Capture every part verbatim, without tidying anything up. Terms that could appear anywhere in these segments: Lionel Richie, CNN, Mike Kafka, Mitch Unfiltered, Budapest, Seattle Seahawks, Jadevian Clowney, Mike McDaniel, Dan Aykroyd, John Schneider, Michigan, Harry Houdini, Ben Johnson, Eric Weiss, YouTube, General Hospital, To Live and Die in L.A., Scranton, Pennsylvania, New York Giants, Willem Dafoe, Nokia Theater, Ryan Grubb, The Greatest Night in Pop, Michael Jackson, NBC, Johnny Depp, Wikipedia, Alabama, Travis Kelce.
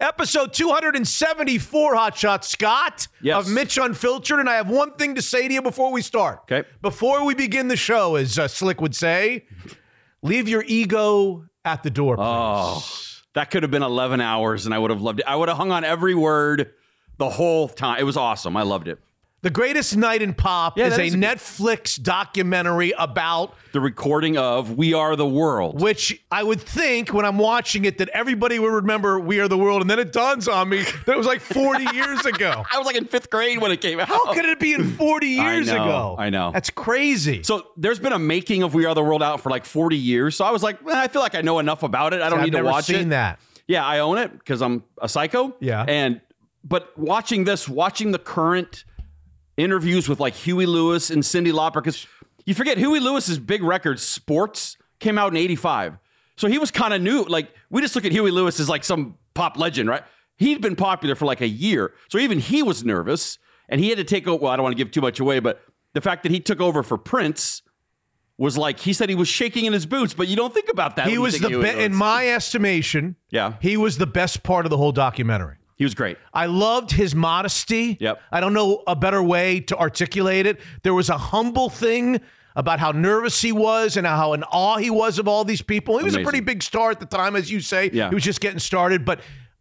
Episode two hundred seventy-four, Hot Shot Scott, yes. of Mitch Unfiltered. And I have one thing to say to you before we start. Okay. Before we begin the show, as uh, Slick would say, leave your ego at the door, please. Oh, that could have been eleven hours, and I would have loved it. I would have hung on every word the whole time. It was awesome. I loved it. The Greatest Night in Pop yeah, is a, is a Netflix good... documentary about... the recording of We Are the World. Which I would think when I'm watching it that everybody would remember We Are the World. And then it dawns on me that it was like forty years ago. I was like in fifth grade when it came out. How could it be in forty years I know, ago? I know. That's crazy. So there's been a making of We Are the World out for like forty years. So I was like, eh, I feel like I know enough about it. I don't I've need to watch it. I've never seen that. Yeah, I own it because I'm a psycho. Yeah. And But watching this, watching the current... interviews with like Huey Lewis and Cyndi Lauper, because you forget Huey Lewis's big record, Sports, came out in eighty-five. So he was kind of new. Like, we just look at Huey Lewis as like some pop legend, right? He'd been popular for like a year. So even he was nervous and he had to take over. Well, I don't want to give too much away, but the fact that he took over for Prince was like, he said he was shaking in his boots, but you don't think about that. He was the be- in my estimation, yeah, he was the best part of the whole documentary. He was great. I loved his modesty. Yep. I don't know a better way to articulate it. There was a humble thing about how nervous he was and how in awe he was of all these people. He was Amazing. a pretty big star at the time, as you say. Yeah. He was just getting started. But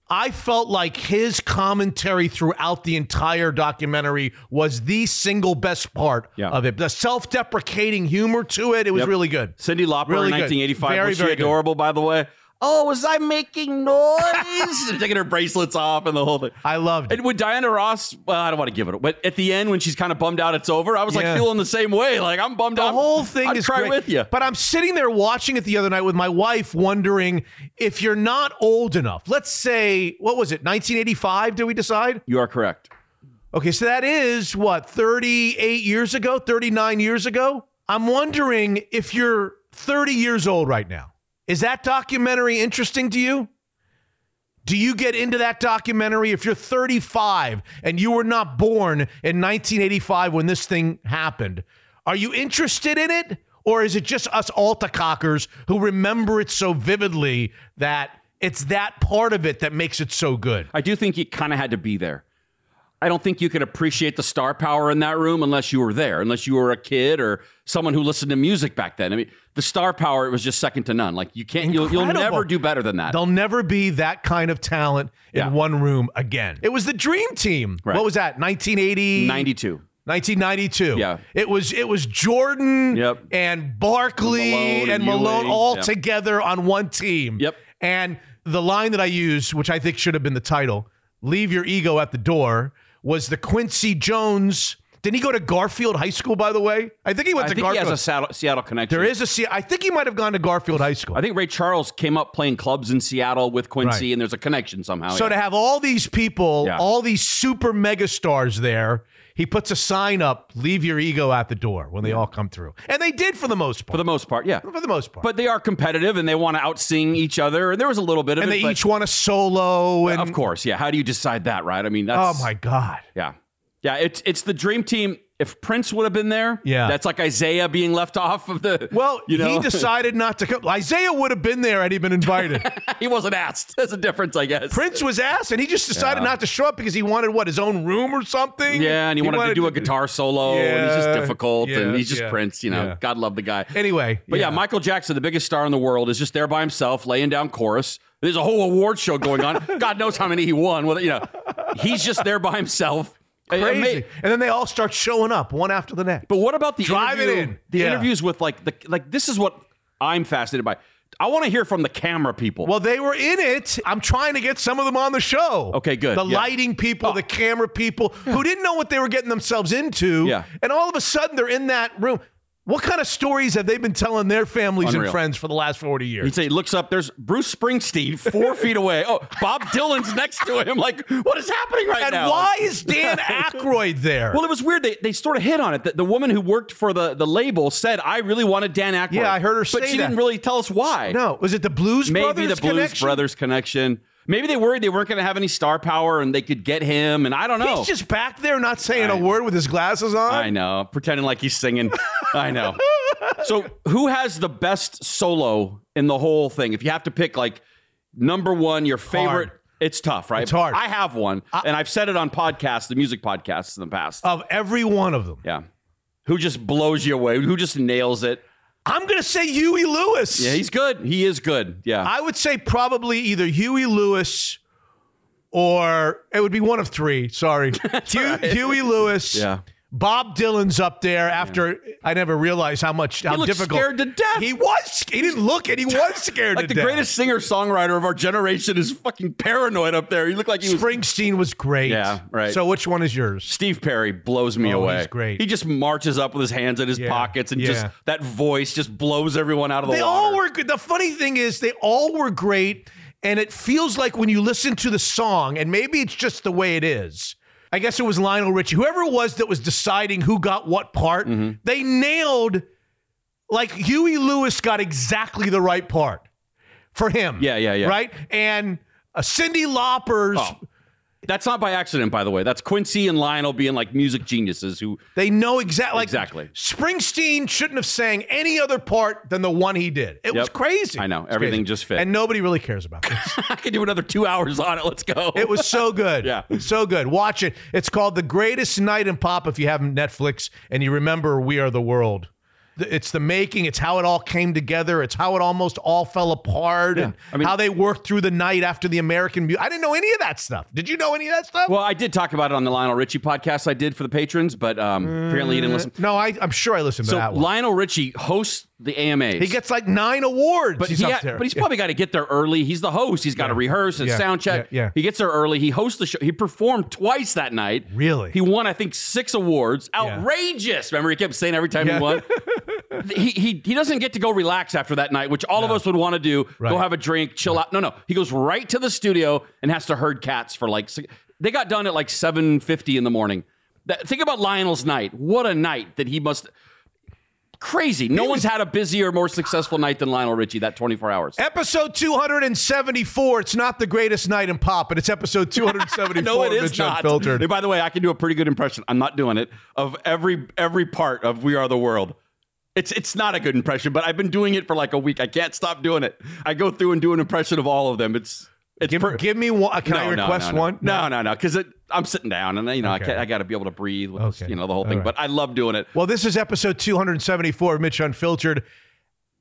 I felt like his commentary throughout the entire documentary was the single best part yeah. of it. The self-deprecating humor to it, it was yep. really good. Cyndi Lauper really in nineteen eighty-five. Very, was very she adorable, good. by the way? Oh, was I making noise? Taking her bracelets off and the whole thing. I loved it. And with Diana Ross, well, I don't want to give it up, but at the end when she's kind of bummed out it's over, I was yeah. like feeling the same way. Like, I'm bummed the out. The whole thing I'd is cry great. with you. But I'm sitting there watching it the other night with my wife wondering if you're not old enough. Let's say, what was it, nineteen eighty-five, did we decide? You are correct. Okay, so that is, what, thirty-eight years ago, thirty-nine years ago? I'm wondering if you're thirty years old right now. Is that documentary interesting to you? Do you get into that documentary if you're thirty-five and you were not born in nineteen eighty-five when this thing happened? Are you interested in it? Or is it just us altacockers who remember it so vividly that it's that part of it that makes it so good? I do think you kind of had to be there. I don't think you could appreciate the star power in that room unless you were there, unless you were a kid or someone who listened to music back then. I mean, the star power, it was just second to none. Like, you can't, you'll, you'll never do better than that. There'll never be that kind of talent in yeah. one room again. It was the dream team. Right. What was that? nineteen eighty? ninety-two. nineteen ninety-two. Yeah. It was it was Jordan yep. and Barkley Malone and Malone Ewing. all yep. together on one team. Yep. And the line that I used, which I think should have been the title, leave your ego at the door, was the Quincy Jones. Didn't he go to Garfield High School, by the way? I think he went I to think Garfield. He has a Seattle, Seattle connection. There is a Seattle. I think he might have gone to Garfield High School. I think Ray Charles came up playing clubs in Seattle with Quincy, right. and there's a connection somehow. So yeah. to have all these people, yeah. all these super mega stars there, he puts a sign up, leave your ego at the door, when they all come through. And they did for the most part. For the most part, yeah. For the most part. But they are competitive, and they want to out-sing each other, and there was a little bit of and it. And they but, each want a solo. And, of course, yeah. How do you decide that, right? I mean, that's... Oh, my God. Yeah. Yeah, it's it's the dream team. If Prince would have been there, yeah. that's like Isaiah being left off of the... Well, you know? He decided not to come. Isaiah would have been there had he been invited. He wasn't asked. There's a difference, I guess. Prince was asked, and he just decided yeah. not to show up because he wanted, what, his own room or something? Yeah, and he, he wanted, wanted to do a guitar solo, yeah, and he's just difficult, yeah, and he's just yeah, Prince, you know. Yeah. God love the guy. Anyway. But yeah. yeah, Michael Jackson, the biggest star in the world, is just there by himself, laying down chorus. There's a whole award show going on. God knows how many he won. Well, you know, he's just there by himself. Crazy. May, and then they all start showing up one after the next. But what about the Drive interview, it in. The yeah. interviews with like the like this is what I'm fascinated by. I want to hear from the camera people. Well, they were in it. I'm trying to get some of them on the show. Okay, good. The yeah. lighting people, oh. the camera people yeah. who didn't know what they were getting themselves into. Yeah. And all of a sudden they're in that room. What kind of stories have they been telling their families Unreal. and friends for the last forty years? He'd say, he looks up, there's Bruce Springsteen four feet away. Oh, Bob Dylan's next to him. Like, what is happening right and now? And why is Dan Aykroyd there? Well, it was weird. They they sort of hit on it. The, the woman who worked for the, the label said, I really wanted Dan Aykroyd. Yeah, I heard her say that. But she that. didn't really tell us why. No, was it the Blues Maybe Brothers Maybe the Blues connection? Brothers connection. Maybe they worried they weren't going to have any star power and they could get him, and I don't know. He's just back there not saying I a know. word with his glasses on. I know, pretending like he's singing. I know. So who has the best solo in the whole thing? If you have to pick, like, number one, your favorite Hard. It's tough, right? It's hard. I have one, I, and I've said it on podcasts, the music podcasts in the past. Of every one of them. Yeah. Who just blows you away? Who just nails it? I'm going to say Huey Lewis. Yeah, he's good. He is good. Yeah. I would say probably either Huey Lewis or it would be one of three. Sorry. Hue, right. Huey Lewis. Yeah. Bob Dylan's up there after yeah. I never realized how much, how he looked difficult. Scared to death. He was. He didn't look it. He was scared like to death. Like the greatest singer-songwriter of our generation is fucking paranoid up there. He looked like he was. Springsteen was great. Yeah, right. So which one is yours? Steve Perry blows me oh, away. He's great. He just marches up with his hands in his yeah. pockets and yeah. just that voice just blows everyone out of the they water. They all were good. The funny thing is they all were great, and it feels like when you listen to the song, and maybe it's just the way it is, I guess it was Lionel Richie. Whoever it was that was deciding who got what part, mm-hmm. they nailed, like Huey Lewis got exactly the right part for him. Yeah, yeah, yeah. Right? And uh, Cyndi Lauper's... Oh. That's not by accident, by the way. That's Quincy and Lionel being like music geniuses who... They know exactly... Like, exactly. Springsteen shouldn't have sang any other part than the one he did. It yep. was crazy. I know. It's Everything crazy. Just fit. And nobody really cares about this. I could do another two hours on it. Let's go. It was so good. yeah. So good. Watch it. It's called The Greatest Night in Pop if you have Netflix and you remember We Are the World. It's the making. It's how it all came together. It's how it almost all fell apart, yeah. and I mean, how they worked through the night after the American. I didn't know any of that stuff. Did you know any of that stuff? Well, I did talk about it on the Lionel Richie podcast I did for the patrons, but um, mm, apparently you didn't listen. No, I, I'm sure I listened to so that one. So Lionel Richie hosts the A M As. He gets like nine awards. But he's, he up had, there. But he's yeah. probably got to get there early. He's the host. He's got yeah. to rehearse and yeah. sound check. Yeah. Yeah. He gets there early. He hosts the show. He performed twice that night. Really? He won, I think, six awards. Outrageous. Yeah. Remember, he kept saying every time yeah. he won. He, he he doesn't get to go relax after that night, which all no. of us would want to do. Right. Go have a drink, chill right. out. No, no. He goes right to the studio and has to herd cats for like... They got done at like seven fifty in the morning. That, think about Lionel's night. What a night that he must... Crazy. No was, one's had a busier, more successful night than Lionel Richie, that twenty-four hours. Episode two hundred seventy-four. It's not the greatest night in pop, but it's episode two hundred seventy-four. No, it is not. Unfiltered. And by the way, I can do a pretty good impression. I'm not doing it. Of every every part of We Are the World. It's it's not a good impression, but I've been doing it for like a week. I can't stop doing it. I go through and do an impression of all of them. It's it's Give, per- give me one. Can no, I request no, no, one? No, no, no. Because no, no, I'm sitting down and, you know, okay. I, can't, I got to be able to breathe with okay. this, you know, the whole all thing. Right. But I love doing it. Well, this is episode two hundred seventy-four of Mitch Unfiltered.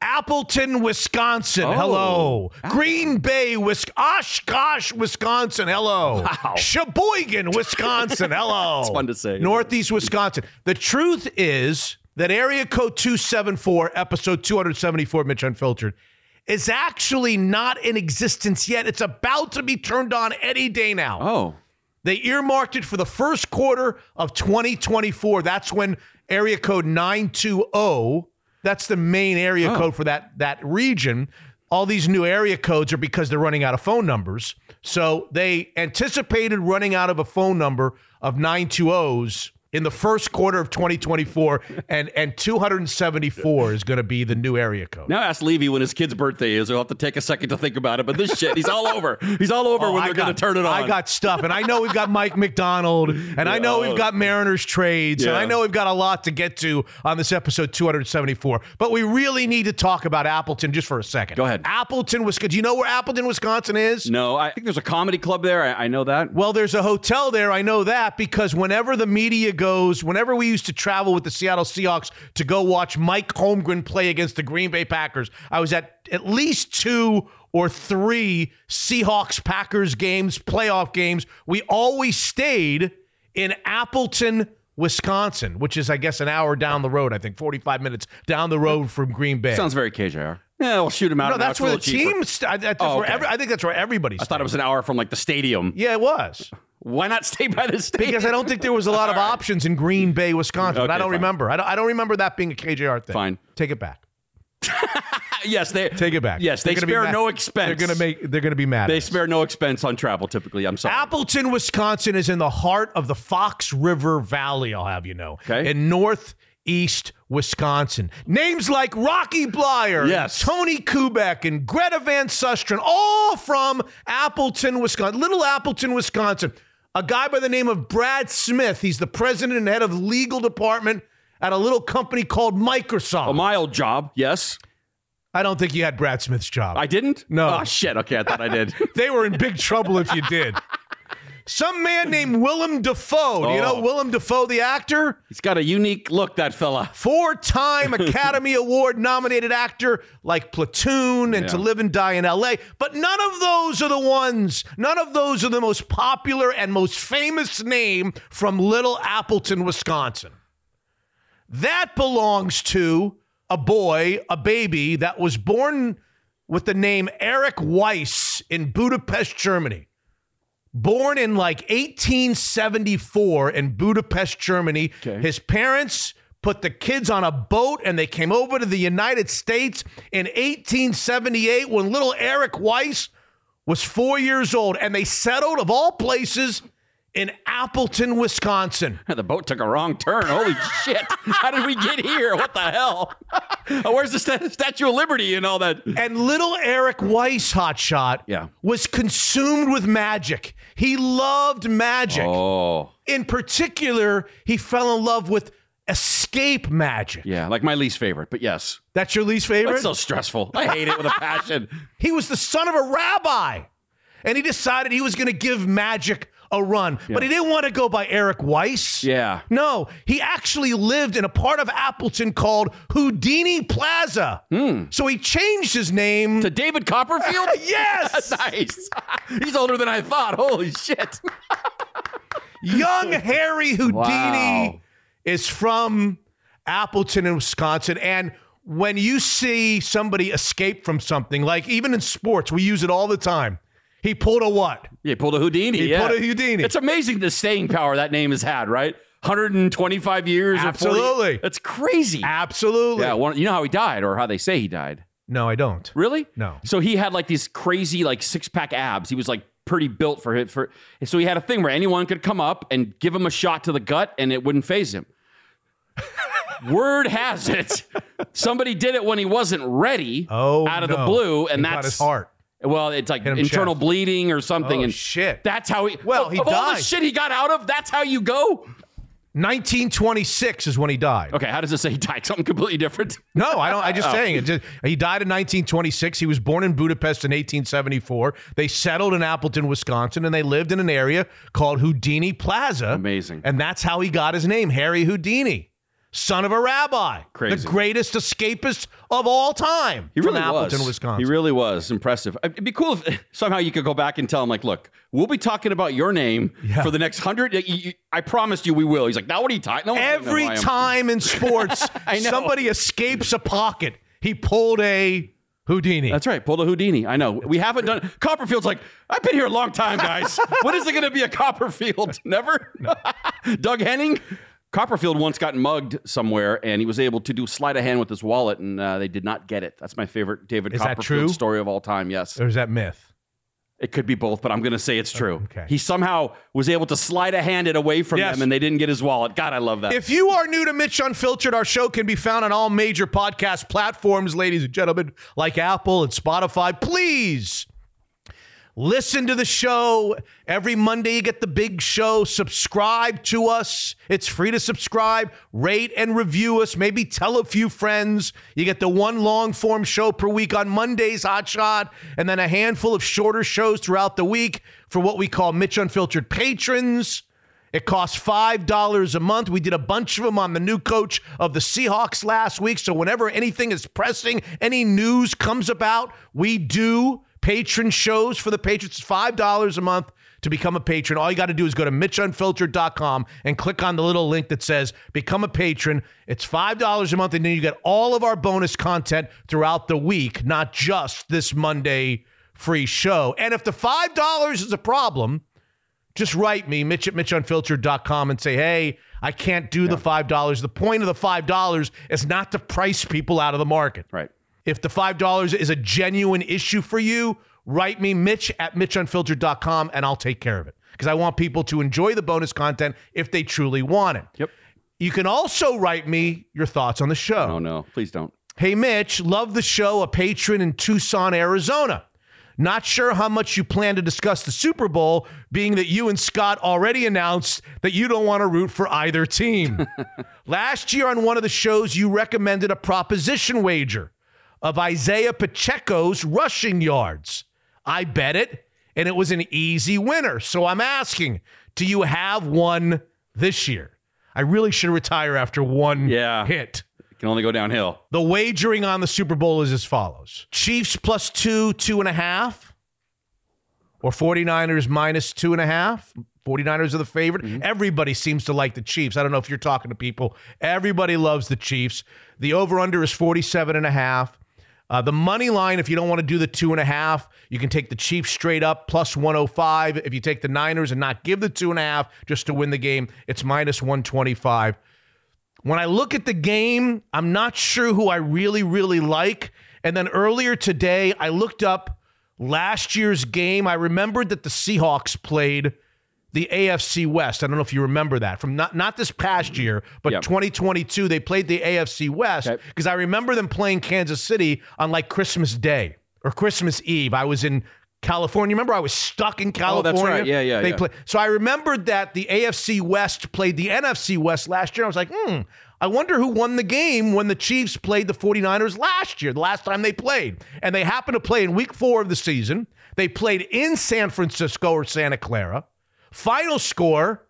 Appleton, Wisconsin. Oh, hello. Appleton. Green Bay, Wisconsin. Oshkosh, Wisconsin. Hello. Wow. Sheboygan, Wisconsin. Hello. It's fun to say. Northeast Wisconsin. The truth is... that area code two seventy-four, episode two hundred seventy-four, Mitch Unfiltered, is actually not in existence yet. It's about to be turned on any day now. Oh. They earmarked it for the first quarter of twenty twenty-four. That's when area code nine two zero, that's the main area oh. code for that, that region. All these new area codes are because they're running out of phone numbers. So they anticipated running out of a phone number of nine two zeros in the first quarter of twenty twenty-four, and, and two hundred seventy-four is going to be the new area code. Now ask Levy when his kid's birthday is. He'll have to take a second to think about it, but this shit, he's all over. He's all over oh, when I they're going to turn it on. I got stuff, and I know we've got Mike Macdonald, and yeah, I know oh, we've got Mariners trades, yeah. and I know we've got a lot to get to on this episode two hundred seventy-four, but we really need to talk about Appleton just for a second. Go ahead. Appleton, Wisconsin. Do you know where Appleton, Wisconsin is? No, I think there's a comedy club there. I, I know that. Well, there's a hotel there. I know that because whenever the media goes Goes, whenever we used to travel with the Seattle Seahawks to go watch Mike Holmgren play against the Green Bay Packers, I was at at least two or three Seahawks-Packers games, playoff games. We always stayed in Appleton, Wisconsin, which is, I guess, an hour down the road, I think, forty-five minutes down the road from Green Bay. Sounds very K J R. Yeah, we'll shoot him out. No, that's where the team... St- I, that's oh, where okay. every- I think that's where everybody's. I thought it was an hour from, like, the stadium. Yeah, it was. Why not stay by the stadium? Because I don't think there was a lot of right. options in Green Bay, Wisconsin. Okay, but I don't fine. remember. I don't, I don't remember that being a K J R thing. Fine. Take it back. yes, they take it back. Yes, they're they spare no expense. They're gonna make. They're gonna be mad. They at spare us. no expense on travel. Typically, I'm sorry. Appleton, Wisconsin, is in the heart of the Fox River Valley. I'll have you know. Okay. In northeast Wisconsin, names like Rocky Blyer, yes. Tony Kubek, and Greta Van Susteren, all from Appleton, Wisconsin. Little Appleton, Wisconsin. A guy by the name of Brad Smith. He's the president and head of legal department at a little company called Microsoft. Oh, my old job, yes. I don't think you had Brad Smith's job. I didn't? No. Oh, shit. Okay, I thought I did. They were in big trouble if you did. Some man named Willem Dafoe. Do you oh. know Willem Dafoe, the actor? He's got a unique look, that fella. Four-time Academy Award-nominated actor like Platoon and yeah. To Live and Die in L A. But none of those are the ones, none of those are the most popular and most famous name from Little Appleton, Wisconsin. That belongs to a boy, a baby, that was born with the name Eric Weiss in Budapest, Germany. Born in like eighteen seventy-four in Budapest, Germany. Okay. His parents put the kids on a boat and they came over to the United States in eighteen seventy-eight when little Eric Weiss was four years old. And they settled, of all places, in Appleton, Wisconsin. The boat took a wrong turn. Holy shit. How did we get here? What the hell? Where's the St- Statue of Liberty and all that? And little Eric Weiss, hotshot, yeah. was consumed with magic. He loved magic. Oh. In particular, he fell in love with escape magic. Yeah, like my least favorite, but yes. That's your least favorite? It's so stressful. I hate it with a passion. He was the son of a rabbi, and he decided he was going to give magic a run, yeah. but he didn't want to go by Eric Weiss. Yeah. No, he actually lived in a part of Appleton called Houdini Plaza. Mm. So he changed his name to David Copperfield? Yes! Nice. He's older than I thought. Holy shit. Young Harry Houdini wow. is from Appleton in Wisconsin. And when you see somebody escape from something, like even in sports, we use it all the time. He pulled a what? Yeah, he pulled a Houdini. He yeah. pulled a Houdini. It's amazing the staying power that name has had, right? one hundred twenty-five years. Absolutely. That's crazy. Absolutely. Yeah. Well, you know how he died or how they say he died? No, I don't. Really? No. So he had like these crazy like six-pack abs. He was like pretty built for it. For, so he had a thing where anyone could come up and give him a shot to the gut and it wouldn't faze him. Word has it. Somebody did it when he wasn't ready oh, out of no. the blue. And he that's his heart. Well, it's like internal chest. bleeding or something. Oh, and shit. That's how he... Well, of, he of died. All the shit he got out of, that's how you go? nineteen twenty-six is when he died. Okay, how does it say he died? Something completely different? No, I don't. I'm just oh. saying. It. Just, he died in nineteen twenty-six. He was born in Budapest in eighteen seventy-four. They settled in Appleton, Wisconsin, and they lived in an area called Houdini Plaza. Amazing. And that's how he got his name, Harry Houdini. Son of a rabbi. Crazy. The greatest escapist of all time. He really from Appleton, was. Wisconsin. He really was. Impressive. It'd be cool if somehow you could go back and tell him, like, look, we'll be talking about your name yeah. for the next hundred. I promised you we will. He's like, now what are you talking about? Every time in sports, somebody escapes a pocket. He pulled a Houdini. That's right. Pulled a Houdini. I know. We haven't done. Copperfield's like, I've been here a long time, guys. When is it going to be a Copperfield? Never? No. Doug Henning? Copperfield once got mugged somewhere, and he was able to do a sleight of hand with his wallet, and uh, they did not get it. That's my favorite David is Copperfield story of all time, yes. Or is that myth? It could be both, but I'm going to say it's true. Okay. He somehow was able to slide a hand it away from yes. them, and they didn't get his wallet. God, I love that. If you are new to Mitch Unfiltered, our show can be found on all major podcast platforms, ladies and gentlemen, like Apple and Spotify. Please listen to the show. Every Monday you get the big show. Subscribe to us. It's free to subscribe. Rate and review us. Maybe tell a few friends. You get the one long-form show per week on Mondays, Hot Shot, and then a handful of shorter shows throughout the week for what we call Mitch Unfiltered patrons. It costs five dollars a month. We did a bunch of them on the new coach of the Seahawks last week, so whenever anything is pressing, any news comes about, we do patron shows for the patrons. It's five dollars a month to become a patron. All you got to do is go to Mitch Unfiltered dot com and click on the little link that says Become a Patron. It's five dollars a month, and then you get all of our bonus content throughout the week, not just this Monday free show. And if the five dollars is a problem, just write me, Mitch at Mitch Unfiltered dot com, and say, hey, I can't do yeah. the five dollars. The point of the five dollars is not to price people out of the market. Right. If the five dollars is a genuine issue for you, write me, Mitch at Mitch Unfiltered dot com, and I'll take care of it. Because I want people to enjoy the bonus content if they truly want it. Yep. You can also write me your thoughts on the show. No, no, please don't. Hey, Mitch, love the show, a patron in Tucson, Arizona. Not sure how much you plan to discuss the Super Bowl, being that you and Scott already announced that you don't want to root for either team. Last year on one of the shows, you recommended a proposition wager. of Isaiah Pacheco's rushing yards. I bet it, and it was an easy winner. So I'm asking, do you have one this year? I really should retire after one yeah. hit. It can only go downhill. The wagering on the Super Bowl is as follows. Chiefs plus two, two and a half, or 49ers minus two and a half. 49ers are the favorite. Mm-hmm. Everybody seems to like the Chiefs. I don't know if you're talking to people. Everybody loves the Chiefs. The over-under is forty-seven and a half. Uh, the money line, if you don't want to do the two and a half, you can take the Chiefs straight up, plus one oh five. If you take the Niners and not give the two and a half just to win the game, it's minus one twenty-five. When I look at the game, I'm not sure who I really, really like. And then earlier today, I looked up last year's game. I remembered that the Seahawks played the A F C West. I don't know if you remember that from not, not this past year, but yep. twenty twenty-two, they played the A F C West because okay. I remember them playing Kansas City on like Christmas Day or Christmas Eve. I was in California. Remember, I was stuck in California. Oh, that's right. Yeah, yeah, they yeah. Play- so I remembered that the A F C West played the N F C West last year. I was like, hmm, I wonder who won the game when the Chiefs played the 49ers last year, the last time they played. And they happened to play in week four of the season. They played in San Francisco or Santa Clara. Final score,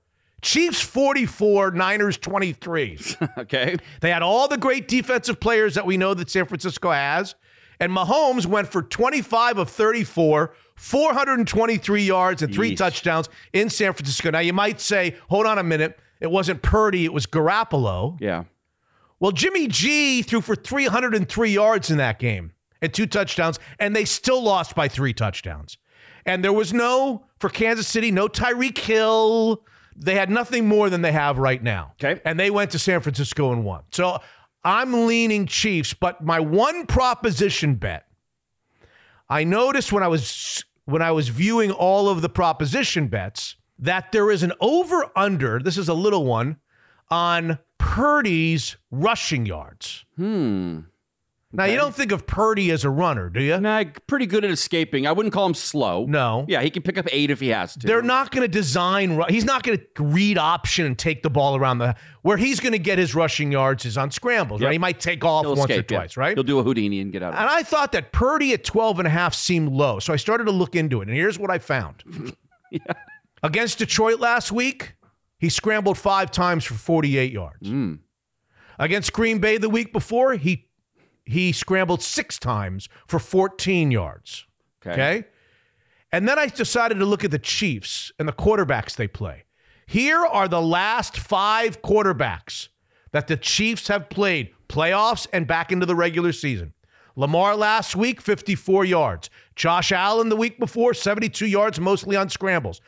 Chiefs forty-four, Niners twenty-three. Okay. They had all the great defensive players that we know that San Francisco has. And Mahomes went for twenty-five of thirty-four, four hundred twenty-three yards and three Yeesh. touchdowns in San Francisco. Now, you might say, hold on a minute. It wasn't Purdy. It was Garoppolo. Yeah. Well, Jimmy G threw for three hundred three yards in that game and two touchdowns, and they still lost by three touchdowns. And there was no, for Kansas City, no Tyreek Hill. They had nothing more than they have right now. Okay. And they went to San Francisco and won. So I'm leaning Chiefs, but my one proposition bet, I noticed when I was when I was viewing all of the proposition bets that there is an over-under, this is a little one, on Purdy's rushing yards. Hmm. Now, okay. you don't think of Purdy as a runner, do you? Nah, pretty good at escaping. I wouldn't call him slow. No. Yeah, he can pick up eight if he has to. They're not going to design. He's not going to read option and take the ball around the. Where he's going to get his rushing yards is on scrambles. Yep. Right? He might take off He'll once escape, or twice, yeah. right? He'll do a Houdini and get out of it. And I thought that Purdy at twelve and a half seemed low, so I started to look into it. And here's what I found. yeah. Against Detroit last week, he scrambled five times for forty-eight yards. Mm. Against Green Bay the week before, he He scrambled six times for fourteen yards, okay. okay? And then I decided to look at the Chiefs and the quarterbacks they play. Here are the last five quarterbacks that the Chiefs have played, playoffs and back into the regular season. Lamar last week, fifty-four yards. Josh Allen the week before, seventy-two yards, mostly on scrambles.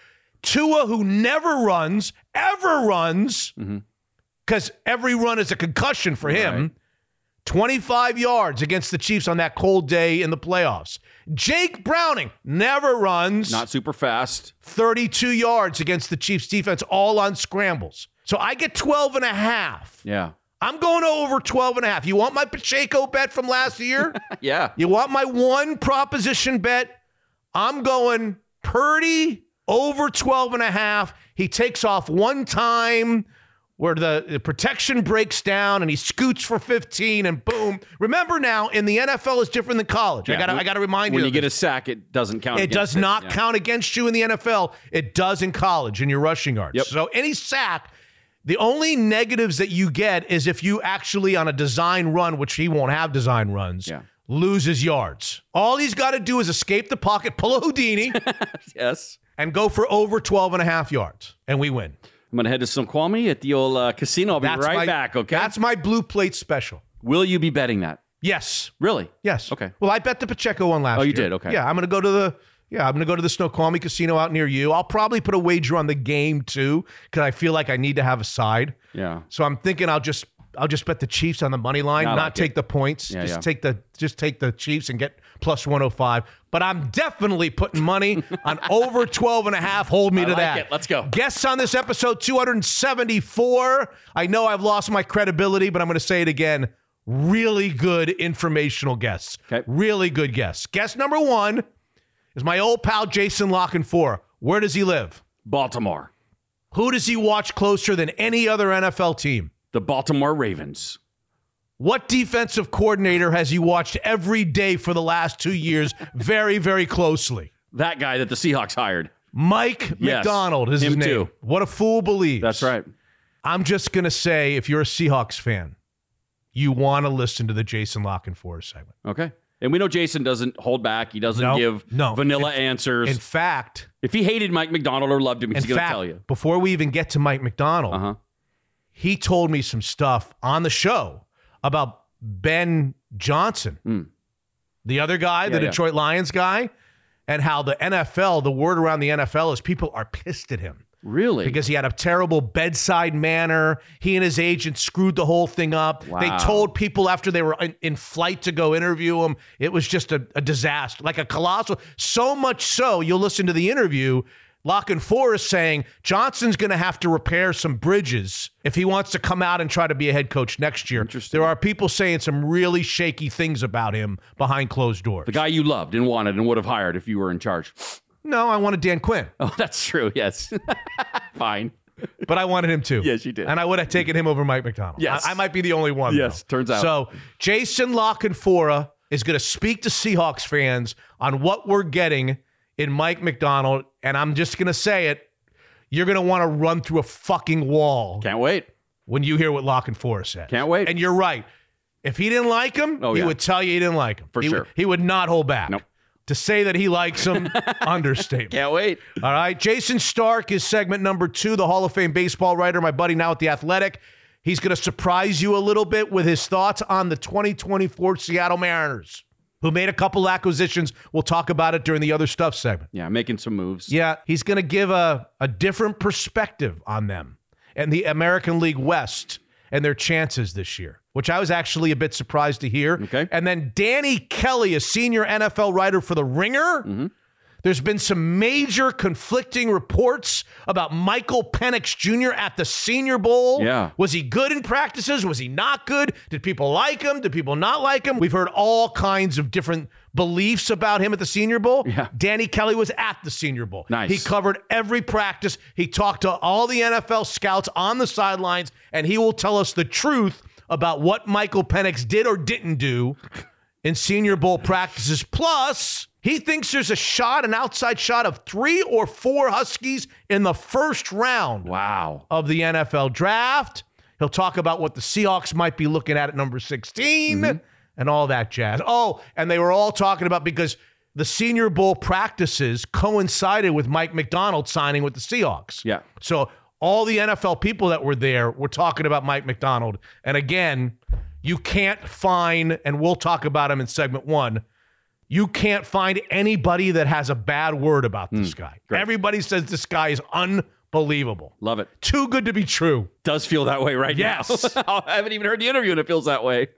Tua, who never runs, ever runs, because mm-hmm. every run is a concussion for right. him, twenty-five yards against the Chiefs on that cold day in the playoffs. Jake Browning never runs. Not super fast. thirty-two yards against the Chiefs defense, all on scrambles. So I get twelve and a half. Yeah. I'm going over twelve and a half. You want my Pacheco bet from last year? yeah. You want my one proposition bet? I'm going Purdy over twelve and a half. He takes off one time where the, the protection breaks down and he scoots for fifteen and boom. Remember now, in the N F L, it's different than college. Yeah, I got I got to remind when you. When you get a sack, it doesn't count. It does not it. count yeah. against you in the N F L. It does in college in your rushing yards. Yep. So any sack, the only negatives that you get is if you actually on a design run, which he won't have design runs, yeah. loses yards. All he's got to do is escape the pocket, pull a Houdini, yes, and go for over twelve and a half yards, and we win. I'm going to head to Snoqualmie at the old uh, casino. I'll be that's right my, back, okay? That's my blue plate special. Will you be betting that? Yes. Really? Yes. Okay. Well, I bet the Pacheco one last year. Oh, you year. did? Okay. Yeah, I'm going to go to the yeah, I'm going to go to the Snoqualmie casino out near you. I'll probably put a wager on the game too because I feel like I need to have a side. Yeah. So I'm thinking I'll just I'll just bet the Chiefs on the money line, not, not like take it. the points. Yeah, just yeah. take the just take the Chiefs and get plus one oh five. But I'm definitely putting money on over twelve and a half. Hold me I to like that. It. Let's go. Guests on this episode two hundred seventy-four. I know I've lost my credibility, but I'm going to say it again. Really good informational guests. Okay. Really good guests. Guest number one is my old pal Jason Lockenfora. Where does he live? Baltimore. Who does he watch closer than any other N F L team? The Baltimore Ravens. What defensive coordinator has he watched every day for the last two years very, very closely? That guy that the Seahawks hired. Mike yes. Macdonald is his name. Too. What a fool believes. That's right. I'm just going to say, if you're a Seahawks fan, you want to listen to the Jason Lockenforth segment. Okay. And we know Jason doesn't hold back. He doesn't no, give no. vanilla in, answers. In fact. If he hated Mike Macdonald or loved him, he's going to tell you. Before we even get to Mike Macdonald, uh-huh. he told me some stuff on the show about Ben Johnson, mm. the other guy, yeah, the yeah. Detroit Lions guy, and how the N F L, the word around the N F L is people are pissed at him. Really? Because he had a terrible bedside manner. He and his agent screwed the whole thing up. Wow. They told people after they were in, in flight to go interview him, it was just a, a disaster, like a colossal. So much so, you'll listen to the interview, Lockenforth is saying Johnson's going to have to repair some bridges if he wants to come out and try to be a head coach next year. There are people saying some really shaky things about him behind closed doors. The guy you loved and wanted and would have hired if you were in charge. No, I wanted Dan Quinn. Oh, that's true. Yes. Fine. But I wanted him too. Yes, you did. And I would have taken him over Mike Macdonald. Yes. I, I might be the only one. Yes, though. Turns out. So Jason Lockenforth is going to speak to Seahawks fans on what we're getting in Mike Macdonald. And I'm just going to say it. You're going to want to run through a fucking wall. Can't wait. When you hear what Lockenforth said. Can't wait. And you're right. If he didn't like him, oh, he yeah. would tell you he didn't like him. For he, sure. He would not hold back. Nope. To say that he likes him, understatement. Can't wait. All right. Jason Stark is segment number two, the Hall of Fame baseball writer, my buddy now at The Athletic. He's going to surprise you a little bit with his thoughts on the twenty twenty-four Seattle Mariners, who made a couple acquisitions. We'll talk about it during the other stuff segment. Yeah, making some moves. Yeah, he's going to give a, a different perspective on them and the American League West and their chances this year, which I was actually a bit surprised to hear. Okay. And then Danny Kelly, a senior N F L writer for The Ringer. Mm-hmm. There's been some major conflicting reports about Michael Penix Junior at the Senior Bowl. Yeah. Was he good in practices? Was he not good? Did people like him? Did people not like him? We've heard all kinds of different beliefs about him at the Senior Bowl. Yeah. Danny Kelly was at the Senior Bowl. Nice. He covered every practice. He talked to all the N F L scouts on the sidelines, and he will tell us the truth about what Michael Penix did or didn't do in Senior Bowl practices. Plus, he thinks there's a shot, an outside shot of three or four Huskies in the first round wow. of the N F L draft. He'll talk about what the Seahawks might be looking at at number sixteen mm-hmm. and all that jazz. Oh, and they were all talking about because the Senior Bowl practices coincided with Mike Macdonald signing with the Seahawks. Yeah. So all the N F L people that were there were talking about Mike Macdonald. And again, you can't find, and we'll talk about him in segment one, you can't find anybody that has a bad word about this mm, guy. Great. Everybody says this guy is unbelievable. Love it. Too good to be true. Does feel that way right yes. now. I haven't even heard the interview and it feels that way.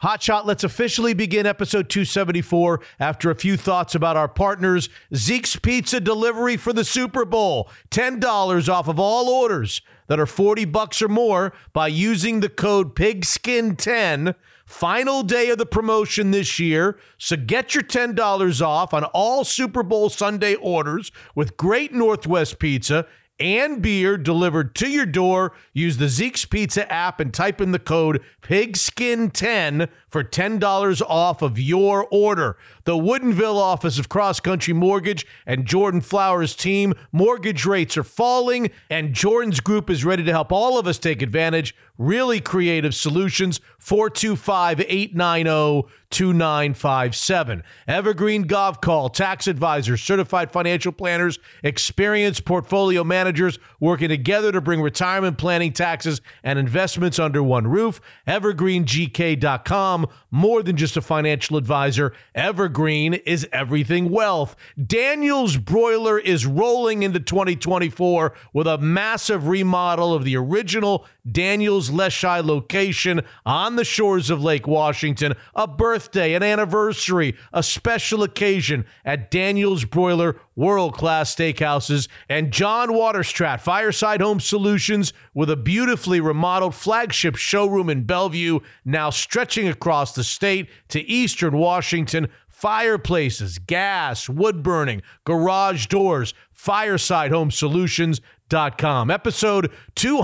Hot Shot, let's officially begin episode two seventy-four after a few thoughts about our partners. Zeke's Pizza Delivery for the Super Bowl. ten dollars off of all orders that are forty bucks or more by using the code pigskin ten. Final day of the promotion this year, so get your ten dollars off on all Super Bowl Sunday orders with great Northwest pizza and beer delivered to your door. Use the Zeke's Pizza app and type in the code pigskin ten for ten dollars off of your order. The Woodinville office of Cross Country Mortgage and Jordan Flowers' team, mortgage rates are falling, and Jordan's group is ready to help all of us take advantage. Really creative solutions. Four two five, eight nine zero, two nine five seven. Evergreen Golf Call, tax advisors, certified financial planners, experienced portfolio managers working together to bring retirement planning, taxes, and investments under one roof. evergreen g k dot com. More than just a financial advisor, Evergreen is everything wealth. Daniel's Broiler is rolling into twenty twenty-four with a massive remodel of the original Daniel's Leschi location on the shores of Lake Washington. A birthday, an anniversary, a special occasion at Daniel's Broiler, world-class steakhouses, and John Waterstrat Fireside Home Solutions with a beautifully remodeled flagship showroom in Bellevue, now stretching across the state to eastern Washington. Fireplaces, gas, wood burning, garage doors, fireside home solutions dot com. Episode two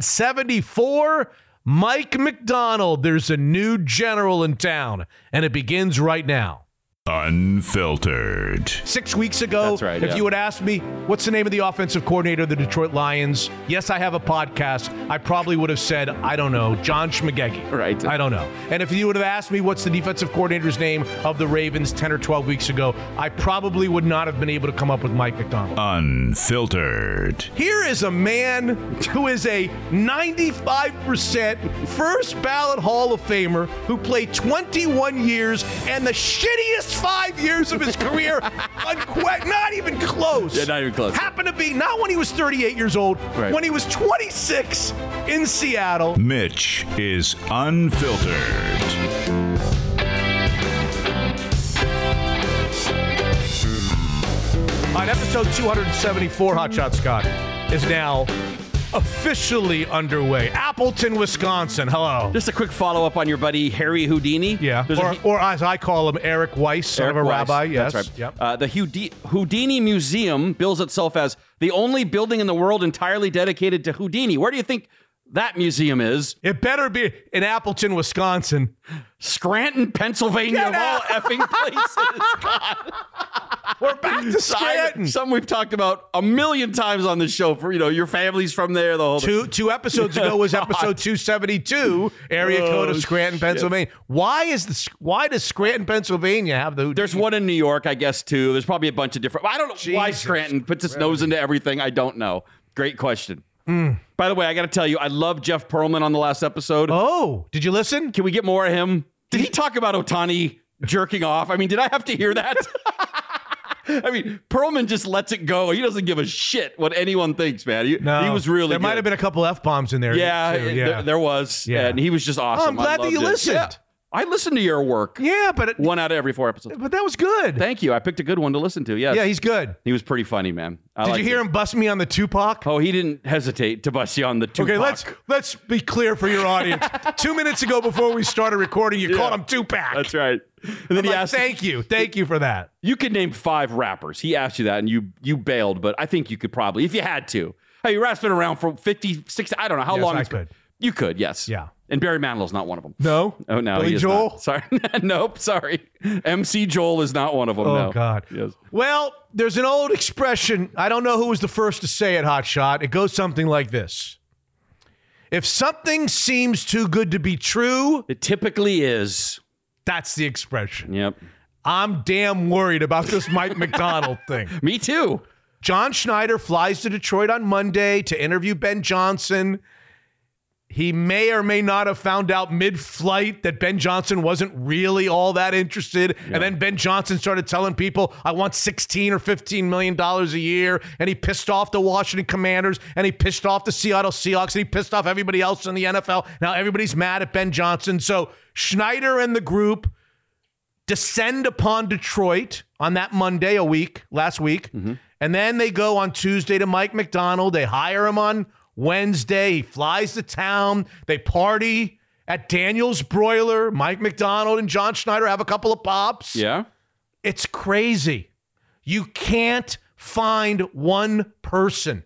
seventy-four, Mike Macdonald, there's a new general in town, and it begins right now. Unfiltered. Six weeks ago, That's right, if yeah. you had asked me, what's the name of the offensive coordinator of the Detroit Lions? Yes, I have a podcast. I probably would have said, I don't know, John Schmagegi. Right. I don't know. And if you would have asked me, what's the defensive coordinator's name of the Ravens ten or twelve weeks ago, I probably would not have been able to come up with Mike Macdonald. Unfiltered. Here is a man who is a ninety-five percent first ballot Hall of Famer who played twenty-one years and the shittiest five years of his career, unque- not even close. Yeah, not even close. Happened to be, not when he was thirty-eight years old, right. when he was twenty-six in Seattle. Mitch is unfiltered. All right, episode two seventy-four, Hot Shot Scott, is now officially underway. Appleton, Wisconsin. Hello. Just a quick follow-up on your buddy Harry Houdini. Yeah. Or, a, or as I call him, Eric Weiss. Eric I'm a Weiss. Rabbi. Yes. That's right. Yep. Uh, the Houdini Museum bills itself as the only building in the world entirely dedicated to Houdini. Where do you think that museum is? It better be in Appleton, Wisconsin. Scranton, Pennsylvania, of all effing places. God. We're back to Scranton. Something we've talked about a million times on this show. For you know, your family's from there. The whole two thing. two episodes ago was episode two seventy-two. Area oh, code of Scranton, shit. Pennsylvania. Why is the why does Scranton, Pennsylvania have the? There's one in New York, I guess, too. There's probably a bunch of different. I don't know Jesus why Scranton puts its nose into everything. I don't know. Great question. Mm. By the way, I got to tell you, I love Jeff Perlman on the last episode. Oh, did you listen? Can we get more of him? Did he talk about Otani jerking off? I mean, did I have to hear that? I mean, Perlman just lets it go. He doesn't give a shit what anyone thinks, man. He, no, he was really There good. Might have been a couple F-bombs in there. Yeah, yeah. There, there was. Yeah. And he was just awesome. Oh, I'm glad that you it. listened. Yeah. I listened to your work. Yeah, but... It, one out of every four episodes. But that was good. Thank you. I picked a good one to listen to, yes. Yeah, he's good. He was pretty funny, man. I Did you hear it. him bust me on the Tupac? Oh, he didn't hesitate to bust you on the Tupac. Okay, let's let's be clear for your audience. Two minutes ago before we started recording, you yeah. called him Tupac. That's right. And then I'm he like, asked, thank you. Thank you for that. You could name five rappers. He asked you that, and you you bailed, but I think you could probably, if you had to. Hey, your rap's been around for fifty, sixty, I don't know how yes, long. I could. You could, yes. Yeah. And Barry Manilow's not one of them. No. Oh, no. Billy Joel? Not. Sorry. Nope. Sorry. M C Joel is not one of them. Oh, no. God. Yes. Well, there's an old expression. I don't know who was the first to say it, Hot Shot. It goes something like this. If something seems too good to be true, it typically is. That's the expression. Yep. I'm damn worried about this Mike Macdonald thing. Me too. John Schneider flies to Detroit on Monday to interview Ben Johnson. He may or may not have found out mid-flight that Ben Johnson wasn't really all that interested. Yeah. And then Ben Johnson started telling people, I want sixteen or fifteen million dollars a year. And he pissed off the Washington Commanders. And he pissed off the Seattle Seahawks. And he pissed off everybody else in the N F L. Now everybody's mad at Ben Johnson. So Schneider and the group descend upon Detroit on that Monday a week, last week. Mm-hmm. And then they go on Tuesday to Mike Macdonald. They hire him on Wednesday, he flies to town. They party at Daniel's Broiler. Mike Macdonald and John Schneider have a couple of pops. Yeah. It's crazy. You can't find one person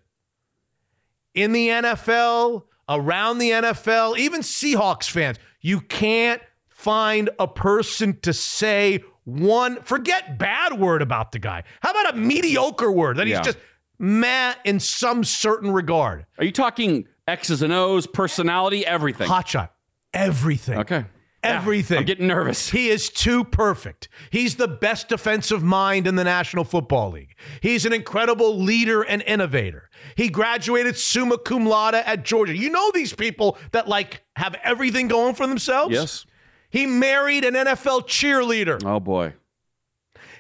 in the N F L, around the N F L, even Seahawks fans. You can't find a person to say one, forget bad word about the guy. How about a mediocre word that yeah. he's just... Matt, in some certain regard. Are you talking X's and O's, personality, everything? Hotshot. Everything. Okay. Everything. Yeah, I'm getting nervous. He is too perfect. He's the best defensive mind in the National Football League. He's an incredible leader and innovator. He graduated summa cum laude at Georgia. You know these people that, like, have everything going for themselves? Yes. He married an N F L cheerleader. Oh, boy.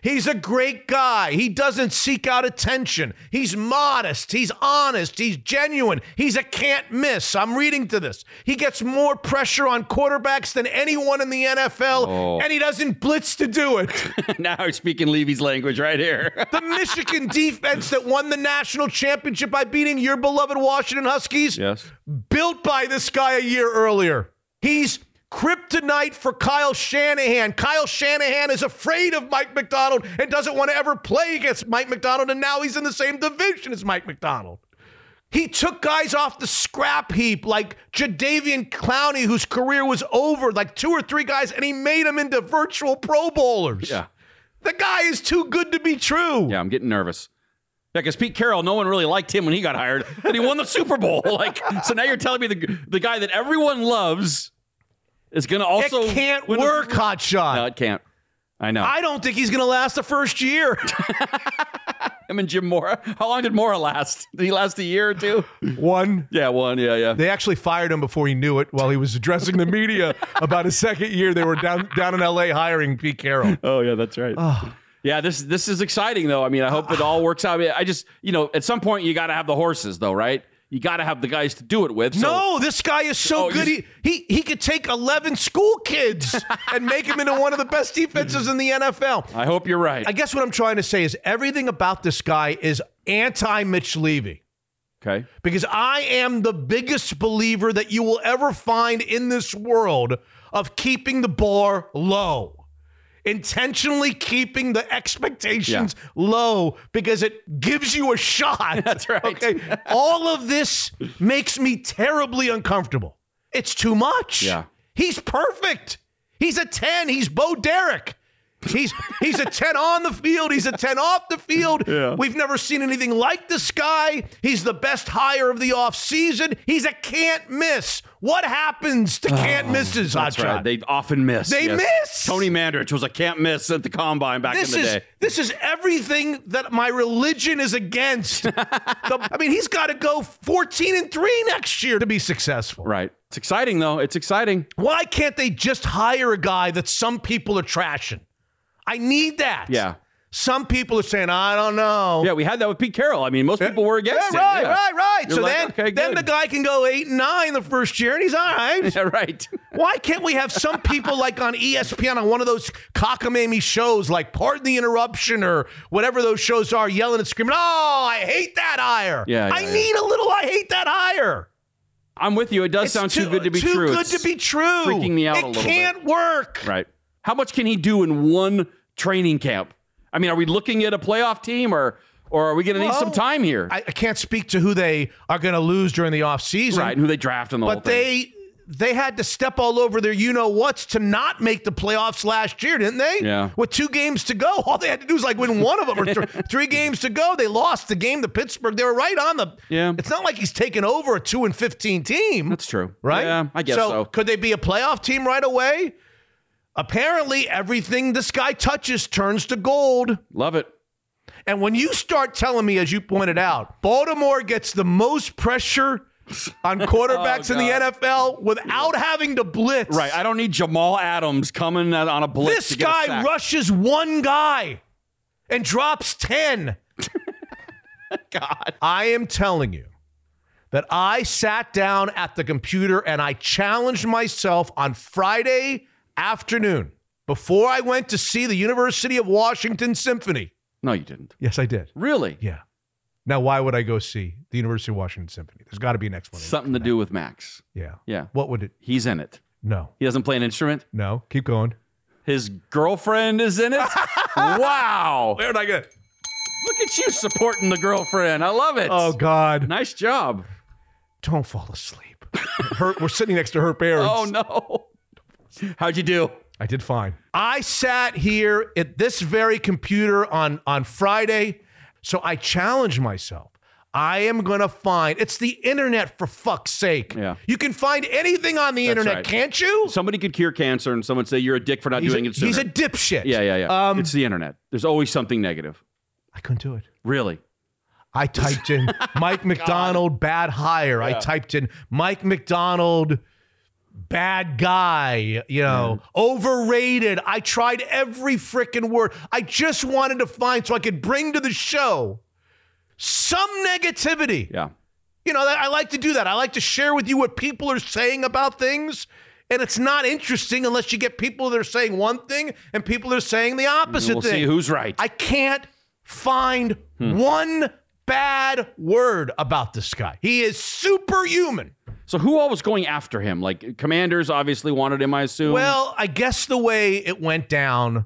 He's a great guy. He doesn't seek out attention. He's modest. He's honest. He's genuine. He's a can't miss. I'm reading to this. He gets more pressure on quarterbacks than anyone in the N F L, oh. and he doesn't blitz to do it. Now we're speaking Levy's language right here. The Michigan defense that won the national championship by beating your beloved Washington Huskies, yes. built by this guy a year earlier. He's kryptonite for Kyle Shanahan. Kyle Shanahan is afraid of Mike Macdonald and doesn't want to ever play against Mike Macdonald, and now he's in the same division as Mike Macdonald. He took guys off the scrap heap like Jadeveon Clowney, whose career was over, like two or three guys, and he made them into virtual Pro Bowlers. Yeah. The guy is too good to be true. Yeah, I'm getting nervous. Yeah, because Pete Carroll, no one really liked him when he got hired, and he won the Super Bowl. Like, so now you're telling me the the guy that everyone loves is going to also... It can't work, a, hotshot. No, it can't. I know. I don't think he's going to last the first year. Him and Jim Mora. How long did Mora last? Did he last a year or two? One. Yeah, one. Yeah, yeah. They actually fired him before he knew it while he was addressing the media about his second year. They were down down in L A hiring Pete Carroll. Oh, yeah, that's right. Oh. Yeah, this this is exciting, though. I mean, I hope it all works out. I just, you know, at some point, you got to have the horses, though, right? You got to have the guys to do it with. So. No, this guy is so oh, good. He, he he could take eleven school kids and make him into one of the best defenses in the N F L. I hope you're right. I guess what I'm trying to say is everything about this guy is anti-Mitch Levy. Okay. Because I am the biggest believer that you will ever find in this world of keeping the bar low. Intentionally keeping the expectations yeah. low because it gives you a shot. That's right. Okay. All of this makes me terribly uncomfortable. It's too much. Yeah. He's perfect. He's a ten. He's Bo Derek. He's he's a ten on the field. He's a ten off the field. Yeah. We've never seen anything like this guy. He's the best hire of the offseason. He's a can't miss. What happens to can't oh, misses, Hotshot? Right. They often miss. They yes. miss. Tony Mandrich was a can't miss at the combine back this in the is, day. This is everything that my religion is against. the, I mean, he's got to go fourteen and three next year to be successful. Right. It's exciting, though. It's exciting. Why can't they just hire a guy that some people are trashing? I need that. Yeah. Some people are saying, I don't know. Yeah, we had that with Pete Carroll. I mean, most people were against yeah, right, it. Yeah. Right, right, right. You're so like, then, okay, then the guy can go eight and nine the first year, and he's all right. Yeah, right. Why can't we have some people like on E S P N on one of those cockamamie shows, like Pardon the Interruption or whatever those shows are, yelling and screaming, oh, I hate that hire. Yeah, yeah I yeah. need a little I hate that hire. I'm with you. It does it's sound too, too good to be too true. Too good it's to be true. Freaking me out it a little bit. It can't work. Right. How much can he do in one training camp? I mean, are we looking at a playoff team or or are we going to well, need some time here? I, I can't speak to who they are going to lose during the offseason. Right, and who they draft in the whole thing. But they they had to step all over their you-know-whats to not make the playoffs last year, didn't they? Yeah. With two games to go, all they had to do was like win one of them or th- three games to go. They lost the game to Pittsburgh. They were right on the yeah. – it's not like he's taken over a two and fifteen team. That's true. Right? Yeah, I guess so. So could they be a playoff team right away? Apparently, everything this guy touches turns to gold. Love it. And when you start telling me, as you pointed out, Baltimore gets the most pressure on quarterbacks oh, in the N F L without yeah. having to blitz. Right. I don't need Jamal Adams coming on a blitz. This to get guy a sack. Rushes one guy and drops ten. God. I am telling you that I sat down at the computer and I challenged myself on Friday afternoon, before I went to see the University of Washington Symphony. No, you didn't. Yes, I did. Really? Yeah. Now, why would I go see the University of Washington Symphony? There's got to be an explanation. Something to do with Max. Yeah. Yeah. What would it? He's in it. No. He doesn't play an instrument? No. Keep going. His girlfriend is in it? Wow. Where did I get it? Look at you supporting the girlfriend. I love it. Oh, God. Nice job. Don't fall asleep. her, we're sitting next to her parents. Oh, no. How'd you do? I did fine. I sat here at this very computer on, on Friday, so I challenged myself. I am going to find... It's the internet, for fuck's sake. Yeah. You can find anything on the That's internet, right. can't you? Somebody could cure cancer, and someone would say, you're a dick for not he's doing a, it sooner. He's a dipshit. Yeah, yeah, yeah. Um, it's the internet. There's always something negative. I couldn't do it. Really? I typed in Mike McDonald, bad hire. Yeah. I typed in Mike McDonald... bad guy, you know, mm. overrated. I tried every freaking word. I just wanted to find so I could bring to the show some negativity. Yeah. You know, I like to do that. I like to share with you what people are saying about things. And it's not interesting unless you get people that are saying one thing and people that are saying the opposite we'll thing. We'll see who's right. I can't find hmm. one bad word about this guy. He is superhuman. So who all was going after him? Like, Commanders obviously wanted him, I assume. Well, I guess the way it went down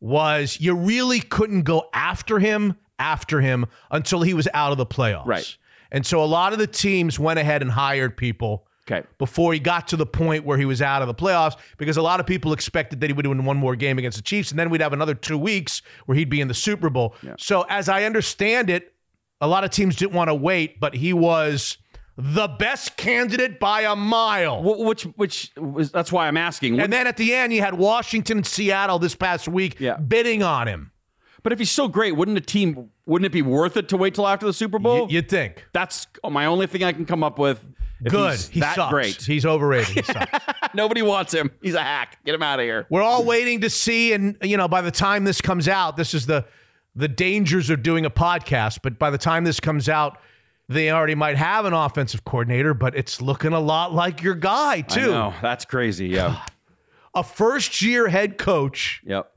was you really couldn't go after him, after him, until he was out of the playoffs. Right. And so a lot of the teams went ahead and hired people okay. before he got to the point where he was out of the playoffs, because a lot of people expected that he would win one more game against the Chiefs, and then we'd have another two weeks where he'd be in the Super Bowl. Yeah. So as I understand it, a lot of teams didn't want to wait, but he was the best candidate by a mile. Which, which was, that's why I'm asking. And which, then at the end, you had Washington and Seattle this past week yeah. bidding on him. But if he's so great, wouldn't a team, wouldn't it be worth it to wait till after the Super Bowl? Y- you'd think. That's my only thing I can come up with. If Good. He's he that sucks. Great. He's overrated. He sucks. Nobody wants him. He's a hack. Get him out of here. We're all waiting to see. And, you know, by the time this comes out, this is the the dangers of doing a podcast. But by the time this comes out, they already might have an offensive coordinator, but it's looking a lot like your guy, too. I know. That's crazy. Yeah. A first-year head coach. Yep.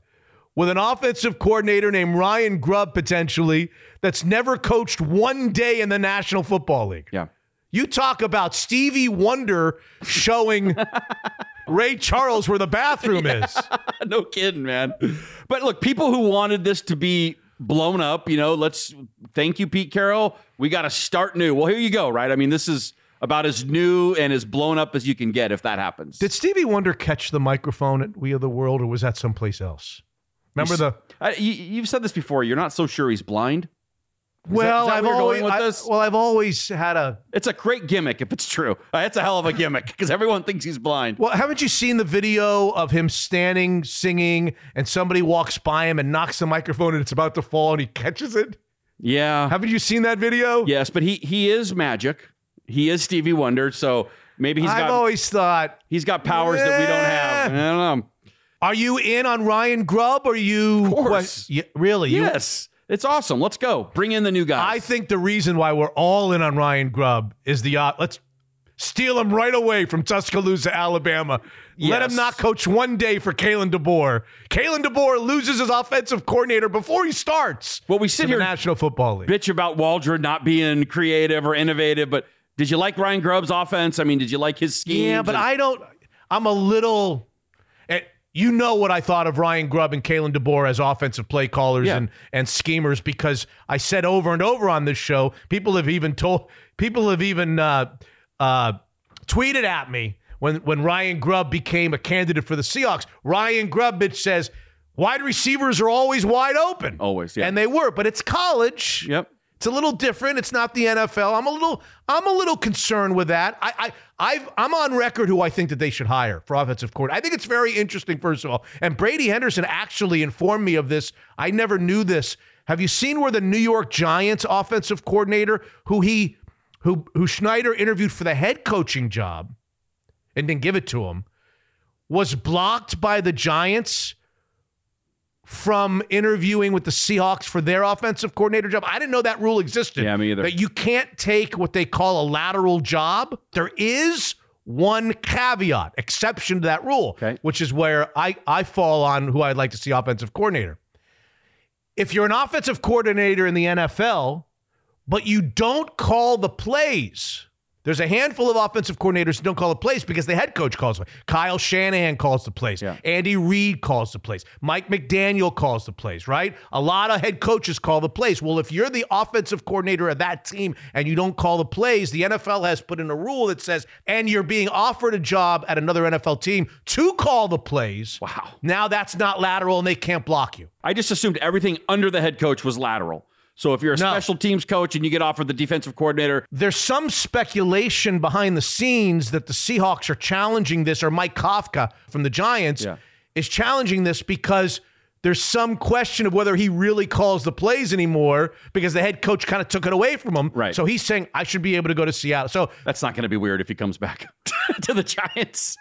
With an offensive coordinator named Ryan Grubb, potentially, that's never coached one day in the National Football League. Yeah. You talk about Stevie Wonder showing Ray Charles where the bathroom yeah. is. No kidding, man. But look, people who wanted this to be blown up, you know, let's thank you, Pete Carroll. We got to start new. Well, here you go, right? I mean, this is about as new and as blown up as you can get if that happens. Did Stevie Wonder catch the microphone at We Are the World, or was that someplace else? Remember the? I, you, you've said this before. You're not so sure he's blind. Is well, that, is that I've always. Going with I, this? Well, I've always had a. It's a great gimmick if it's true. That's a hell of a gimmick because everyone thinks he's blind. Well, haven't you seen the video of him standing, singing, and somebody walks by him and knocks the microphone and it's about to fall and he catches it? Yeah. Haven't you seen that video? Yes, but he he is magic. He is Stevie Wonder. So maybe he's. I've got, always thought he's got powers yeah. that we don't have. I don't know. Are you in on Ryan Grubb? Or you? Of course. What, you, really? Yes. You, it's awesome. Let's go. Bring in the new guys. I think the reason why we're all in on Ryan Grubb is the uh, let's steal him right away from Tuscaloosa, Alabama. Yes. Let him not coach one day for Kalen DeBoer. Kalen DeBoer loses his offensive coordinator before he starts. Well, we sit here in the National Football League. Bitch about Waldron not being creative or innovative, but did you like Ryan Grubb's offense? I mean, did you like his scheme? Yeah, but and- I don't. I'm a little. You know what I thought of Ryan Grubb and Kalen DeBoer as offensive play callers yeah. and, and schemers, because I said over and over on this show, people have even told people have even uh, uh, tweeted at me when when Ryan Grubb became a candidate for the Seahawks. Ryan Grubb bitch says wide receivers are always wide open, always, yeah, and they were, but it's college. Yep. It's a little different. It's not the N F L. I'm a little, I'm a little concerned with that. I, I, I've, I'm on record who I think that they should hire for offensive coordinator. I think it's very interesting, first of all. And Brady Henderson actually informed me of this. I never knew this. Have you seen where the New York Giants offensive coordinator, who he, who, who Schneider interviewed for the head coaching job, and didn't give it to him, was blocked by the Giants from interviewing with the Seahawks for their offensive coordinator job? I didn't know that rule existed. Yeah, me either. That you can't take what they call a lateral job. There is one caveat, exception to that rule, okay, which is where I, I fall on who I'd like to see offensive coordinator. If you're an offensive coordinator in the N F L, but you don't call the plays, there's a handful of offensive coordinators who don't call the plays because the head coach calls them. Kyle Shanahan calls the plays. Yeah. Andy Reid calls the plays. Mike McDaniel calls the plays, right? A lot of head coaches call the plays. Well, if you're the offensive coordinator of that team and you don't call the plays, the N F L has put in a rule that says, and you're being offered a job at another N F L team to call the plays. Wow. Now that's not lateral and they can't block you. I just assumed everything under the head coach was lateral. So if you're a no. special teams coach and you get offered the defensive coordinator. There's some speculation behind the scenes that the Seahawks are challenging this, or Mike Kafka from the Giants yeah. is challenging this because there's some question of whether he really calls the plays anymore because the head coach kind of took it away from him. Right. So he's saying, I should be able to go to Seattle. So that's not going to be weird if he comes back to the Giants.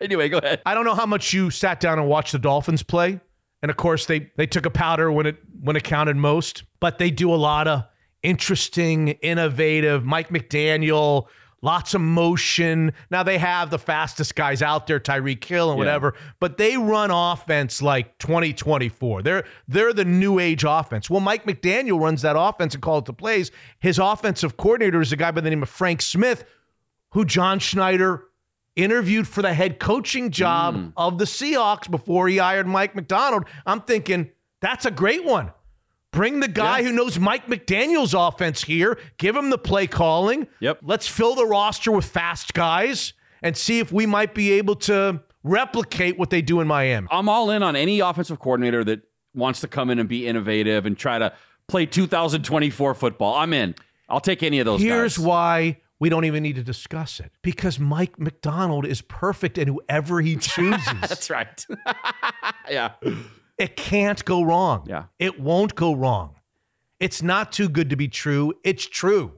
Anyway, go ahead. I don't know how much you sat down and watched the Dolphins play. And of course, they they took a powder when it when it counted most. But they do a lot of interesting, innovative, Mike McDaniel, lots of motion. Now they have the fastest guys out there, Tyreek Hill and whatever. Yeah. But they run offense like twenty twenty-four. They're they're the new age offense. Well, Mike McDaniel runs that offense and calls the plays. His offensive coordinator is a guy by the name of Frank Smith, who John Schneider interviewed for the head coaching job mm. of the Seahawks before he hired Mike Macdonald. I'm thinking, that's a great one. Bring the guy yeah. who knows Mike McDaniel's offense here. Give him the play calling. Yep. Let's fill the roster with fast guys and see if we might be able to replicate what they do in Miami. I'm all in on any offensive coordinator that wants to come in and be innovative and try to play two thousand twenty-four football. I'm in. I'll take any of those Here's guys. Here's why we don't even need to discuss it. Because Mike Macdonald is perfect at whoever he chooses. That's right. Yeah. It can't go wrong. Yeah. It won't go wrong. It's not too good to be true. It's true.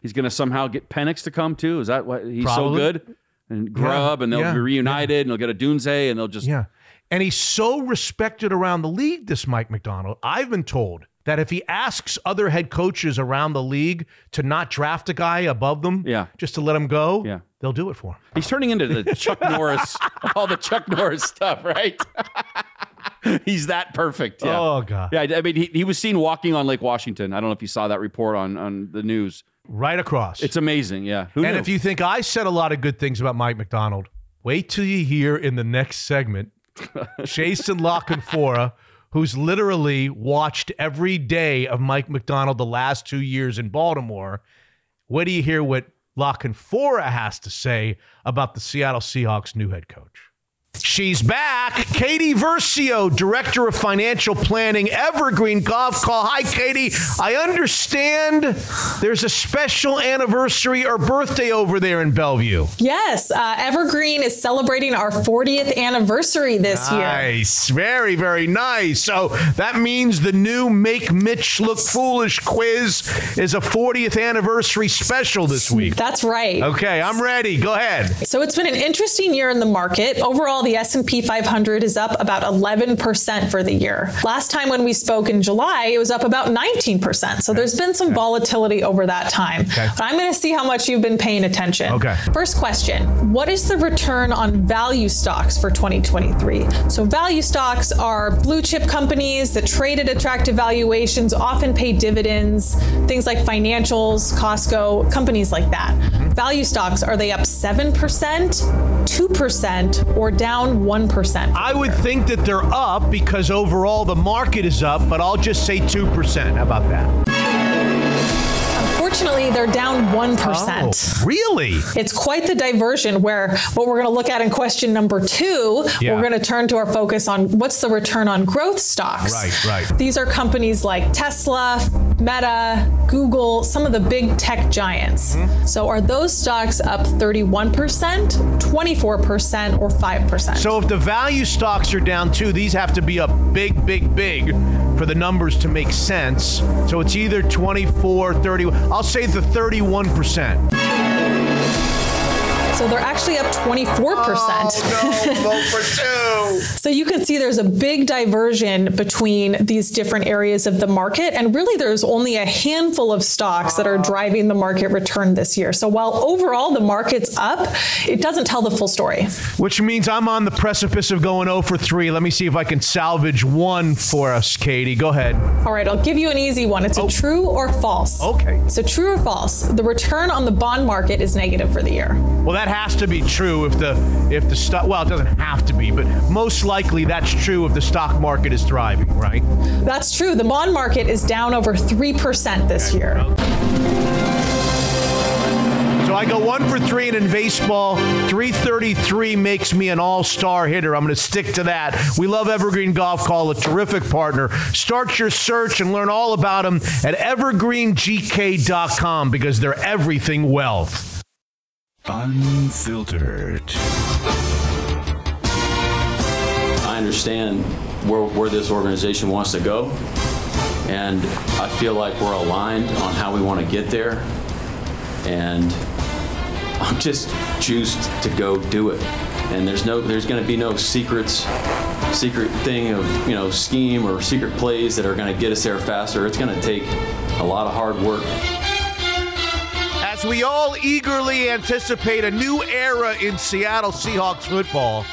He's going to somehow get Penix to come too. Is that what he's Probably. so good? And Grubb, yeah. and they'll yeah. be reunited, yeah. and they'll get a Dunze, and they'll just... Yeah. And he's so respected around the league, this Mike Macdonald. I've been told that if he asks other head coaches around the league to not draft a guy above them, yeah. just to let him go, yeah. they'll do it for him. He's turning into the Chuck Norris, all the Chuck Norris stuff, right? He's that perfect. Yeah. Oh, God. Yeah, I mean, he, he was seen walking on Lake Washington. I don't know if you saw that report on, on the news. Right across. It's amazing, yeah. Who and knew? If you think I said a lot of good things about Mike Macdonald, wait till you hear in the next segment, Jason LaConfora, who's literally watched every day of Mike Macdonald the last two years in Baltimore. What do you hear what LaConfora has to say about the Seattle Seahawks' new head coach? She's back. Katie Versio, Director of Financial Planning, Evergreen Golf Call. Hi, Katie. I understand there's a special anniversary or birthday over there in Bellevue. Yes. Uh, Evergreen is celebrating our fortieth anniversary this nice. year. Nice. Very, very nice. So that means the new Make Mitch Look Foolish quiz is a fortieth anniversary special this week. That's right. Okay. I'm ready. Go ahead. So it's been an interesting year in the market. Overall, the S and P five hundred is up about eleven percent for the year. Last time when we spoke in July, it was up about nineteen percent. So okay. there's been some okay. volatility over that time. Okay. But I'm going to see how much you've been paying attention. Okay. First question, what is the return on value stocks for twenty twenty-three? So value stocks are blue chip companies that trade at attractive valuations, often pay dividends, things like financials, Costco, companies like that. Mm-hmm. Value stocks, are they up seven percent, two percent, or down? one percent. I would think that they're up because overall the market is up, but I'll just say two percent. How about that? Unfortunately, they're down one percent. Oh, really? It's quite the diversion where what we're going to look at in question number two, yeah. we're going to turn to our focus on what's the return on growth stocks. Right, right. These are companies like Tesla, Meta, Google, some of the big tech giants. Mm-hmm. So are those stocks up thirty-one percent, twenty-four percent, or five percent? So if the value stocks are down too, these have to be up big, big, big for the numbers to make sense. So it's either twenty-four, thirty-one. I'll say the thirty-one percent. So they're actually up twenty-four percent. Oh, no, vote for two. So you can see there's a big diversion between these different areas of the market. And really, there's only a handful of stocks that are driving the market return this year. So while overall the market's up, it doesn't tell the full story. Which means I'm on the precipice of going zero for three. Let me see if I can salvage one for us, Katie. Go ahead. All right, I'll give you an easy one. It's oh. a true or false. Okay. So true or false, the return on the bond market is negative for the year. Well, that That has to be true if the if the stock, well, it doesn't have to be, but most likely that's true if the stock market is thriving, right? That's true. The bond market is down over three percent this okay. year. So I go one for three, and in baseball, three thirty-three makes me an all-star hitter. I'm going to stick to that. We love Evergreen Golf Call, a terrific partner. Start your search and learn all about them at evergreen g k dot com because they're everything wealth. Unfiltered. I understand where, where this organization wants to go, and I feel like we're aligned on how we want to get there, and I'm just juiced to go do it. And there's no, there's going to be no secrets, secret thing of, you know, scheme or secret plays that are going to get us there faster. It's going to take a lot of hard work. As we all eagerly anticipate a new era in Seattle Seahawks football,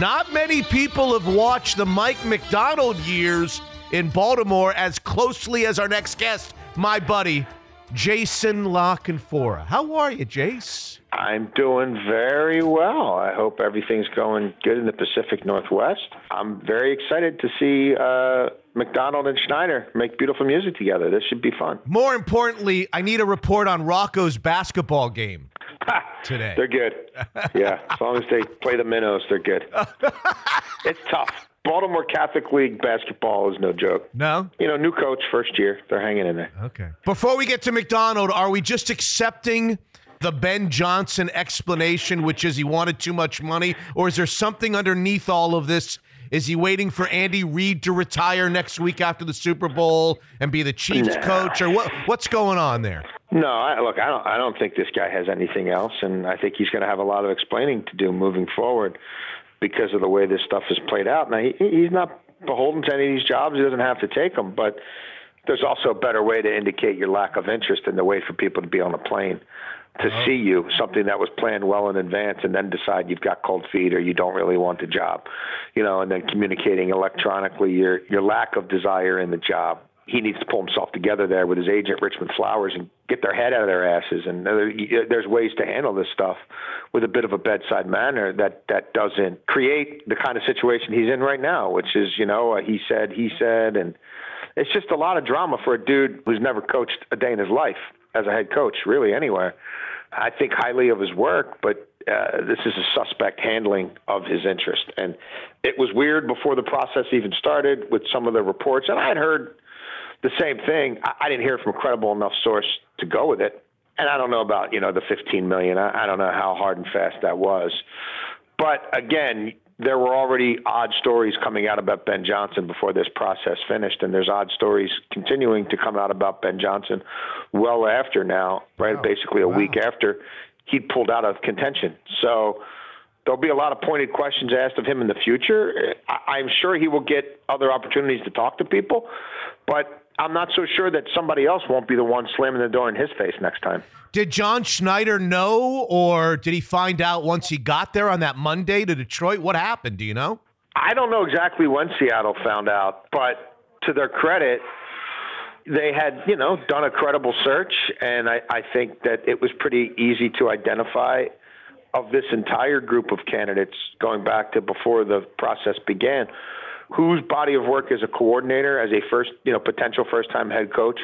not many people have watched the Mike Macdonald years in Baltimore as closely as our next guest, my buddy, Jason Lockenfora. How are you, Jace? I'm doing very well. I hope everything's going good in the Pacific Northwest. I'm very excited to see uh, Macdonald and Schneider make beautiful music together. This should be fun. More importantly, I need a report on Rocco's basketball game today. They're good. Yeah, as long as they play the minnows, they're good. It's tough. Baltimore Catholic League basketball is no joke. No? You know, new coach, first year. They're hanging in there. Okay. Before we get to Macdonald, are we just accepting the Ben Johnson explanation, which is he wanted too much money? Or is there something underneath all of this? Is he waiting for Andy Reid to retire next week after the Super Bowl and be the Chiefs nah. coach? Or what? What's going on there? No, I, look, I don't, I don't think this guy has anything else, and I think he's going to have a lot of explaining to do moving forward, because of the way this stuff is played out. Now, he, he's not beholden to any of these jobs. He doesn't have to take them. But there's also a better way to indicate your lack of interest than to wait for people to be on a plane to oh. see you, something that was planned well in advance, and then decide you've got cold feet or you don't really want the job, you know, and then communicating electronically your, your lack of desire in the job. He needs to pull himself together there with his agent, Richmond Flowers, and get their head out of their asses. And there's ways to handle this stuff with a bit of a bedside manner that, that doesn't create the kind of situation he's in right now, which is, you know, he said, he said, and it's just a lot of drama for a dude who's never coached a day in his life as a head coach, really anywhere. I think highly of his work, but uh, this is a suspect handling of his interest. And it was weird before the process even started with some of the reports. And I had heard the same thing. I didn't hear from a credible enough source to go with it. And I don't know about, you know, the fifteen million. I, I don't know how hard and fast that was. But again, there were already odd stories coming out about Ben Johnson before this process finished. And there's odd stories continuing to come out about Ben Johnson well after now, right? Wow. Basically a wow. week after he pulled out of contention. So there'll be a lot of pointed questions asked of him in the future. I, I'm sure he will get other opportunities to talk to people, but I'm not so sure that somebody else won't be the one slamming the door in his face next time. Did John Schneider know, or did he find out once he got there on that Monday to Detroit? What happened? Do you know? I don't know exactly when Seattle found out, but to their credit, they had, you know, done a credible search. And I, I think that it was pretty easy to identify of this entire group of candidates going back to before the process began, whose body of work as a coordinator, as a first, you know, potential first-time head coach,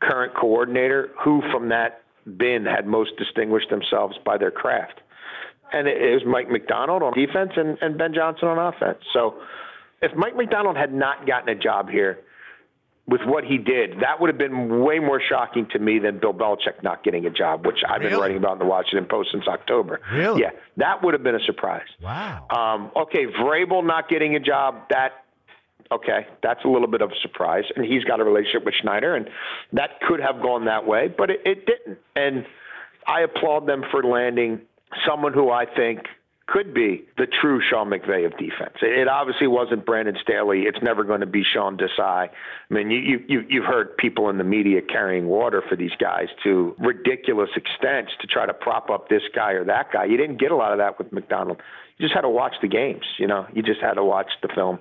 current coordinator, who from that bin had most distinguished themselves by their craft. And it, it was Mike Macdonald on defense and, and Ben Johnson on offense. So if Mike Macdonald had not gotten a job here with what he did, that would have been way more shocking to me than Bill Belichick not getting a job, which I've really? been writing about in the Washington Post since October. Really? Yeah, that would have been a surprise. Wow. Um, okay, Vrabel not getting a job, that, okay, that's a little bit of a surprise. And he's got a relationship with Schneider, and that could have gone that way, but it, it didn't. And I applaud them for landing someone who I think could be the true Sean McVay of defense. It obviously wasn't Brandon Staley. It's never going to be Sean Desai. I mean, you, you, you've heard people in the media carrying water for these guys to ridiculous extents to try to prop up this guy or that guy. You didn't get a lot of that with Macdonald. You just had to watch the games. You know, you just had to watch the film.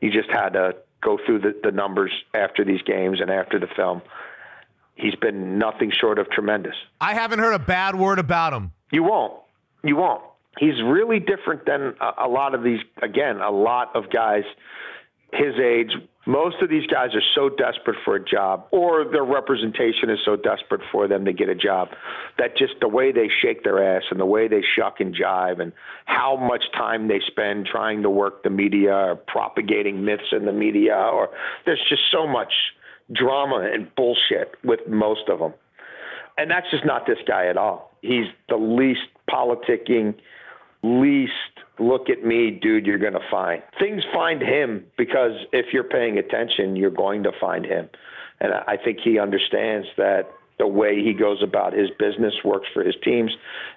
You just had to go through the, the numbers after these games and after the film. He's been nothing short of tremendous. I haven't heard a bad word about him. You won't. You won't. He's really different than a lot of these, again, a lot of guys his age. Most of these guys are so desperate for a job, or their representation is so desperate for them to get a job, that just the way they shake their ass and the way they shuck and jive and how much time they spend trying to work the media or propagating myths in the media, or there's just so much drama and bullshit with most of them. And that's just not this guy at all. He's the least politicking, least look at me, dude, you're going to find. Things find him, because if you're paying attention, you're going to find him. And I think he understands that the way he goes about his business works for his teams.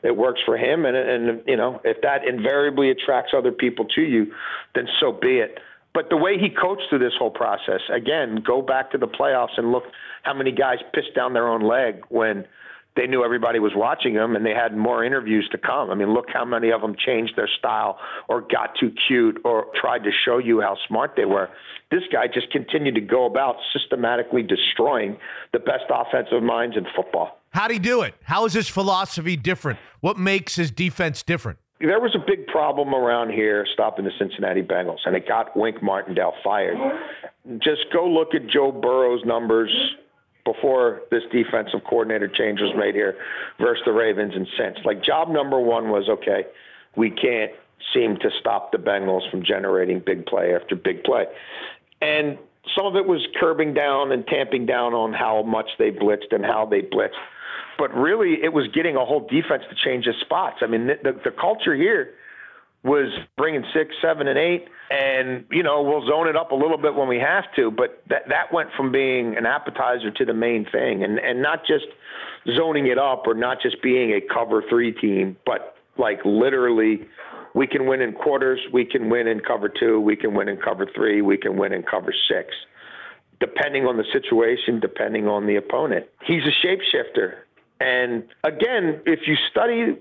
It works for him. And, and you know, if that invariably attracts other people to you, then so be it. But the way he coached through this whole process, again, go back to the playoffs and look how many guys pissed down their own leg when they knew everybody was watching them, and they had more interviews to come. I mean, look how many of them changed their style or got too cute or tried to show you how smart they were. This guy just continued to go about systematically destroying the best offensive minds in football. How'd he do it? How is his philosophy different? What makes his defense different? There was a big problem around here stopping the Cincinnati Bengals, and it got Wink Martindale fired. Just go look at Joe Burrow's numbers before this defensive coordinator change was made here versus the Ravens and since. Like, job number one was, okay, we can't seem to stop the Bengals from generating big play after big play. And some of it was curbing down and tamping down on how much they blitzed and how they blitzed. But really, it was getting a whole defense to change his spots. I mean, the, the, the culture here was bringing six, seven, and eight, and, you know, we'll zone it up a little bit when we have to, but that that went from being an appetizer to the main thing, and, and not just zoning it up or not just being a cover three team, but, like, literally, we can win in quarters, we can win in cover two, we can win in cover three, we can win in cover six, depending on the situation, depending on the opponent. He's a shapeshifter. And again, if you study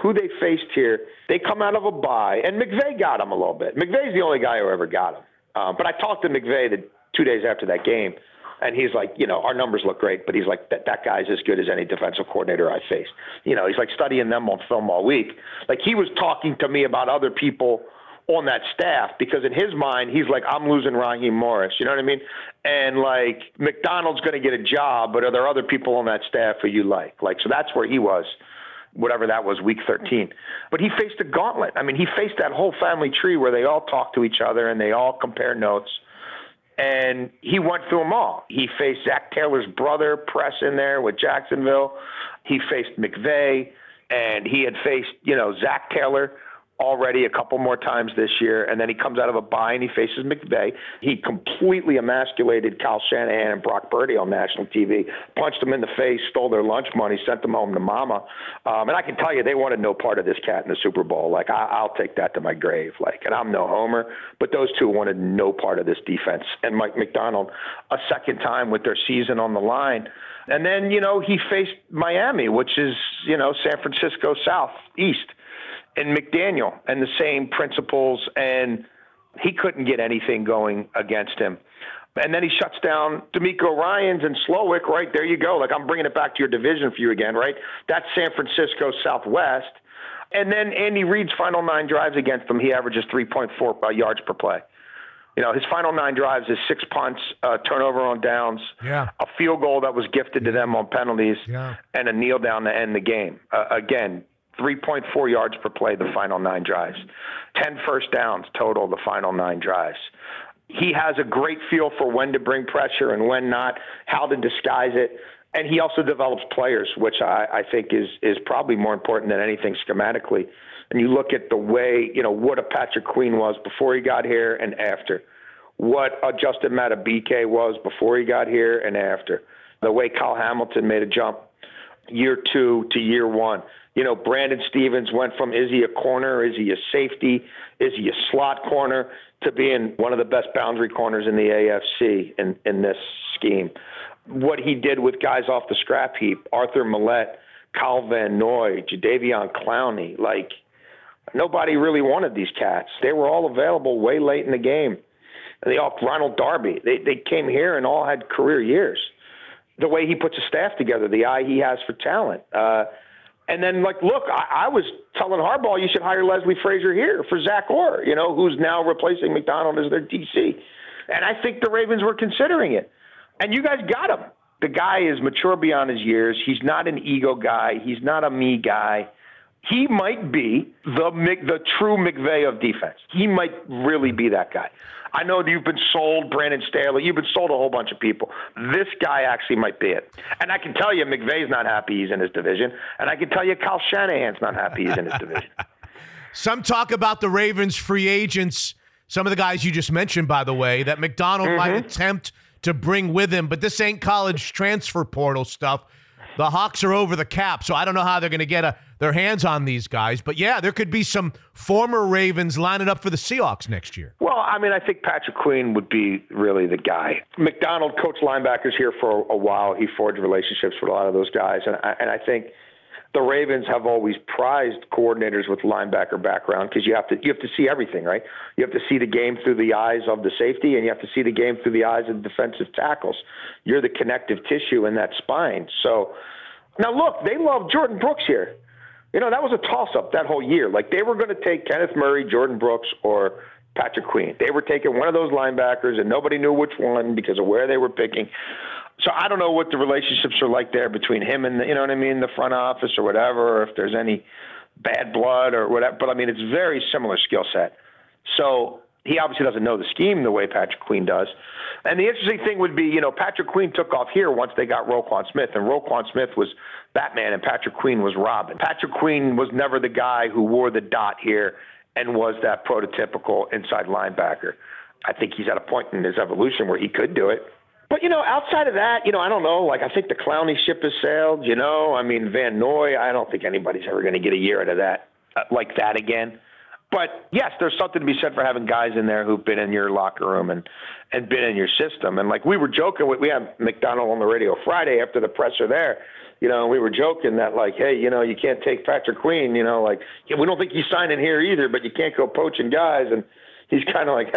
who they faced here, they come out of a bye. And McVay got him a little bit. McVay's the only guy who ever got him. Uh, but I talked to McVay the, two days after that game, and he's like, you know, our numbers look great, but he's like, that that guy's as good as any defensive coordinator I faced. You know, he's like studying them on film all week. Like, he was talking to me about other people on that staff, because in his mind, he's like, I'm losing Raheem Morris. You know what I mean? And like, McDonald's going to get a job, but are there other people on that staff who you like? Like, so that's where he was, whatever that was, week thirteen. But he faced a gauntlet. I mean, he faced that whole family tree where they all talk to each other and they all compare notes. And he went through them all. He faced Zach Taylor's brother, Press, in there with Jacksonville. He faced McVay, and he had faced, you know, Zach Taylor already a couple more times this year, and then he comes out of a bye and he faces McVay. He completely emasculated Kyle Shanahan and Brock Purdy on national T V, punched them in the face, stole their lunch money, sent them home to mama. Um, and I can tell you, they wanted no part of this cat in the Super Bowl. Like, I, I'll take that to my grave. Like, and I'm no homer, but those two wanted no part of this defense. And Mike Macdonald, a second time with their season on the line. And then, you know, he faced Miami, which is, you know, San Francisco Southeast, and McDaniel, and the same principles, and he couldn't get anything going against him. And then he shuts down DeMeco Ryans and Slowick, right? There you go. Like, I'm bringing it back to your division for you again, right? That's San Francisco Southwest. And then Andy Reid's final nine drives against him, he averages three point four yards per play. You know, his final nine drives is six punts, uh, turnover on downs, yeah. a field goal that was gifted to them on penalties, yeah. and a kneel down to end the game. Uh, again, three point four yards per play the final nine drives. ten first downs total the final nine drives. He has a great feel for when to bring pressure and when not, how to disguise it. And he also develops players, which I, I think is is probably more important than anything schematically. And you look at the way, you know, what a Patrick Queen was before he got here and after. What a Justin Matabike was before he got here and after. The way Kyle Hamilton made a jump year two to year one. You know, Brandon Stevens went from, is he a corner, is he a safety, is he a slot corner, to being one of the best boundary corners in the A F C in, in this scheme. What he did with guys off the scrap heap, Arthur Millette, Kyle Van Noy, Jadeveon Clowney, like, nobody really wanted these cats. They were all available way late in the game. And they all, Ronald Darby, they, they came here and all had career years. The way he puts his staff together, the eye he has for talent. Uh, And then, like, look, I, I was telling Harbaugh you should hire Leslie Frazier here for Zach Orr, you know, who's now replacing McDonald as their D C. And I think the Ravens were considering it. And you guys got him. The guy is mature beyond his years. He's not an ego guy. He's not a me guy. He might be the the true McVay of defense. He might really be that guy. I know you've been sold Brandon Staley. You've been sold a whole bunch of people. This guy actually might be it. And I can tell you McVay's not happy he's in his division. And I can tell you Kyle Shanahan's not happy he's in his division. Some talk about the Ravens free agents, some of the guys you just mentioned, by the way, that McDonald mm-hmm. might attempt to bring with him. But this ain't college transfer portal stuff. The Hawks are over the cap, so I don't know how they're going to get a, their hands on these guys. But, yeah, there could be some former Ravens lining up for the Seahawks next year. Well, I mean, I think Patrick Queen would be really the guy. McDonald coached linebackers here for a while. He forged relationships with a lot of those guys. And I, and I think the Ravens have always prized coordinators with linebacker background because you have to you have to see everything, right? You have to see the game through the eyes of the safety, and you have to see the game through the eyes of defensive tackles. You're the connective tissue in that spine. So now look, they love Jordan Brooks here. You know, that was a toss-up that whole year. Like, they were going to take Kenneth Murray, Jordan Brooks, or Patrick Queen. They were taking one of those linebackers, and nobody knew which one because of where they were picking. So I don't know what the relationships are like there between him and, the, you know what I mean, the front office or whatever, or if there's any bad blood or whatever. But, I mean, it's very similar skill set. So he obviously doesn't know the scheme the way Patrick Queen does. And the interesting thing would be, you know, Patrick Queen took off here once they got Roquan Smith, and Roquan Smith was Batman and Patrick Queen was Robin. Patrick Queen was never the guy who wore the dot here and was that prototypical inside linebacker. I think he's at a point in his evolution where he could do it. But, you know, outside of that, you know, I don't know. Like, I think the Clowney ship has sailed, you know. I mean, Van Noy, I don't think anybody's ever going to get a year out of that, uh, like that again. But, yes, there's something to be said for having guys in there who've been in your locker room and, and been in your system. And, like, we were joking. We had McDonald on the radio Friday after the presser there. You know, we were joking that, like, hey, you know, you can't take Patrick Queen. You know, like, we don't think he's signing here either, but you can't go poaching guys. And he's kind of like,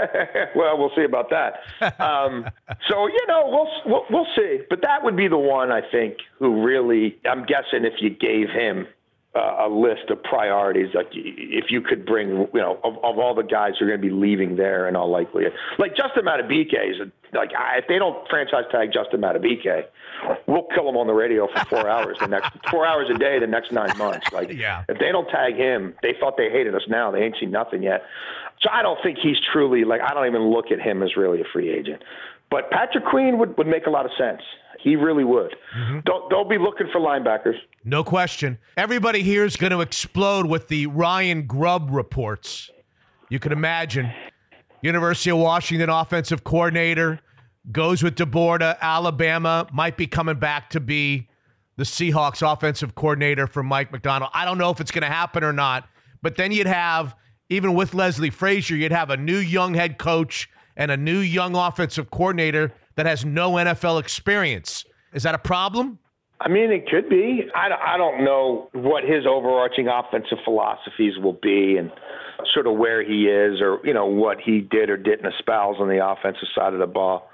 well, we'll see about that. Um, so, you know, we'll, we'll we'll see. But that would be the one, I think, who really, I'm guessing if you gave him uh, a list of priorities, like if you could bring, you know, of, of all the guys who are going to be leaving there in all likelihood. Like Justin Matabike, is like I, if they don't franchise tag Justin Matabike, we'll kill him on the radio for four hours the next four hours a day the next nine months. Like, yeah. If they don't tag him, they thought they hated us now. They ain't seen nothing yet. So I don't think he's truly, like, I don't even look at him as really a free agent. But Patrick Queen would, would make a lot of sense. He really would. Mm-hmm. Don't, don't be looking for linebackers. No question. Everybody here is going to explode with the Ryan Grubb reports. You can imagine. University of Washington offensive coordinator goes with DeBorda. Alabama might be coming back to be the Seahawks offensive coordinator for Mike Macdonald. I don't know if it's going to happen or not. But then you'd have... Even with Leslie Frazier, you'd have a new young head coach and a new young offensive coordinator that has no N F L experience. Is that a problem? I mean, it could be. I, I don't know what his overarching offensive philosophies will be and sort of where he is or, you know, what he did or didn't espouse on the offensive side of the ball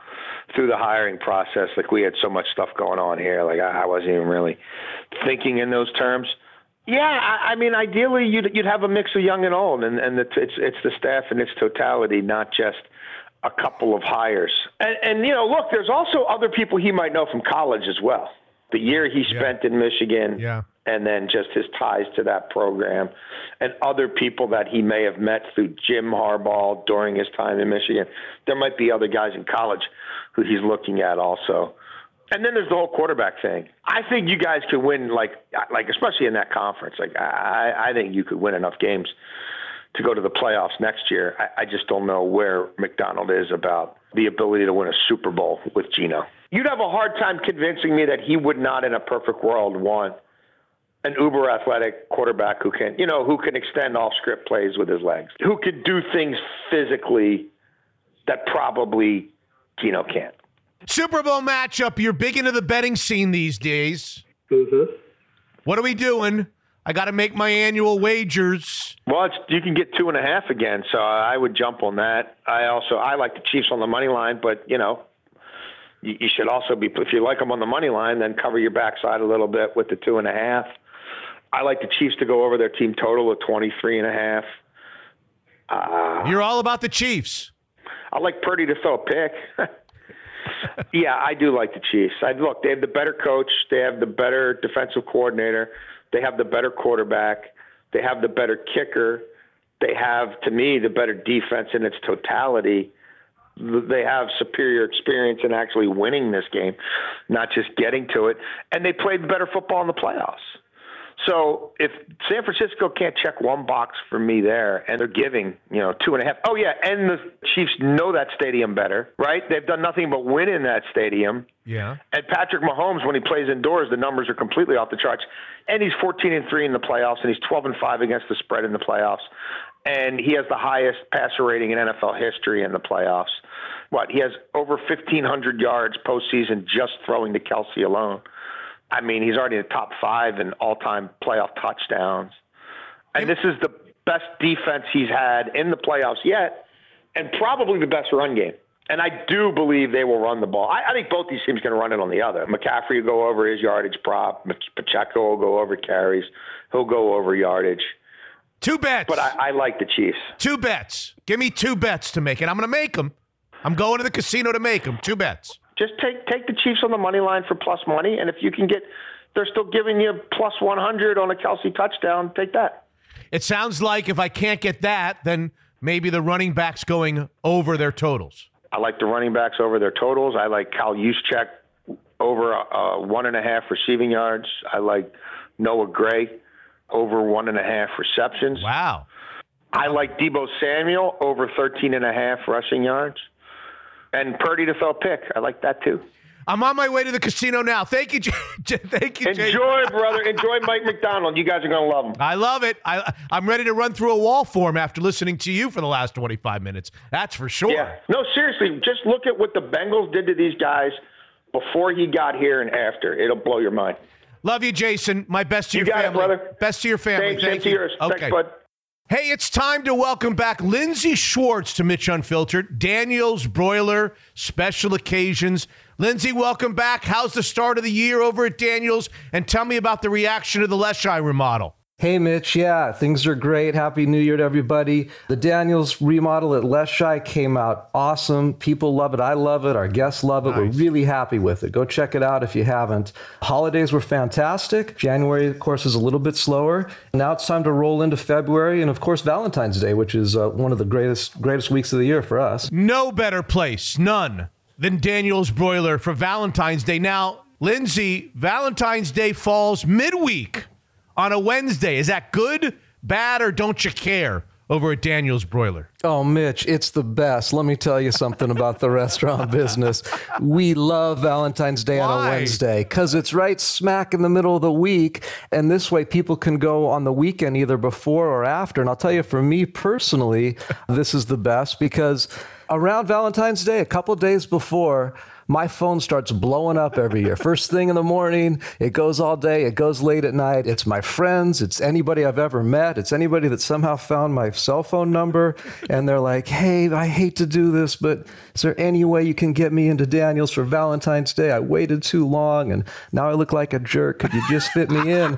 through the hiring process. Like, we had so much stuff going on here. Like, I, I wasn't even really thinking in those terms. Yeah, I, I mean, ideally, you'd you'd have a mix of young and old, and and the, it's it's the staff in its totality, not just a couple of hires. And, and you know, look, there's also other people he might know from college as well. The year he spent yeah. in Michigan, yeah. and then just his ties to that program, and other people that he may have met through Jim Harbaugh during his time in Michigan. There might be other guys in college who he's looking at also. And then there's the whole quarterback thing. I think you guys could win, like, like especially in that conference. Like, I, I think you could win enough games to go to the playoffs next year. I, I just don't know where McDonald is about the ability to win a Super Bowl with Geno. You'd have a hard time convincing me that he would not, in a perfect world, want an uber-athletic quarterback who can, you know, who can extend off-script plays with his legs, who could do things physically that probably Geno can't. Super Bowl matchup. You're big into the betting scene these days. Mm-hmm. What are we doing? I got to make my annual wagers. Well, it's, you can get two and a half again, so I would jump on that. I also I like the Chiefs on the money line, but you know, you, you should also be if you like them on the money line, then cover your backside a little bit with the two and a half. I like the Chiefs to go over their team total of twenty-three and a half. Uh, You're all about the Chiefs. I like Purdy to throw a pick. Yeah, I do like the Chiefs. I, look, they have the better coach. They have the better defensive coordinator. They have the better quarterback. They have the better kicker. They have, to me, the better defense in its totality. They have superior experience in actually winning this game, not just getting to it. And they played better football in the playoffs. So if San Francisco can't check one box for me there, and they're giving, you know, two and a half. Oh, yeah, and the Chiefs know that stadium better, right? They've done nothing but win in that stadium. Yeah. And Patrick Mahomes, when he plays indoors, the numbers are completely off the charts. And he's fourteen and three in the playoffs, and he's twelve and five against the spread in the playoffs. And he has the highest passer rating in N F L history in the playoffs. What? He has over fifteen hundred yards postseason just throwing to Kelce alone. I mean, he's already in the top five in all-time playoff touchdowns. And this is the best defense he's had in the playoffs yet, and probably the best run game. And I do believe they will run the ball. I, I think both these teams are going to run it on the other. McCaffrey will go over his yardage prop. Pacheco will go over carries. He'll go over yardage. Two bets. But I, I like the Chiefs. Two bets. Give me two bets to make, and I'm going to make them. I'm going to the casino to make them. Two bets. Just take take the Chiefs on the money line for plus money, and if you can get, they're still giving you plus one hundred on a Kelce touchdown, take that. It sounds like if I can't get that, then maybe the running backs going over their totals. I like the running backs over their totals. I like Kyle Juszczyk over uh, one and a half receiving yards. I like Noah Gray over one and a half receptions. Wow. I like Deebo Samuel over thirteen and a half rushing yards. And Purdy to throw a pick. I like that, too. I'm on my way to the casino now. Thank you, J- J- Thank you, Jay. Enjoy, brother. Enjoy Mike Macdonald. You guys are going to love him. I love it. I, I'm ready to run through a wall for him after listening to you for the last twenty-five minutes. That's for sure. Yeah. No, seriously, just look at what the Bengals did to these guys before he got here and after. It'll blow your mind. Love you, Jason. My best to you your got family. It, brother. Best to your family. Same, Thank same you. To yours. Okay. Thanks, bud. Hey, it's time to welcome back Lindsay Schwartz to Mitch Unfiltered, Daniel's Broiler, Special Occasions. Lindsay, welcome back. How's the start of the year over at Daniel's? And tell me about the reaction to the Leshai remodel. Hey, Mitch. Yeah, things are great. Happy New Year to everybody. The Daniel's remodel at Leshai came out awesome. People love it. I love it. Our guests love it. Nice. We're really happy with it. Go check it out if you haven't. Holidays were fantastic. January, of course, is a little bit slower. Now it's time to roll into February and, of course, Valentine's Day, which is uh, one of the greatest greatest weeks of the year for us. No better place, none, than Daniel's Broiler for Valentine's Day. Now, Lindsay, Valentine's Day falls midweek on a Wednesday. Is that good, bad, or don't you care over at Daniel's Broiler? Oh, Mitch, it's the best. Let me tell you something about the restaurant business. We love Valentine's Day Why? on a Wednesday because it's right smack in the middle of the week. And this way people can go on the weekend either before or after. And I'll tell you, for me personally, this is the best because around Valentine's Day, a couple days before, my phone starts blowing up every year. First thing in the morning, it goes all day, it goes late at night. It's my friends, it's anybody I've ever met, it's anybody that somehow found my cell phone number. And they're like, hey, I hate to do this, but is there any way you can get me into Daniel's for Valentine's Day? I waited too long and now I look like a jerk. Could you just fit me in?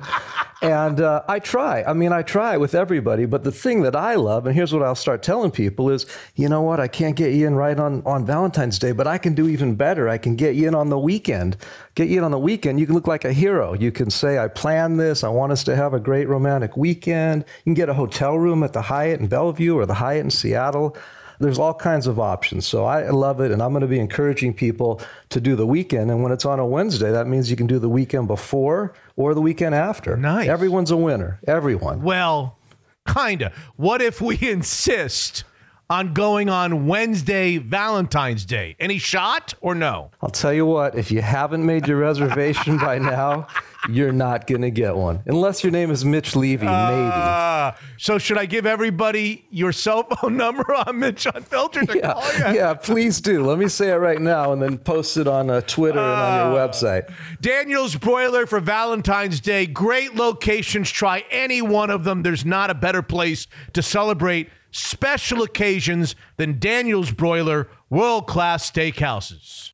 And uh, I try. I mean, I try with everybody. But the thing that I love, and here's what I'll start telling people is, you know what? I can't get you in right on, on Valentine's Day, but I can do even better. I can get you in on the weekend. Get you in on the weekend. You can look like a hero. You can say, I planned this. I want us to have a great romantic weekend. You can get a hotel room at the Hyatt in Bellevue or the Hyatt in Seattle. There's all kinds of options. So I love it. And I'm going to be encouraging people to do the weekend. And when it's on a Wednesday, that means you can do the weekend before or the weekend after. Nice. Everyone's a winner. Everyone. Well, kind of. What if we insist on going on Wednesday, Valentine's Day? Any shot or no? I'll tell you what, if you haven't made your reservation by now, you're not going to get one. Unless your name is Mitch Levy, uh, maybe. So should I give everybody your cell phone number on Mitch Unfiltered to yeah, call you? Yeah, please do. Let me say it right now and then post it on uh, Twitter uh, and on your website. Daniel's Broiler for Valentine's Day. Great locations. Try any one of them. There's not a better place to celebrate special occasions than Daniel's Broiler, world-class steakhouses.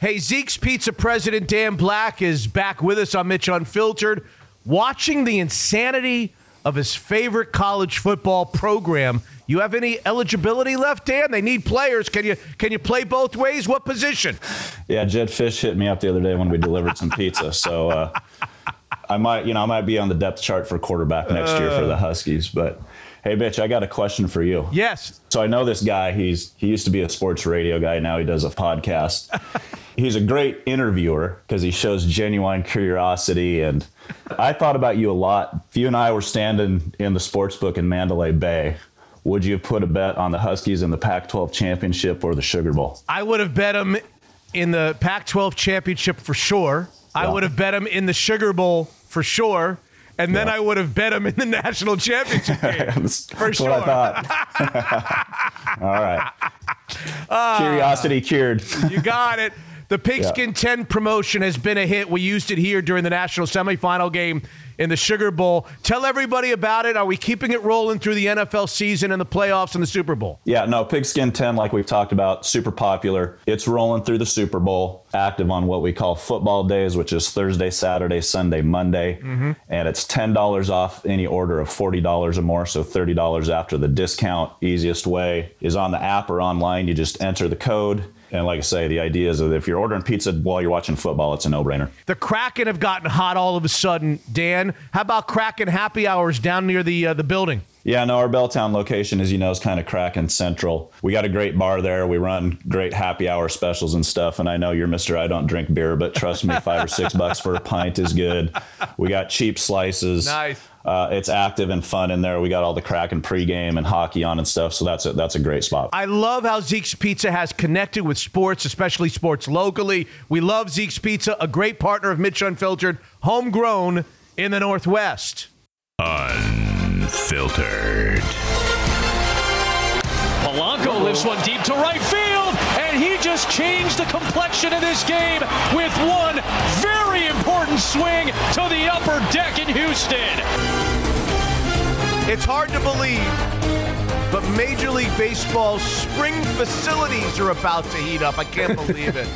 Hey, Zeke's Pizza president Dan Black is back with us on Mitch Unfiltered, watching the insanity of his favorite college football program. You have any eligibility left, Dan? They need players. Can you can you play both ways? What position? Yeah, Jed Fish hit me up the other day when we delivered some pizza, so uh, I might you know I might be on the depth chart for quarterback next uh, year for the Huskies, but Hey, bitch, I got a question for you. Yes. So I know this guy. He's he used to be a sports radio guy. Now he does a podcast. He's a great interviewer because he shows genuine curiosity. And I thought about you a lot. If you and I were standing in the sports book in Mandalay Bay, would you have put a bet on the Huskies in the Pac twelve championship or the Sugar Bowl? I would have bet them in the Pac twelve championship for sure. Yeah. I would have bet them in the Sugar Bowl for sure. And then yeah. I would have bet him in the national championship game. that's, for that's sure. What I thought. All right. Uh, Curiosity cured. You got it. The Pigskin yeah. ten promotion has been a hit. We used it here during the national semifinal game in the Sugar Bowl. Tell everybody about it. Are we keeping it rolling through the N F L season and the playoffs and the Super Bowl? Yeah, no, Pigskin ten, like we've talked about, super popular. It's rolling through the Super Bowl, active on what we call football days, which is Thursday, Saturday, Sunday, Monday. Mm-hmm. And it's ten dollars off any order of forty dollars or more, so thirty dollars after the discount. Easiest way is on the app or online. You just enter the code. And like I say, the idea is that if you're ordering pizza while you're watching football, it's a no-brainer. The Kraken have gotten hot all of a sudden, Dan. How about Kraken happy hours down near the uh, the building? Yeah, no, our Belltown location, as you know, is kind of Kraken Central. We got a great bar there. We run great happy hour specials and stuff. And I know you're Mister I don't drink beer, but trust me, five or six bucks for a pint is good. We got cheap slices. Nice. Uh, it's active and fun in there. We got all the Kraken pregame and hockey on and stuff, so that's a, that's a great spot. I love how Zeke's Pizza has connected with sports, especially sports locally. We love Zeke's Pizza, a great partner of Mitch Unfiltered, homegrown in the Northwest. Unfiltered. Polanco lifts one deep to right field, and he just changed the complexion of this game with one very important swing to the upper deck in Houston. It's hard to believe, but Major League Baseball's spring facilities are about to heat up. I can't believe it.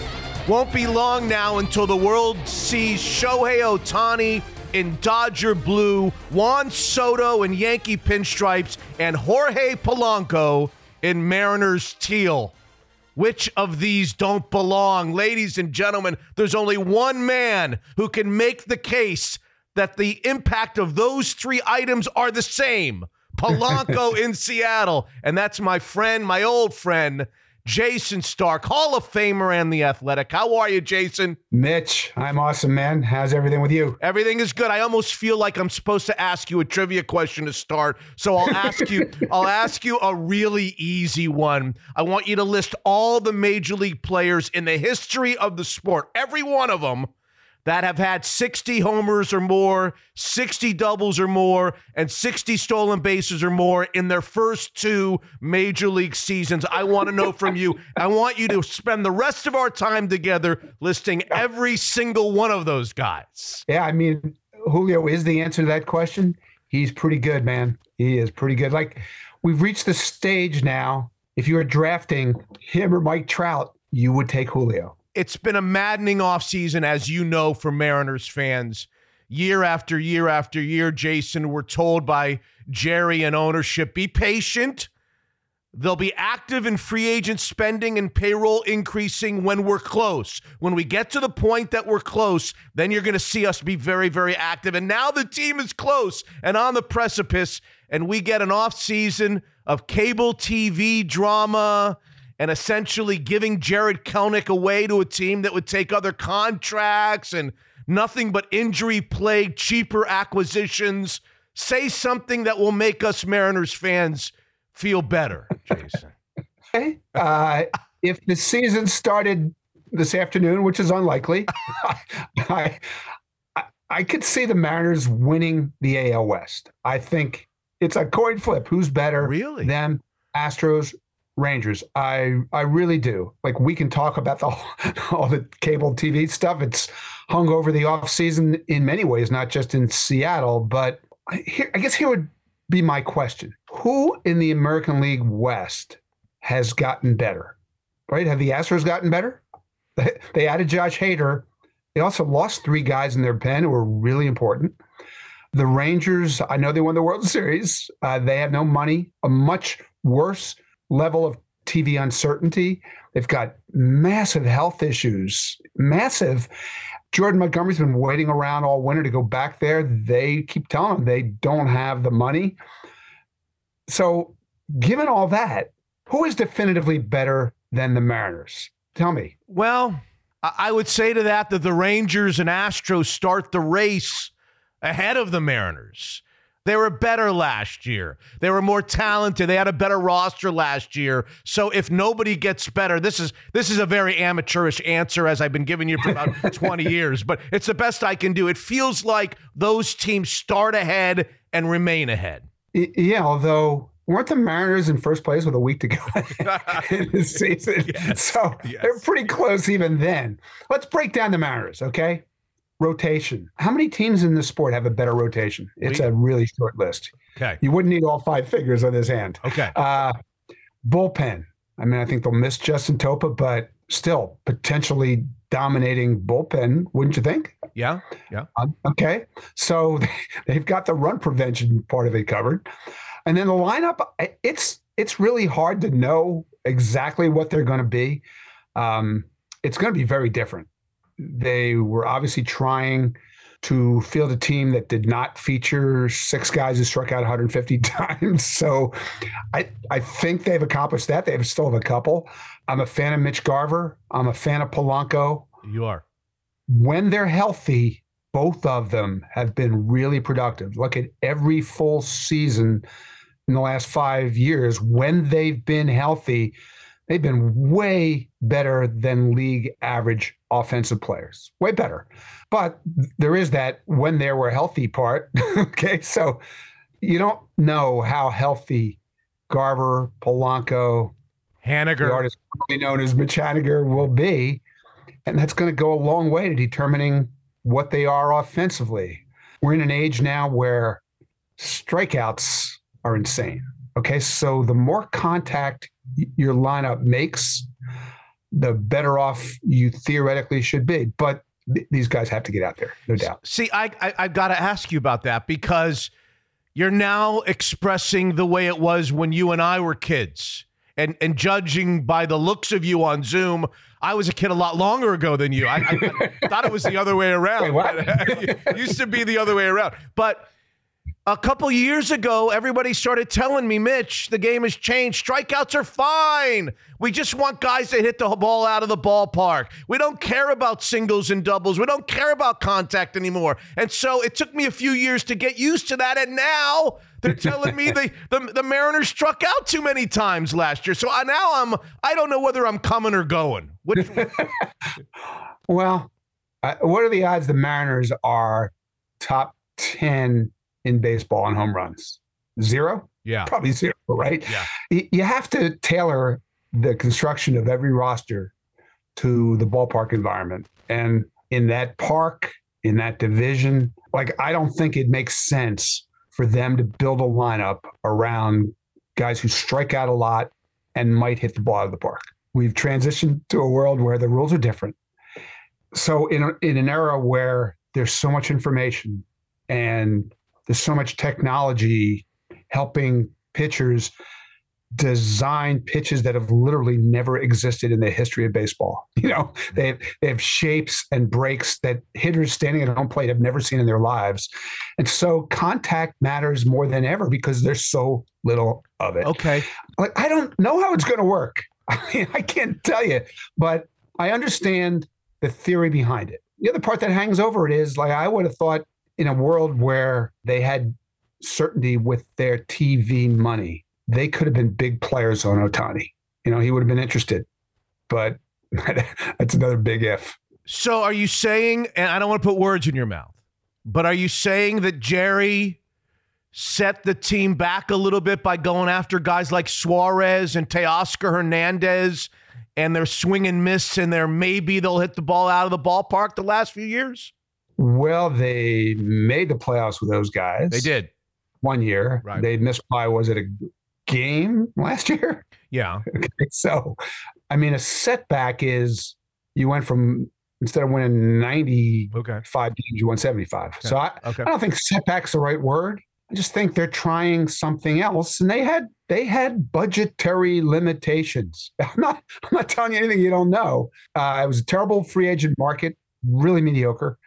Won't be long now until the world sees Shohei Ohtani in Dodger blue, Juan Soto in Yankee pinstripes, and Jorge Polanco in Mariners teal. Which of these don't belong? Ladies and gentlemen, there's only one man who can make the case that the impact of those three items are the same. Polanco in Seattle. And that's my friend, my old friend, Jason Stark, Hall of Famer and The Athletic. How are you, Jason? Mitch, I'm awesome, man. How's everything with you? Everything is good. I almost feel like I'm supposed to ask you a trivia question to start, so I'll ask you I'll ask you a really easy one. I want you to list all the major league players in the history of the sport, every one of them, that have had sixty homers or more, sixty doubles or more, and sixty stolen bases or more in their first two major league seasons. I want to know from you. I want you to spend the rest of our time together listing every single one of those guys. Yeah, I mean, Julio is the answer to that question. He's pretty good, man. He is pretty good. Like, we've reached the stage now. If you were drafting him or Mike Trout, you would take Julio. It's been a maddening offseason, as you know, for Mariners fans. Year after year after year, Jason, we're told by Jerry and ownership, be patient. They'll be active in free agent spending and payroll increasing when we're close. When we get to the point that we're close, then you're going to see us be very, very active. And now the team is close and on the precipice, and we get an offseason of cable T V drama and essentially giving Jared Kelenic away to a team that would take other contracts and nothing but injury-plagued, cheaper acquisitions. Say something that will make us Mariners fans feel better, Jason. Hey, uh, if the season started this afternoon, which is unlikely, I, I, I could see the Mariners winning the A L West. I think it's a coin flip. Who's better? Really? Them, Astros, Rangers. I I really do. Like, we can talk about the all the cable T V stuff. It's hung over the offseason in many ways, not just in Seattle. But here, I guess here would be my question. Who in the American League West has gotten better? Right? Have the Astros gotten better? They, they added Josh Hader. They also lost three guys in their pen who were really important. The Rangers, I know they won the World Series. Uh, they have no money. A much worse level of T V uncertainty. They've got massive health issues, massive. Jordan Montgomery's been waiting around all winter to go back there. They keep telling him they don't have the money. So given all that, who is definitively better than the Mariners? Tell me. Well, I would say to that that the Rangers and Astros start the race ahead of the Mariners. They were better last year. They were more talented. They had a better roster last year. So if nobody gets better, this is this is a very amateurish answer, as I've been giving you for about twenty years, but it's the best I can do. It feels like those teams start ahead and remain ahead. Yeah, although weren't the Mariners in first place with a week to go in the season? Yes, so yes, they're pretty yes. close even then. Let's break down the Mariners, okay? Rotation. How many teams in this sport have a better rotation? It's a really short list. Okay. You wouldn't need all five figures on this hand. Okay. Uh, bullpen. I mean, I think they'll miss Justin Topa, but still potentially dominating bullpen, wouldn't you think? Yeah, yeah. Uh, okay. So they've got the run prevention part of it covered. And then the lineup, it's it's really hard to know exactly what they're going to be. Um, it's going to be very different. They were obviously trying to field a team that did not feature six guys who struck out one hundred fifty times. So I I think they've accomplished that. They still have a couple. I'm a fan of Mitch Garver. I'm a fan of Polanco. You are. When they're healthy, both of them have been really productive. Look at every full season in the last five years. When they've been healthy, they've been way better than league average offensive players, way better. But there is that when they were healthy part. Okay, so you don't know how healthy Garver, Polanco, Haniger, the artist probably known as Mitch Haniger, will be, and that's going to go a long way to determining what they are offensively. We're in an age now where strikeouts are insane. Okay, so the more contact your lineup makes, the better off you theoretically should be. But th- these guys have to get out there, no doubt. See, I, I, I've got to ask you about that, because you're now expressing the way it was when you and I were kids. And and judging by the looks of you on Zoom, I was a kid a lot longer ago than you. I, I, I thought it was the other way around. Wait, what? It used to be the other way around. But a couple years ago, everybody started telling me, Mitch, the game has changed. Strikeouts are fine. We just want guys to hit the ball out of the ballpark. We don't care about singles and doubles. We don't care about contact anymore. And so it took me a few years to get used to that. And now they're telling me the, the, the Mariners struck out too many times last year. So I, now I'm, I don't know whether I'm coming or going. Which, well, uh, what are the odds the Mariners are top ten in baseball on home runs? Zero? Yeah. Probably zero, right? Yeah. You have to tailor the construction of every roster to the ballpark environment. And in that park, in that division, like, I don't think it makes sense for them to build a lineup around guys who strike out a lot and might hit the ball out of the park. We've transitioned to a world where the rules are different. So in, a, in an era where there's so much information and there's so much technology helping pitchers design pitches that have literally never existed in the history of baseball. You know, they have, they have shapes and breaks that hitters standing at home plate have never seen in their lives. And so contact matters more than ever because there's so little of it. Okay. Like, I don't know how it's going to work. I mean, I can't tell you, but I understand the theory behind it. The other part that hangs over it is, like, I would have thought, in a world where they had certainty with their T V money, they could have been big players on Ohtani. You know, he would have been interested, but that's another big if. So are you saying, and I don't want to put words in your mouth, but are you saying that Jerry set the team back a little bit by going after guys like Suarez and Teoscar Hernandez, and they're swing and miss, and they're maybe they'll hit the ball out of the ballpark the last few years? Well, they made the playoffs with those guys. They did. One year. Right. They missed by, was it a game last year? Yeah. Okay, so, I mean, a setback is you went from, instead of winning ninety-five okay. games, you won seventy-five. Okay. So I, okay. I don't think setback's the right word. I just think they're trying something else. And they had they had budgetary limitations. I'm not, I'm not telling you anything you don't know. Uh, it was a terrible free agent market, really mediocre.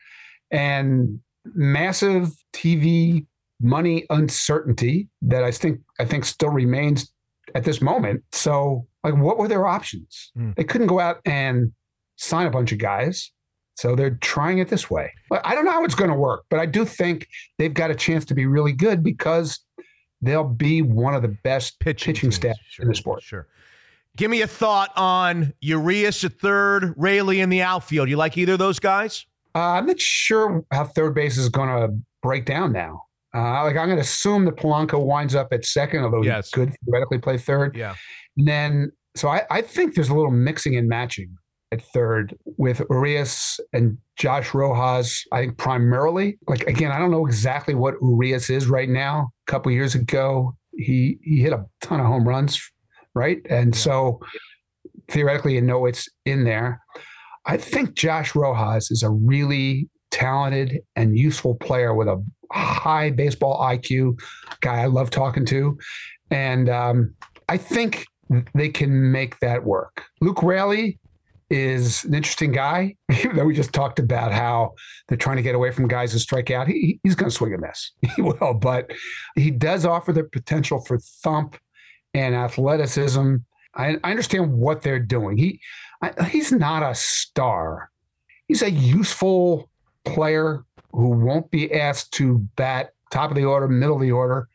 And massive T V money uncertainty that I think I think still remains at this moment. So, like, what were their options? Mm. They couldn't go out and sign a bunch of guys. So they're trying it this way. I don't know how it's going to work, but I do think they've got a chance to be really good because they'll be one of the best pitching, pitching staff sure, in the sport. Sure. Give me a thought on Urias at third, Raley in the outfield. You like either of those guys? Uh, I'm not sure how third base is going to break down now. Uh, like I'm going to assume that Polanco winds up at second, although yes. he could theoretically play third. Yeah. And then, so I, I think there's a little mixing and matching at third with Urias and Josh Rojas, I think primarily. Like, again, I don't know exactly what Urias is right now. A couple of years ago, he, he hit a ton of home runs, right? And yeah. so theoretically, you know it's in there. I think Josh Rojas is a really talented and useful player with a high baseball I Q, guy I love talking to. And um, I think they can make that work. Luke Raley is an interesting guy, even though we just talked about how they're trying to get away from guys who strike out. He, he's going to swing a miss. He will, but he does offer the potential for thump and athleticism. I, I understand what they're doing. He I, he's not a star. He's a useful player who won't be asked to bat top of the order, middle of the order.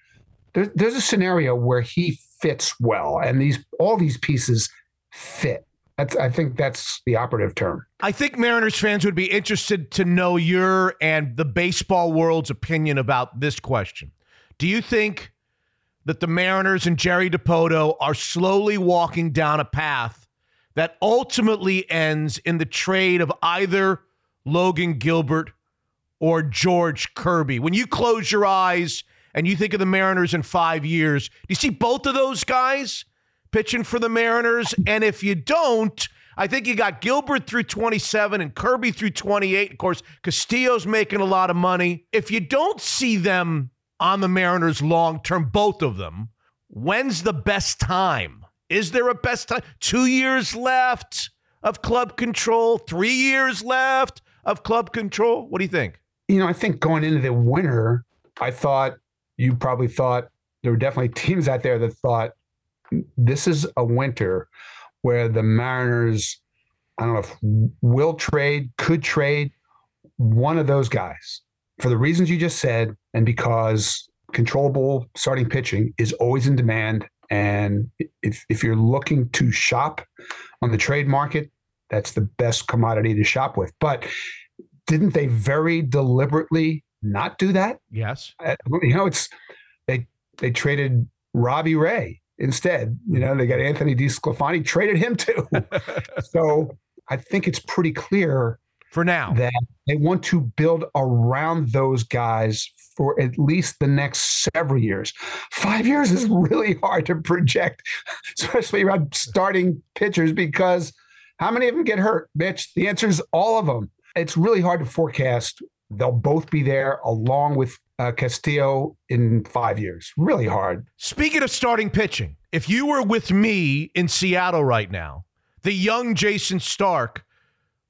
There, there's a scenario where he fits well, and these all these pieces fit. That's, I think that's the operative term. I think Mariners fans would be interested to know your and the baseball world's opinion about this question. Do you think that the Mariners and Jerry DiPoto are slowly walking down a path that ultimately ends in the trade of either Logan Gilbert or George Kirby? When you close your eyes and you think of the Mariners in five years, do you see both of those guys pitching for the Mariners? And if you don't, I think you got Gilbert through twenty-seven and Kirby through twenty-eight. Of course, Castillo's making a lot of money. If you don't see them on the Mariners long-term, both of them, when's the best time? Is there a best time? Two years left of club control, three years left of club control. What do you think? You know, I think going into the winter, I thought you probably thought there were definitely teams out there that thought, this is a winter where the Mariners, I don't know if will trade, could trade one of those guys for the reasons you just said, and because controllable starting pitching is always in demand. And if if you're looking to shop on the trade market, that's the best commodity to shop with. But didn't they very deliberately not do that? Yes. You know, it's they they traded Robbie Ray. Instead, you know, they got Anthony DeSclafani, traded him too. So I think it's pretty clear for now that they want to build around those guys for at least the next several years. Five years is really hard to project, especially around starting pitchers, because how many of them get hurt, Mitch? The answer is all of them. It's really hard to forecast. They'll both be there along with Uh, Castillo in five years. Really hard. Speaking of starting pitching, if you were with me in Seattle right now, the young Jason Stark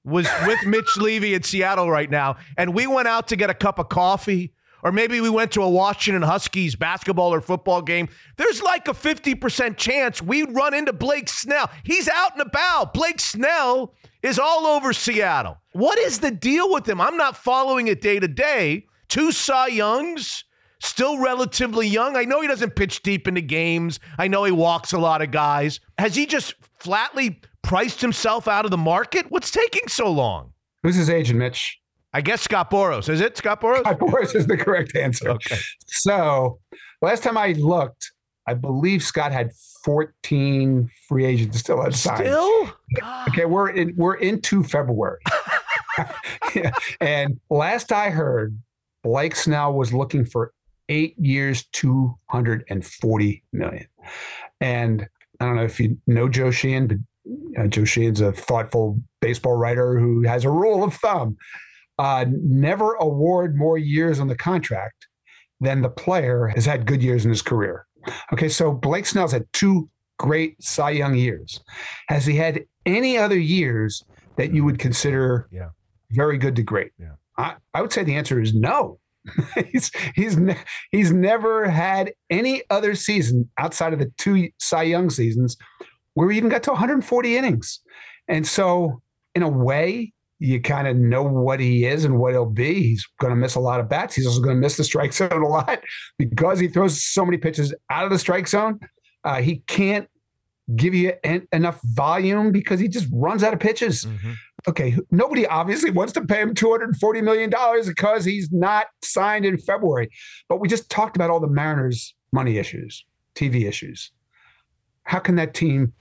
was with Mitch Levy in Seattle right now, and we went out to get a cup of coffee, or maybe we went to a Washington Huskies basketball or football game, there's like a fifty percent chance we'd run into Blake Snell. He's out and about. Blake Snell is all over Seattle. What is the deal with him? I'm not following it day to day. Two Cy Youngs, still relatively young. I know he doesn't pitch deep into games. I know he walks a lot of guys. Has he just flatly priced himself out of the market? What's taking so long? Who's his agent, Mitch? I guess Scott Boras. Is it Scott Boras? Scott Boras is the correct answer. Okay. So last time I looked, I believe Scott had fourteen free agents still outside. Still? Okay, we're in, we're into February. Yeah. And last I heard, Blake Snell was looking for eight years, two hundred forty million dollars. And I don't know if you know Joe Sheehan, but Joe Sheehan's a thoughtful baseball writer who has a rule of thumb. Uh, never award more years on the contract than the player has had good years in his career. Okay, so Blake Snell's had two great Cy Young years. Has he had any other years that you would consider yeah. very good to great? Yeah. I, I would say the answer is no. he's he's ne- he's never had any other season outside of the two Cy Young seasons where he even got to one hundred forty innings. And so in a way, you kind of know what he is and what he'll be. He's going to miss a lot of bats. He's also going to miss the strike zone a lot because he throws so many pitches out of the strike zone. Uh, he can't give you en- enough volume because he just runs out of pitches. Mm-hmm. Okay, nobody obviously wants to pay him two hundred forty million dollars because he's not signed in February. But we just talked about all the Mariners' money issues, T V issues. How can that team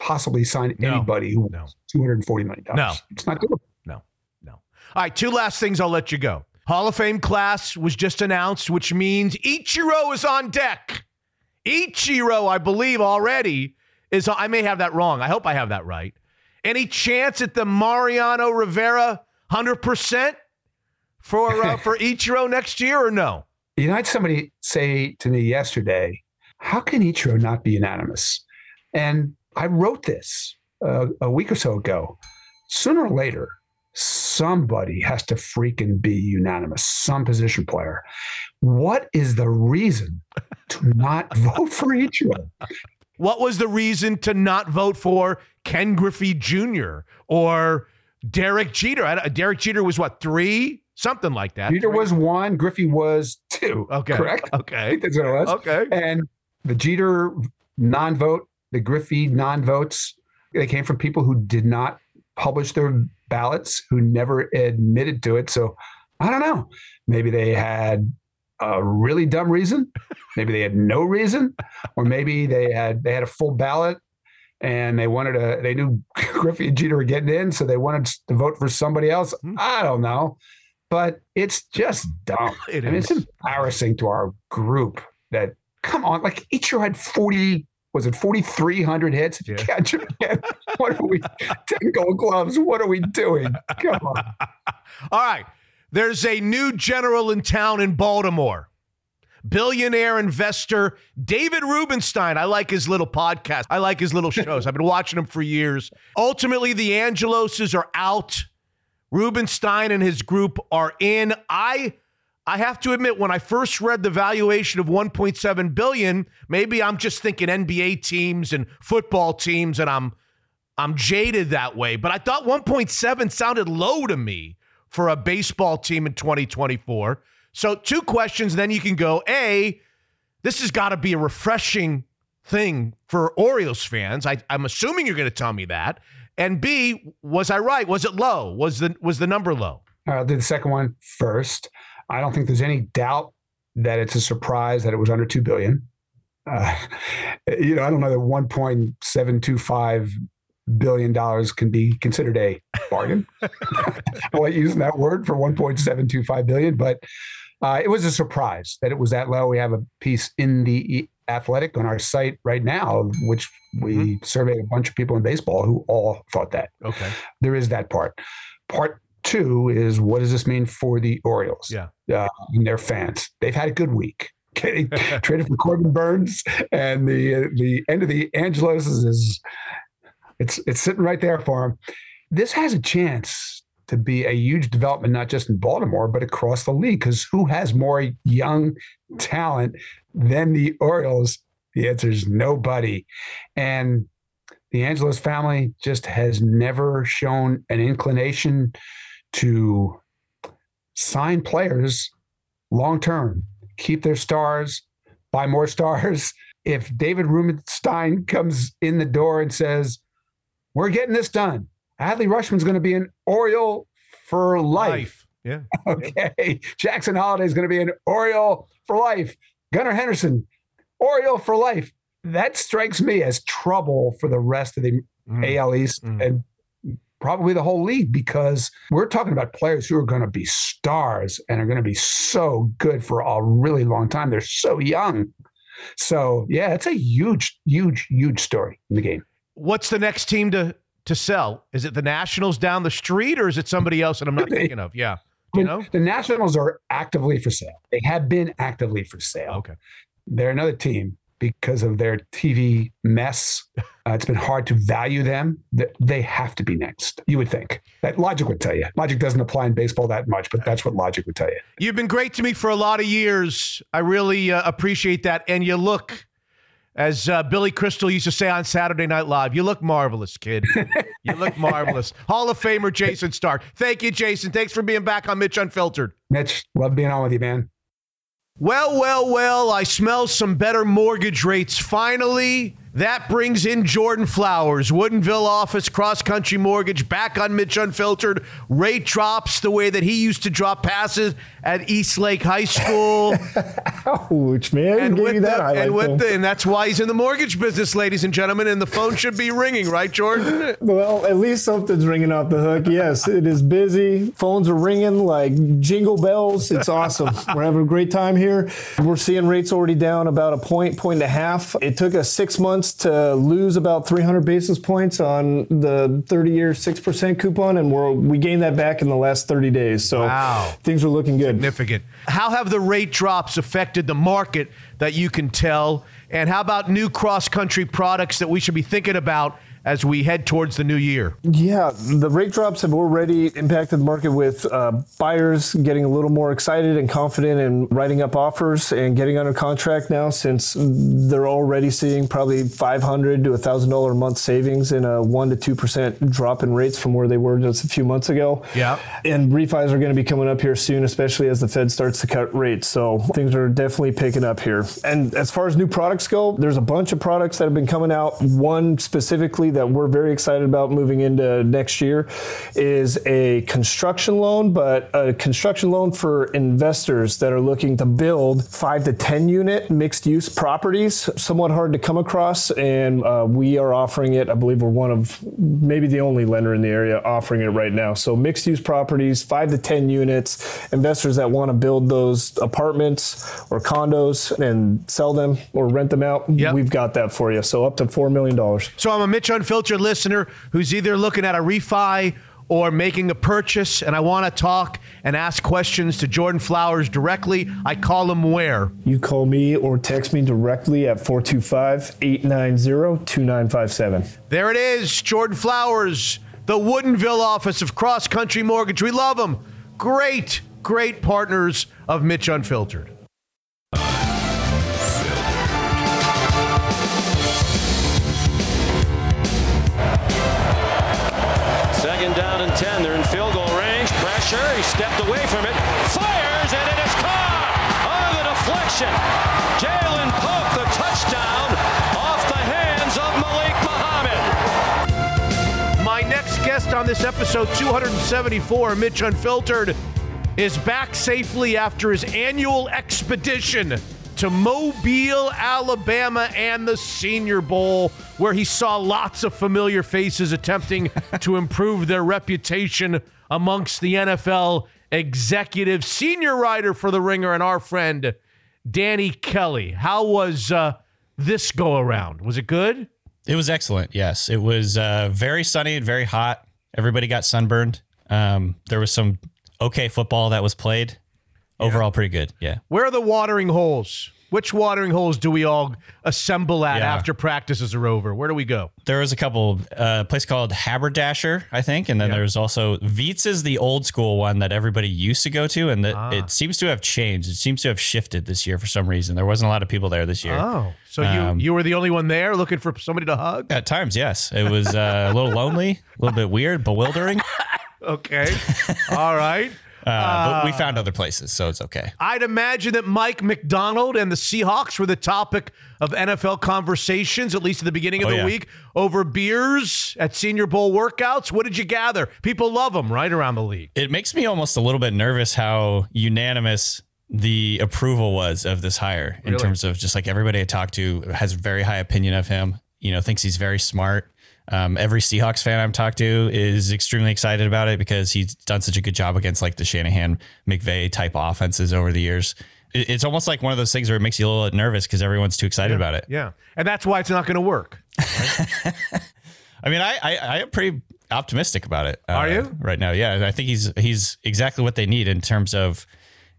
possibly sign no, anybody who no. wants two hundred forty million dollars? No. It's not doable. No, no. All right, two last things, I'll let you go. Hall of Fame class was just announced, which means Ichiro is on deck. Ichiro, I believe, already is – I may have that wrong. I hope I have that right. Any chance at the Mariano Rivera one hundred percent for uh, for Ichiro next year or no? You know, I had somebody say to me yesterday, how can Ichiro not be unanimous? And I wrote this uh, a week or so ago. Sooner or later, somebody has to freaking be unanimous, some position player. What is the reason to not vote for Ichiro? What was the reason to not vote for Ken Griffey Junior or Derek Jeter? I don't, Derek Jeter was what, three? Something like that. Jeter three. was one. Griffey was two. Okay. Correct? Okay. I think that's what it was. Okay. And the Jeter non-vote, the Griffey non-votes, they came from people who did not publish their ballots, who never admitted to it. So I don't know. Maybe they had a really dumb reason. Maybe they had no reason, or maybe they had they had a full ballot and they wanted to. They knew Griffey and Jeter were getting in, so they wanted to vote for somebody else. I don't know, but it's just dumb. It I mean, it's embarrassing to our group. That come on, like Ichiro had forty. Was it forty-three hundred hits? Yeah. Catch it again. What are we? ten gold gloves. What are we doing? Come on. All right. There's a new general in town in Baltimore. Billionaire investor David Rubenstein. I like his little podcast. I like his little shows. I've been watching him for years. Ultimately, the Angeloses are out. Rubenstein and his group are in. I I have to admit, when I first read the valuation of one point seven billion dollars, maybe I'm just thinking N B A teams and football teams, and I'm I'm jaded that way. But I thought one point seven sounded low to me for a baseball team in twenty twenty-four. So two questions, then you can go. A, this has got to be a refreshing thing for Orioles fans. I, I'm assuming you're going to tell me that. And B, was I right? Was it low? Was the was the number low? All right, I'll do the second one first. I don't think there's any doubt that it's a surprise that it was under two billion dollars. Uh, you know, I don't know that one point seven two five billion dollars can be considered a bargain. I like using that word for one point seven two five billion dollars, but uh, it was a surprise that it was that low. We have a piece in the Athletic on our site right now, which we mm-hmm. surveyed a bunch of people in baseball who all thought that. Okay, there is that part. Part two is, what does this mean for the Orioles? Yeah, uh, and their fans. They've had a good week. Okay, traded for Corbin Burns, and the the end of the Angelos is it's it's sitting right there for them. This has a chance to be a huge development, not just in Baltimore, but across the league. Because who has more young talent than the Orioles? The answer is nobody, and the Angelos family just has never shown an inclination to sign players long-term, keep their stars, buy more stars. If David Rubenstein comes in the door and says, we're getting this done, Adley Rushman's going to be an Oriole for life. life. Yeah. Okay. Jackson Holiday's going to be an Oriole for life. Gunnar Henderson, Oriole for life. That strikes me as trouble for the rest of the mm. A L East mm. and probably the whole league, because we're talking about players who are going to be stars and are going to be so good for a really long time. They're so young. So, yeah, it's a huge, huge, huge story in the game. What's the next team to, to sell? Is it the Nationals down the street, or is it somebody else that I'm not thinking of? Yeah. Do you know? The Nationals are actively for sale. They have been actively for sale. Okay. They're another team because of their T V mess. Uh, it's been hard to value them. They have to be next, you would think. That logic would tell you. Logic doesn't apply in baseball that much, but that's what logic would tell you. You've been great to me for a lot of years. I really uh, appreciate that. And you look, as uh, Billy Crystal used to say on Saturday Night Live, you look marvelous, kid. You look marvelous. Hall of Famer Jason Stark. Thank you, Jason. Thanks for being back on Mitch Unfiltered. Mitch, love being on with you, man. Well, well, well, I smell some better mortgage rates finally. That brings in Jordan Flowers, Woodinville office, cross-country mortgage, back on Mitch Unfiltered. Rate drops the way that he used to drop passes at Eastlake High School. Ouch, man. And, with, you that the, and, with the, and that's why he's in the mortgage business, ladies and gentlemen, and the phone should be ringing, right, Jordan? Well, at least something's ringing off the hook. Yes, it is busy. Phones are ringing like jingle bells. It's awesome. We're having a great time here. We're seeing rates already down about a point, point and a half. It took us six months to lose about three hundred basis points on the thirty-year six percent coupon, and we're, we gained that back in the last thirty days. So wow. Things are looking good. Significant. How have the rate drops affected the market that you can tell? And how about new cross-country products that we should be thinking about as we head towards the new year? Yeah, the rate drops have already impacted the market with uh, buyers getting a little more excited and confident and writing up offers and getting under contract now, since they're already seeing probably five hundred dollars to one thousand dollars a month savings in a one percent to two percent drop in rates from where they were just a few months ago. Yeah. And refis are going to be coming up here soon, especially as the Fed starts to cut rates. So things are definitely picking up here. And as far as new products go, there's a bunch of products that have been coming out. One specifically that we're very excited about moving into next year is a construction loan, but a construction loan for investors that are looking to build five to ten unit mixed use properties, somewhat hard to come across. And uh, we are offering it. I believe we're one of maybe the only lender in the area offering it right now. So mixed use properties, five to ten units, investors that want to build those apartments or condos and sell them or rent them out. Yep. We've got that for you. So up to four million dollars. So I'm a Mitch Unfiltered Filtered listener who's either looking at a refi or making a purchase, and I want to talk and ask questions to Jordan Flowers directly. I call him where? You call me or text me directly at four two five, eight nine zero, two nine five seven. There it is, Jordan Flowers, the Woodinville office of Cross Country Mortgage. We love them. Great, great partners of Mitch Unfiltered. ten, they're in field goal range, pressure, he stepped away from it, fires, and it is caught on the deflection. Jalen Pope, the touchdown, off the hands of Malik Muhammad. My next guest on this episode, two hundred seventy-four, Mitch Unfiltered, is back safely after his annual expedition to Mobile, Alabama, and the Senior Bowl, where he saw lots of familiar faces attempting to improve their reputation amongst the N F L executive, senior writer for The Ringer, and our friend Danny Kelly. How was uh, this go-around? Was it good? It was excellent, yes. It was uh, very sunny and very hot. Everybody got sunburned. Um, there was some okay football that was played. Yeah. Overall, pretty good, yeah. Where are the watering holes? Which watering holes do we all assemble at yeah. after practices are over? Where do we go? There was a couple, a uh, place called Haberdasher, I think, and then yeah. there's also Veets is the old school one that everybody used to go to, and the, ah. it seems to have changed. It seems to have shifted this year for some reason. There wasn't a lot of people there this year. Oh, so um, you you were the only one there looking for somebody to hug? At times, yes. It was uh, a little lonely, a little bit weird, bewildering. Okay, all right. Uh, uh, but we found other places, so it's okay. I'd imagine that Mike Macdonald and the Seahawks were the topic of N F L conversations, at least at the beginning of oh, the yeah. week, over beers at Senior Bowl workouts. What did you gather? People love them right around the league. It makes me almost a little bit nervous how unanimous the approval was of this hire really? in terms of just like everybody I talked to has a very high opinion of him, you know, thinks he's very smart. Um, every Seahawks fan I've talked to is extremely excited about it because he's done such a good job against like the Shanahan McVay type offenses over the years. It, it's almost like one of those things where it makes you a little bit nervous because everyone's too excited yeah. about it. Yeah. And that's why it's not going to work. Right? I mean, I, I, I am pretty optimistic about it. Uh, Are you? Right now. Yeah. I think he's, he's exactly what they need in terms of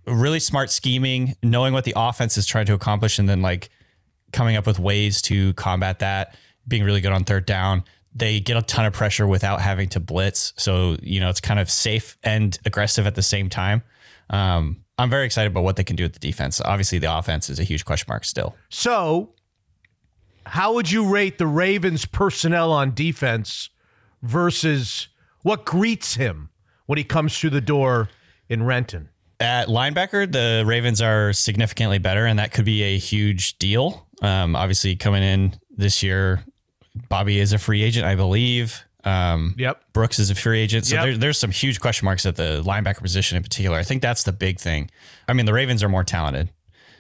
really smart scheming, knowing what the offense is trying to accomplish, and then like coming up with ways to combat that, being really good on third down. They get a ton of pressure without having to blitz. So, you know, it's kind of safe and aggressive at the same time. Um, I'm very excited about what they can do with the defense. Obviously, the offense is a huge question mark still. So how would you rate the Ravens personnel on defense versus what greets him when he comes through the door in Renton? At linebacker, the Ravens are significantly better, and that could be a huge deal. Um, obviously, coming in this year, Bobby is a free agent, I believe. Um, yep. Brooks is a free agent. So yep. there, there's some huge question marks at the linebacker position in particular. I think that's the big thing. I mean, the Ravens are more talented,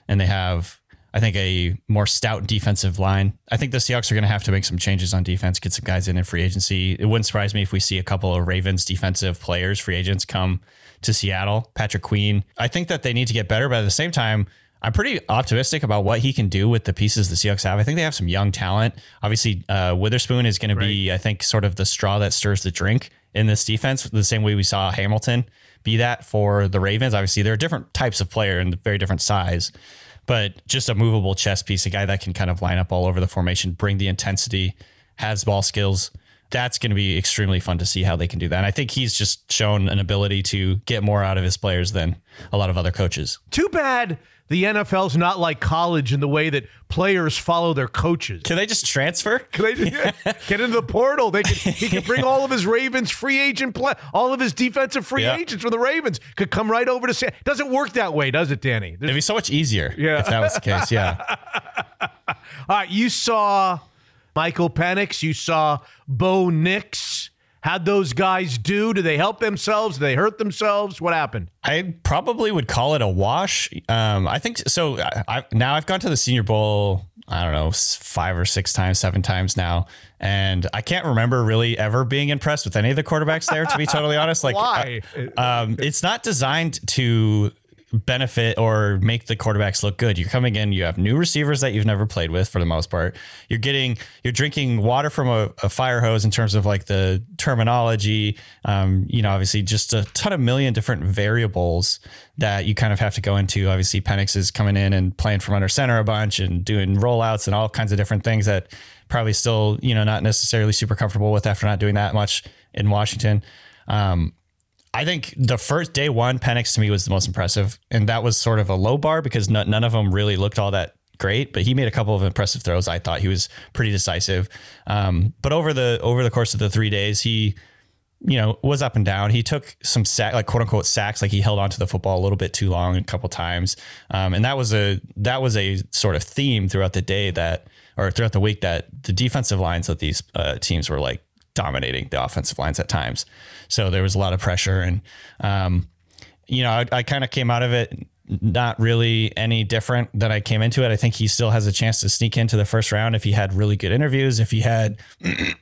and they have, I think, a more stout defensive line. I think the Seahawks are going to have to make some changes on defense, get some guys in in free agency. It wouldn't surprise me if we see a couple of Ravens defensive players, free agents, come to Seattle. Patrick Queen. I think that they need to get better, but at the same time, I'm pretty optimistic about what he can do with the pieces the Seahawks have. I think they have some young talent. Obviously, uh, Witherspoon is going right. to be, I think, sort of the straw that stirs the drink in this defense, the same way we saw Hamilton be that for the Ravens. Obviously, they're different types of player and very different size. But just a movable chess piece, a guy that can kind of line up all over the formation, bring the intensity, has ball skills. That's going to be extremely fun to see how they can do that. And I think he's just shown an ability to get more out of his players than a lot of other coaches. Too bad the N F L's not like college in the way that players follow their coaches. Can they just transfer? Can they yeah, get into the portal? They can, he can bring all of his Ravens free agent play, all of his defensive free yeah. agents from the Ravens could come right over to San. Doesn't work that way, does it, Danny? There's, It'd be so much easier yeah. if that was the case. Yeah. All right, you saw Michael Penix, you saw Bo Nix. How'd those guys do? Do they help themselves? Do they hurt themselves? What happened? I probably would call it a wash. Um, I think so. I, I, now I've gone to the Senior Bowl, I don't know, five or six times, seven times now. And I can't remember really ever being impressed with any of the quarterbacks there, to be totally honest. Like, why? I, um, it's not designed to benefit or make the quarterbacks look good. You're coming in, you have new receivers that you've never played with for the most part. You're getting, you're drinking water from a, a fire hose in terms of like the terminology. Um, you know, obviously just a ton of million different variables that you kind of have to go into. Obviously Penix is coming in and playing from under center a bunch and doing rollouts and all kinds of different things that probably still, you know, not necessarily super comfortable with after not doing that much in Washington. Um, I think the first day one Penix to me was the most impressive. And that was sort of a low bar because n- none of them really looked all that great, but he made a couple of impressive throws. I thought he was pretty decisive. Um, but over the, over the course of the three days, he, you know, was up and down. He took some sack, like quote unquote sacks. Like he held onto the football a little bit too long a couple times. Um, and that was a, that was a sort of theme throughout the day that, or throughout the week, that the defensive lines that these uh, teams were like dominating the offensive lines at times. So there was a lot of pressure, and, um, you know, I, I kind of came out of it not really any different than I came into it. I think he still has a chance to sneak into the first round if he had really good interviews, if he had,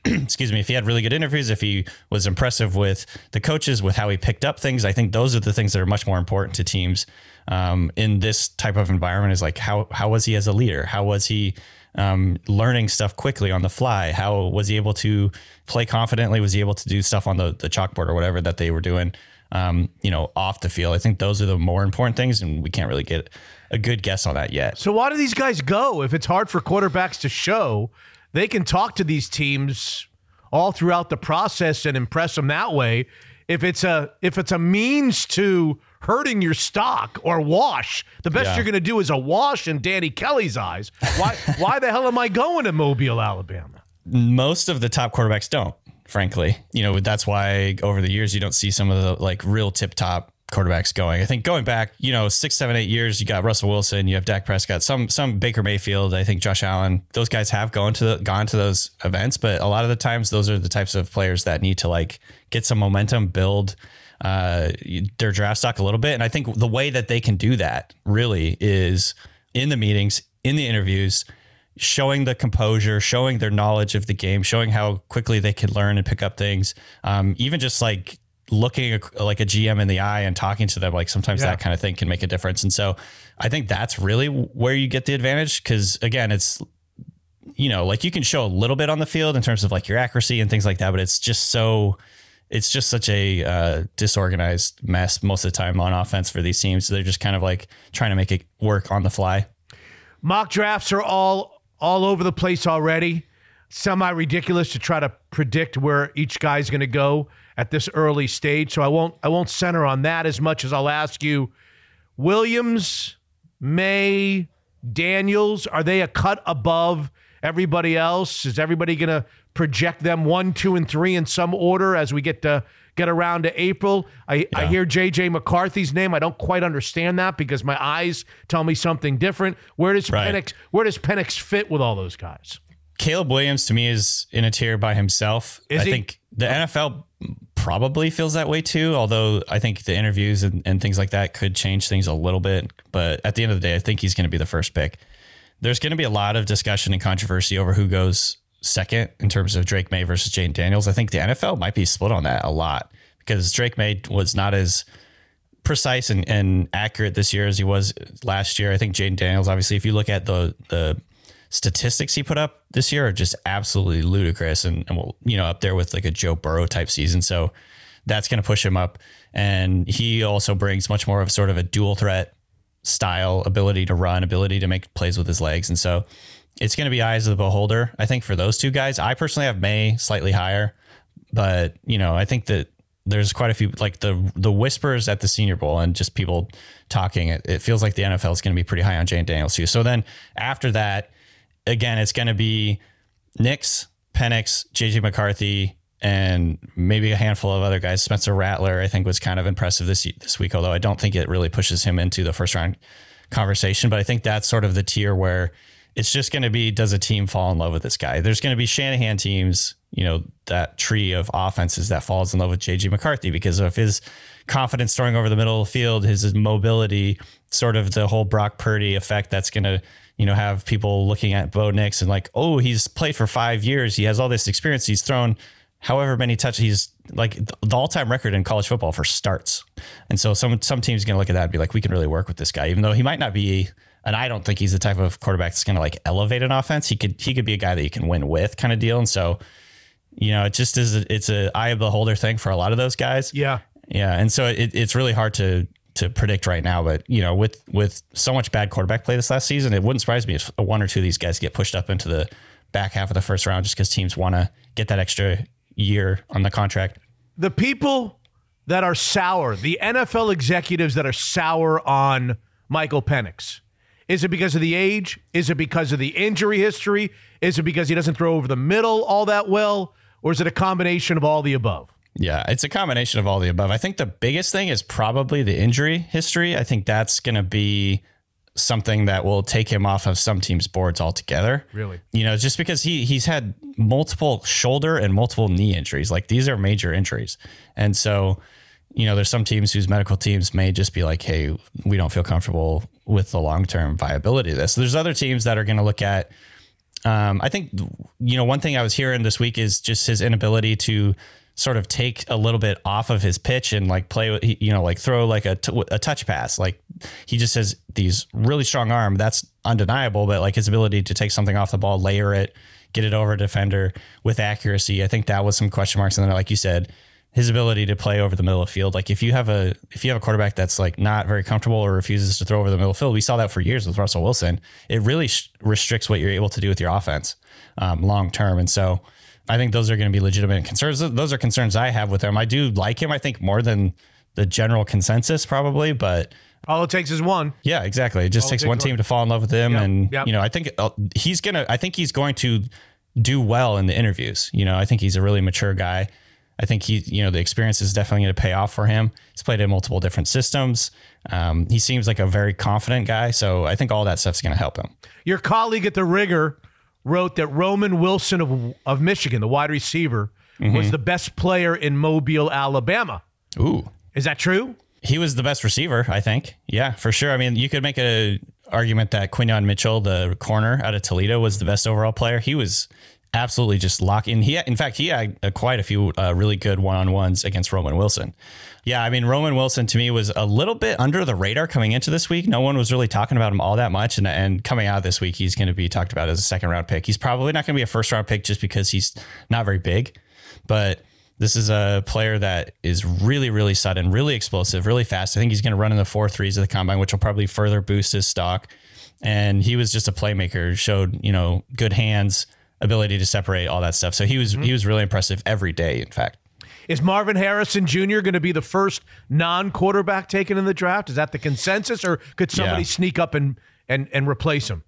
excuse me, if he had really good interviews, if he was impressive with the coaches, with how he picked up things. I think those are the things that are much more important to teams um, in this type of environment, is like, how, how was he as a leader? How was he Um, learning stuff quickly on the fly? How was he able to play confidently? Was he able to do stuff on the, the chalkboard or whatever that they were doing, um, you know, off the field? I think those are the more important things, and we can't really get a good guess on that yet. So why do these guys go? If it's hard for quarterbacks to show, they can talk to these teams all throughout the process and impress them that way. If it's a, if it's a means to hurting your stock or wash, the best yeah. you're going to do is a wash in Danny Kelly's eyes. Why why the hell am I going to Mobile, Alabama? Most of the top quarterbacks don't, frankly. You know, that's why over the years you don't see some of the like real tip-top quarterbacks going. I think going back, you know, six, seven, eight years, you got Russell Wilson, you have Dak Prescott, some some Baker Mayfield, I think Josh Allen. Those guys have gone to the, gone to those events, but a lot of the times those are the types of players that need to like get some momentum, build uh, their draft stock a little bit. And I think the way that they can do that really is in the meetings, in the interviews, showing the composure, showing their knowledge of the game, showing how quickly they can learn and pick up things. Um, even just like looking a, like a G M in the eye and talking to them, like sometimes yeah. that kind of thing can make a difference. And so I think that's really where you get the advantage. 'Cause again, it's, you know, like you can show a little bit on the field in terms of like your accuracy and things like that, but it's just so, it's just such a uh, disorganized mess most of the time on offense for these teams. So they're just kind of like trying to make it work on the fly. Mock drafts are all all over the place already. Semi-ridiculous to try to predict where each guy's going to go at this early stage. So I won't I won't center on that as much as I'll ask you, Williams, May, Daniels, are they a cut above everybody else? Is everybody going to project them one, two, and three in some order as we get to get around to April? I, yeah. I hear J J McCarthy's name. I don't quite understand that because my eyes tell me something different. Where does right. Penix, where does Penix fit with all those guys? Caleb Williams to me is in a tier by himself. Is I he? think the N F L probably feels that way too, although I think the interviews and, and things like that could change things a little bit. But at the end of the day, I think he's going to be the first pick. There's going to be a lot of discussion and controversy over who goes second in terms of Drake May versus Jane Daniels. I think the N F L might be split on that a lot because Drake May was not as precise and, and accurate this year as he was last year. I think Jane Daniels, obviously, if you look at the the statistics he put up this year are just absolutely ludicrous and, and we'll, you know, up there with like a Joe Burrow type season. So that's going to push him up. And he also brings much more of sort of a dual threat style, ability to run, ability to make plays with his legs. And so it's going to be eyes of the beholder. I think for those two guys, I personally have May slightly higher, but you know, I think that there's quite a few, like the, the whispers at the Senior Bowl and just people talking. It, it feels like the N F L is going to be pretty high on Jane Daniels too. So then after that, again, it's going to be Nix, Penix, J J McCarthy, and maybe a handful of other guys. Spencer Rattler, I think, was kind of impressive this this week, although I don't think it really pushes him into the first round conversation. But I think that's sort of the tier where it's just going to be, does a team fall in love with this guy? There's going to be Shanahan teams, you know, that tree of offenses that falls in love with J J McCarthy because of his confidence throwing over the middle of the field, his mobility, sort of the whole Brock Purdy effect that's going to, you know, have people looking at Bo Nix and like, oh, he's played for five years. He has all this experience. He's thrown however many touches. He's like the all-time record in college football for starts. And so some some team's going to look at that and be like, we can really work with this guy, even though he might not be. And I don't think he's the type of quarterback that's going to like elevate an offense. He could he could be a guy that you can win with kind of deal. And so, you know, it just is a, it's a eye of the beholder thing for a lot of those guys. Yeah. Yeah. And so it, it's really hard to to predict right now, but you know, with, with so much bad quarterback play this last season, it wouldn't surprise me if one or two of these guys get pushed up into the back half of the first round, just because teams want to get that extra year on the contract. The people that are sour, the N F L executives that are sour on Michael Penix, is it because of the age? Is it because of the injury history? Is it because he doesn't throw over the middle all that well? Or is it a combination of all the above? Yeah, it's a combination of all the above. I think the biggest thing is probably the injury history. I think that's going to be something that will take him off of some teams' boards altogether. Really? You know, just because he he's had multiple shoulder and multiple knee injuries. Like, these are major injuries. And so, you know, there's some teams whose medical teams may just be like, hey, we don't feel comfortable with the long-term viability of this. So there's other teams that are going to look at, um, I think, you know, one thing I was hearing this week is just his inability to sort of take a little bit off of his pitch and like play, you know, like throw like a, t- a touch pass. Like, he just has these really strong arm. That's undeniable. But like his ability to take something off the ball, layer it, get it over a defender with accuracy. I think that was some question marks. And then, like you said, his ability to play over the middle of the field. Like if you have a, if you have a quarterback that's like not very comfortable or refuses to throw over the middle of the field, we saw that for years with Russell Wilson. It really sh- restricts what you're able to do with your offense um, long-term. And so, I think those are going to be legitimate concerns. Those are concerns I have with him. I do like him, I think, more than the general consensus probably, but all it takes is one. Yeah, exactly. It just takes, it takes one, one team to fall in love with him. Yep, and, yep. you know, I think he's going to I think he's going to do well in the interviews. You know, I think he's a really mature guy. I think he, you know, the experience is definitely going to pay off for him. He's played in multiple different systems. Um, he seems like a very confident guy. So I think all that stuff's going to help him. Your colleague at The Ringer wrote that Roman Wilson of of Michigan, the wide receiver, mm-hmm. was the best player in Mobile, Alabama. Ooh. Is that true? He was the best receiver, I think. Yeah, for sure. I mean, you could make an argument that Quinyon Mitchell, the corner out of Toledo, was the best overall player. He was absolutely just locked in. He, in fact, he had quite a few uh, really good one-on-ones against Roman Wilson. Yeah, I mean, Roman Wilson to me was a little bit under the radar coming into this week. No one was really talking about him all that much. And, and coming out this week, he's going to be talked about as a second round pick. He's probably not going to be a first round pick just because he's not very big. But this is a player that is really, really sudden, really explosive, really fast. I think he's going to run in the four threes of the combine, which will probably further boost his stock. And he was just a playmaker, showed, you know, good hands, ability to separate, all that stuff. So he was mm-hmm. he was really impressive every day, in fact. Is Marvin Harrison Junior going to be the first non-quarterback taken in the draft? Is that the consensus, or could somebody yeah. sneak up and, and and replace him?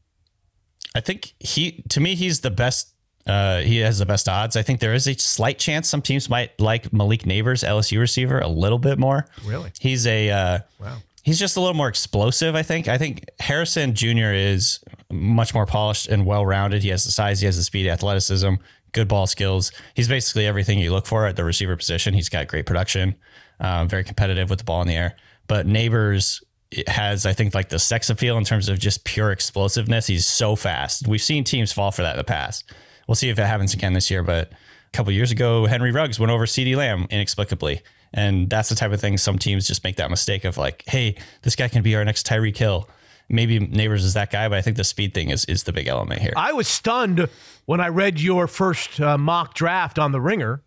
I think he, to me, he's the best. Uh, he has the best odds. I think there is a slight chance some teams might like Malik Nabers, L S U receiver, a little bit more. Really? He's a uh, wow. He's just a little more explosive, I think. I think Harrison Junior is much more polished and well-rounded. He has the size, he has the speed, athleticism, good ball skills. He's basically everything you look for at the receiver position. He's got great production, um, very competitive with the ball in the air. But Nabers has, I think, like the sex appeal in terms of just pure explosiveness. He's so fast. We've seen teams fall for that in the past. We'll see if it happens again this year, but a couple of years ago, Henry Ruggs went over CeeDee Lamb inexplicably. And that's the type of thing some teams just make that mistake of, like, hey, this guy can be our next Tyreek Hill. Maybe Nabers is that guy, but I think the speed thing is is the big element here. I was stunned when I read your first uh, mock draft on The Ringer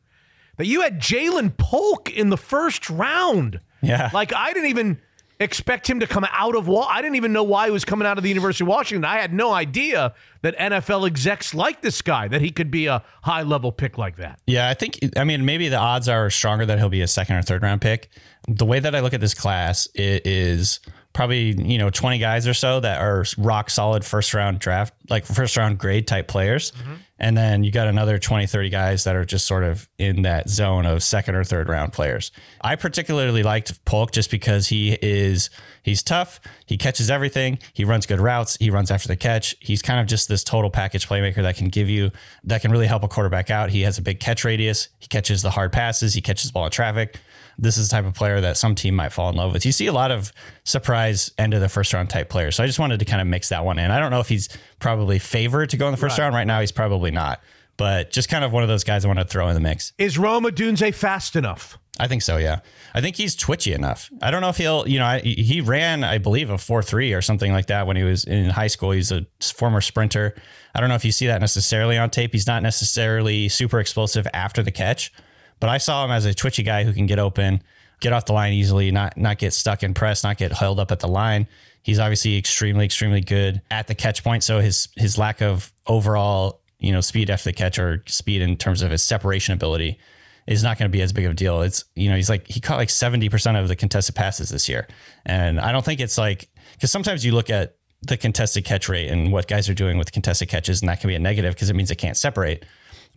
that you had Jalen Polk in the first round. Yeah. Like, I didn't even expect him to come out of Washington. I didn't even know why he was coming out of the University of Washington. I had no idea that N F L execs liked this guy, that he could be a high-level pick like that. Yeah, I think, I mean, maybe the odds are stronger that he'll be a second or third-round pick. The way that I look at this class is probably, you know, twenty guys or so that are rock-solid first-round draft, like first-round grade-type players. Mm-hmm. And then you got another twenty, thirty guys that are just sort of in that zone of second or third round players. I particularly liked Polk just because he is, he's tough. He catches everything. He runs good routes. He runs after the catch. He's kind of just this total package playmaker that can give you, that can really help a quarterback out. He has a big catch radius. He catches the hard passes. He catches the ball in traffic. This is the type of player that some team might fall in love with. You see a lot of surprise end of the first round type players. So I just wanted to kind of mix that one in. I don't know if he's probably favored to go in the first right. round right now. He's probably not, but just kind of one of those guys I want to throw in the mix. Is Rome Odunze fast enough? I think so. Yeah. I think he's twitchy enough. I don't know if he'll, you know, I, he ran, I believe, a four, three or something like that when he was in high school. He's a former sprinter. I don't know if you see that necessarily on tape. He's not necessarily super explosive after the catch, but I saw him as a twitchy guy who can get open, get off the line easily, not not get stuck in press, not get held up at the line. He's obviously extremely, extremely good at the catch point. So his his lack of overall, you know, speed after the catch, or speed in terms of his separation ability, is not going to be as big of a deal. It's, you know, he's like, he caught like seventy percent of the contested passes this year. And I don't think it's like, because sometimes you look at the contested catch rate and what guys are doing with contested catches, and that can be a negative because it means they can't separate.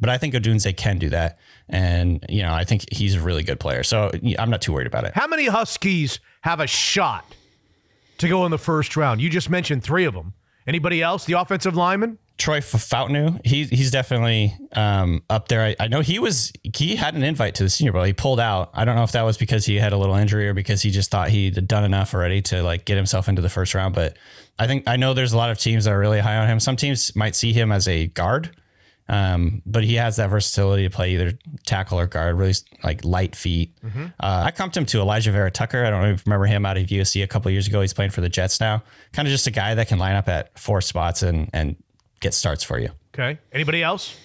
But I think Odunze can do that. And, you know, I think he's a really good player. So I'm not too worried about it. How many Huskies have a shot to go in the first round? You just mentioned three of them. Anybody else? The offensive lineman? Troy Fautanu. He, he's definitely um, up there. I, I know he was, he had an invite to the Senior Bowl. He pulled out. I don't know if that was because he had a little injury or because he just thought he'd done enough already to like get himself into the first round. But I think, I know there's a lot of teams that are really high on him. Some teams might see him as a guard. Um, but he has that versatility to play either tackle or guard, really like light feet. Mm-hmm. Uh, I comped him to Elijah Vera Tucker. I don't know if you remember him out of U S C a couple of years ago. He's playing for the Jets now. Kind of just a guy that can line up at four spots and, and get starts for you. Okay. Anybody else?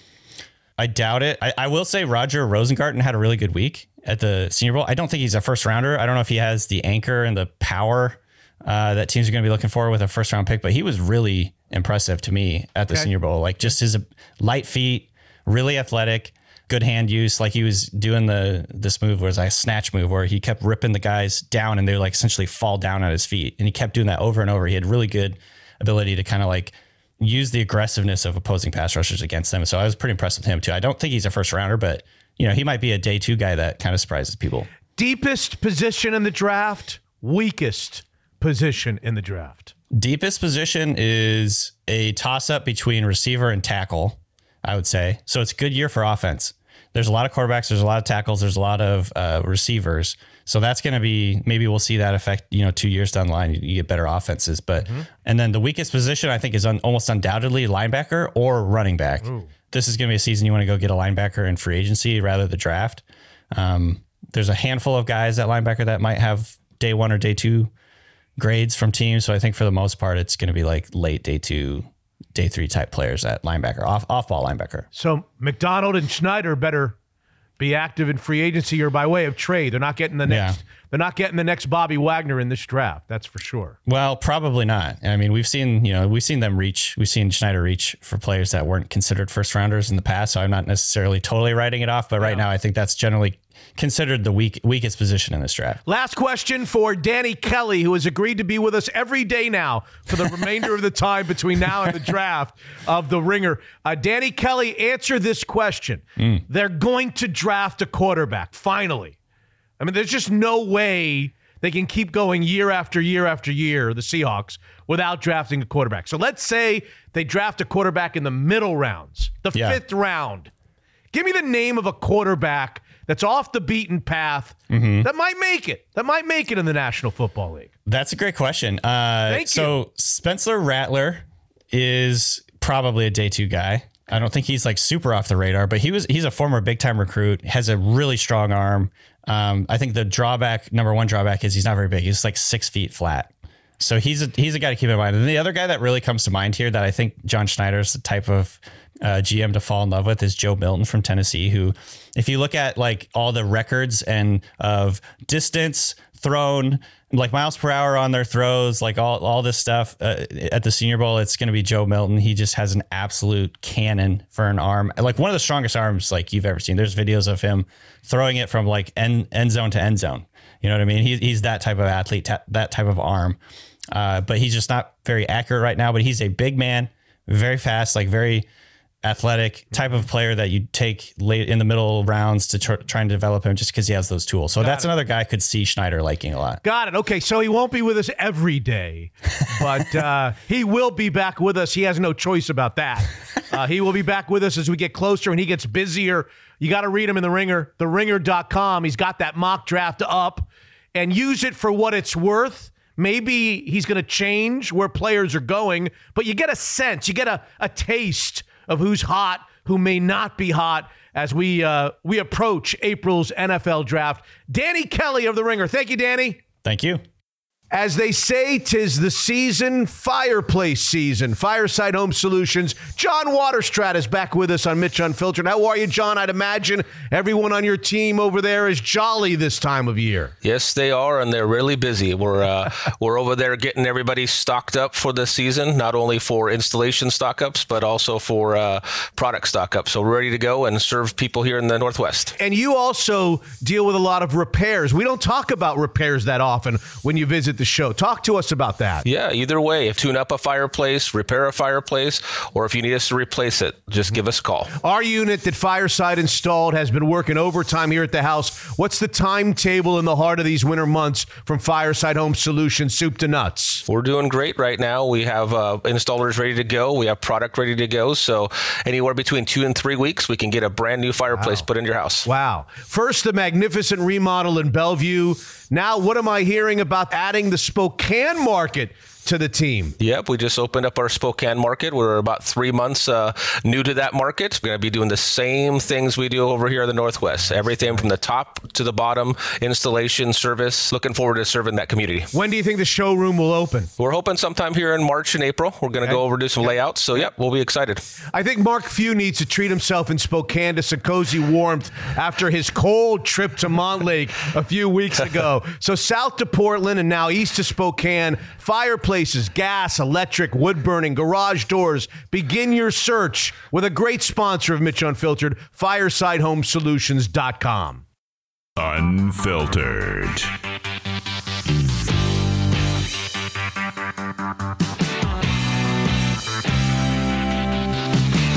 I doubt it. I, I will say Roger Rosengarten had a really good week at the Senior Bowl. I don't think he's a first rounder. I don't know if he has the anchor and the power Uh, that teams are going to be looking for with a first round pick, but he was really impressive to me at the okay. Senior Bowl. Like just his light feet, really athletic, good hand use. Like he was doing the this move was a snatch move where he kept ripping the guys down and they like essentially fall down at his feet. And he kept doing that over and over. He had really good ability to kind of like use the aggressiveness of opposing pass rushers against them. So I was pretty impressed with him too. I don't think he's a first rounder, but you know, he might be a day two guy that kind of surprises people. Deepest position in the draft, weakest position in the draft. Deepest position is a toss-up between receiver and tackle, I would say. So it's a good year for offense. There's a lot of quarterbacks. There's a lot of tackles. There's a lot of uh, receivers. So that's going to be, maybe we'll see that effect, you know, two years down the line, you, you get better offenses. But, mm-hmm. and then the weakest position I think is un, almost undoubtedly linebacker or running back. Ooh. This is going to be a season you want to go get a linebacker in free agency rather than the draft. Um, there's a handful of guys at linebacker that might have day one or day two grades from teams. So I think for the most part, it's going to be like late day two, day three type players at linebacker, off off ball linebacker. So McDonald and Schneider better be active in free agency or by way of trade. They're not getting the next, yeah. They're not getting the next Bobby Wagner in this draft. That's for sure. Well, probably not. I mean, we've seen, you know, we've seen them reach. We've seen Schneider reach for players that weren't considered first rounders in the past. So I'm not necessarily totally writing it off. But right yeah. now, I think that's generally considered the weak, weakest position in this draft. Last question for Danny Kelly, who has agreed to be with us every day now for the remainder of the time between now and the draft of The Ringer. Uh, Danny Kelly, answer this question. Mm. They're going to draft a quarterback, finally. I mean, there's just no way they can keep going year after year after year, the Seahawks, without drafting a quarterback. So let's say they draft a quarterback in the middle rounds, the yeah. fifth round. Give me the name of a quarterback that's off the beaten path mm-hmm. that might make it, that might make it in the National Football League. That's a great question. Uh, Thank so you. Spencer Rattler is probably a day two guy. I don't think he's like super off the radar, but he was, he's a former big time recruit, has a really strong arm. Um, I think the drawback, number one drawback is he's not very big. He's like six feet flat. So he's a, he's a guy to keep in mind. And the other guy that really comes to mind here that I think John Schneider's the type of uh, G M to fall in love with is Joe Milton from Tennessee, who, if you look at like all the records and of distance thrown, like miles per hour on their throws, like all, all this stuff uh, at the Senior Bowl, it's going to be Joe Milton. He just has an absolute cannon for an arm, like one of the strongest arms like you've ever seen. There's videos of him throwing it from like end, end zone to end zone. You know what I mean? He, he's that type of athlete, ta- that type of arm. Uh, but he's just not very accurate right now, but he's a big man, very fast, like very athletic type of player that you take late in the middle rounds to tr- try and develop him just because he has those tools. So Got that's it. Another guy I could see Schneider liking a lot. Got it. Okay. So he won't be with us every day, but uh, he will be back with us. He has no choice about that. Uh, he will be back with us as we get closer and he gets busier. You got to read him in The Ringer, the ringer dot com. He's got that mock draft up and use it for what it's worth. Maybe he's going to change where players are going, but you get a sense, you get a, a taste of who's hot, who may not be hot as we uh, we approach April's N F L draft. Danny Kelly of The Ringer. Thank you, Danny. Thank you. As they say, 'tis the season, fireplace season, Fireside Home Solutions. John Waterstrat is back with us on Mitch Unfiltered. How are you, John? I'd imagine everyone on your team over there is jolly this time of year. Yes, they are, and they're really busy. We're uh, we're over there getting everybody stocked up for the season, not only for installation stock-ups, but also for uh, product stock-ups. So we're ready to go and serve people here in the Northwest. And you also deal with a lot of repairs. We don't talk about repairs that often when you visit the show. Talk to us about that. Yeah, either way, if tune up a fireplace, repair a fireplace, or if you need us to replace it, just give us a call. Our unit that Fireside installed has been working overtime here at the house. What's the timetable in the heart of these winter months from Fireside Home Solutions, soup to nuts? We're doing great right now. We have uh, installers ready to go. We have product ready to go. So anywhere between two and three weeks, we can get a brand new fireplace wow. put in your house. Wow. First, the magnificent remodel in Bellevue. Now, what am I hearing about adding the Spokane market to the team? Yep, we just opened up our Spokane market. We're about three months uh, new to that market. We're going to be doing the same things we do over here in the Northwest. Everything from the top to the bottom, installation, service. Looking forward to serving that community. When do you think the showroom will open? We're hoping sometime here in March and April. We're going to okay. go over and do some yeah. layouts. So, yep, we'll be excited. I think Mark Few needs to treat himself in Spokane to some cozy warmth after his cold trip to Montlake a few weeks ago. So, south to Portland and now east to Spokane. Fireplace. Places, gas, electric, wood burning, garage doors. Begin your search with a great sponsor of Mitch Unfiltered, fireside home solutions dot com. Unfiltered.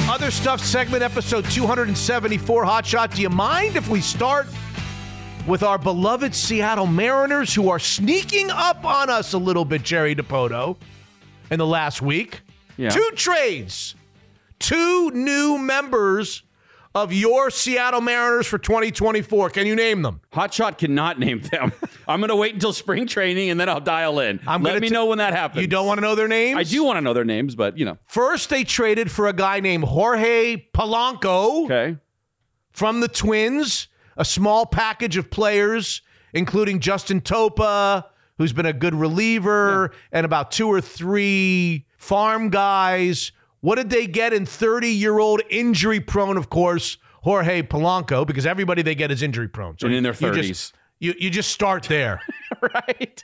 Other Stuff segment, episode two seventy-four. Hotshot, do you mind if we start with our beloved Seattle Mariners, who are sneaking up on us a little bit, Jerry DiPoto, in the last week? Yeah. Two trades, two new members of your Seattle Mariners for twenty twenty-four. Can you name them? Hotshot cannot name them. I'm going to wait until spring training, and then I'll dial in. I'm Let me t- know when that happens. You don't want to know their names? I do want to know their names, but, you know. First, they traded for a guy named Jorge Polanco okay. from the Twins. A small package of players, including Justin Topa, who's been a good reliever, yeah. and about two or three farm guys. What did they get in thirty-year-old injury-prone, of course, Jorge Polanco? Because everybody they get is injury-prone. So and in their thirties. Just, You you just start there. Right?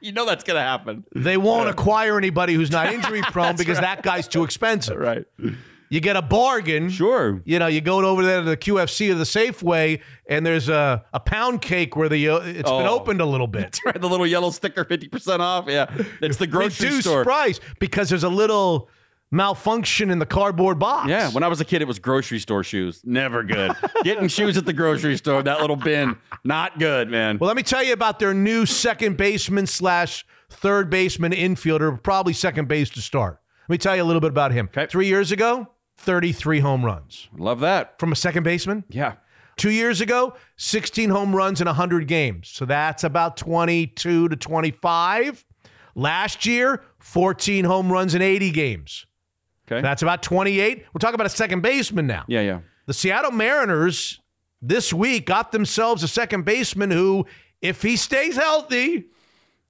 You know that's going to happen. They won't yeah. acquire anybody who's not injury prone because right. that guy's too expensive. Right. You get a bargain. Sure. You know, you go over there to the Q F C or the Safeway, and there's a, a pound cake where the uh, it's oh. been opened a little bit. That's right. The little yellow sticker, fifty percent off. Yeah. It's the grocery Reduced store. Price because there's a little malfunction in the cardboard box. Yeah. When I was a kid, it was grocery store shoes. Never good. Getting shoes at the grocery store, that little bin, not good, man. Well, let me tell you about their new second baseman slash third baseman infielder, probably second base to start. Let me tell you a little bit about him. Okay. Three years ago, thirty-three home runs. Love that. From a second baseman? Yeah. Two years ago, sixteen home runs in one hundred games. So that's about twenty-two to twenty-five. Last year, fourteen home runs in eighty games. Okay. So that's about twenty-eight. We're talking about a second baseman now. Yeah, yeah. The Seattle Mariners this week got themselves a second baseman who, if he stays healthy,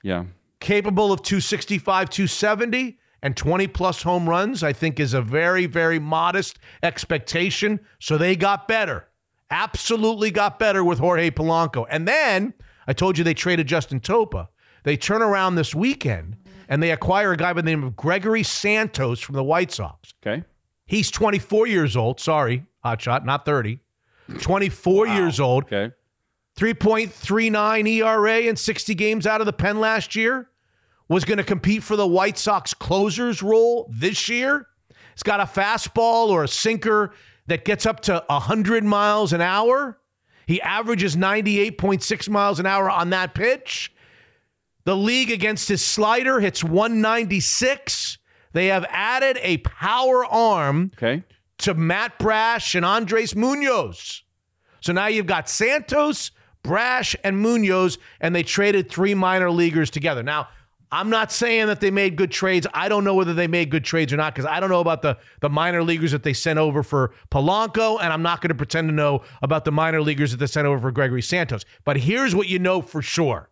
yeah, capable of two sixty-five, two seventy. And twenty-plus home runs, I think, is a very, very modest expectation. So they got better. Absolutely got better with Jorge Polanco. And then, I told you they traded Justin Topa. They turn around this weekend, and they acquire a guy by the name of Gregory Santos from the White Sox. Okay. He's twenty-four years old. Sorry, hotshot, not thirty. twenty-four wow. years old. Okay. three point three nine E R A in sixty games out of the pen last year. Was going to compete for the White Sox closer's role this year. It's got a fastball or a sinker that gets up to one hundred miles an hour. He averages ninety-eight point six miles an hour on that pitch. The league against his slider hits one ninety-six. They have added a power arm okay. to Matt Brash and Andres Munoz. So now you've got Santos, Brash, and Munoz, and they traded three minor leaguers together. Now, I'm not saying that they made good trades. I don't know whether they made good trades or not because I don't know about the, the minor leaguers that they sent over for Polanco, and I'm not going to pretend to know about the minor leaguers that they sent over for Gregory Santos. But here's what you know for sure.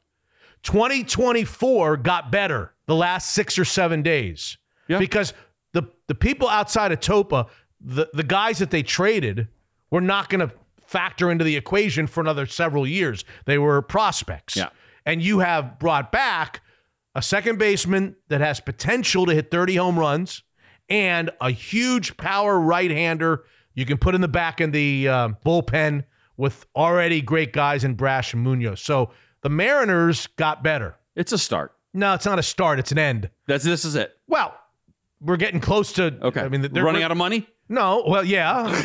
twenty twenty-four got better the last six or seven days yeah. because the, the people outside of Topa, the, the guys that they traded, were not going to factor into the equation for another several years. They were prospects. Yeah. And you have brought back a second baseman that has potential to hit thirty home runs, and a huge power right-hander you can put in the back in the uh, bullpen with already great guys in Brash and Munoz. So the Mariners got better. It's a start. No, it's not a start. It's an end. That's This is it. Well, we're getting close to... Okay. I mean, they're running out of money? No. Well, yeah.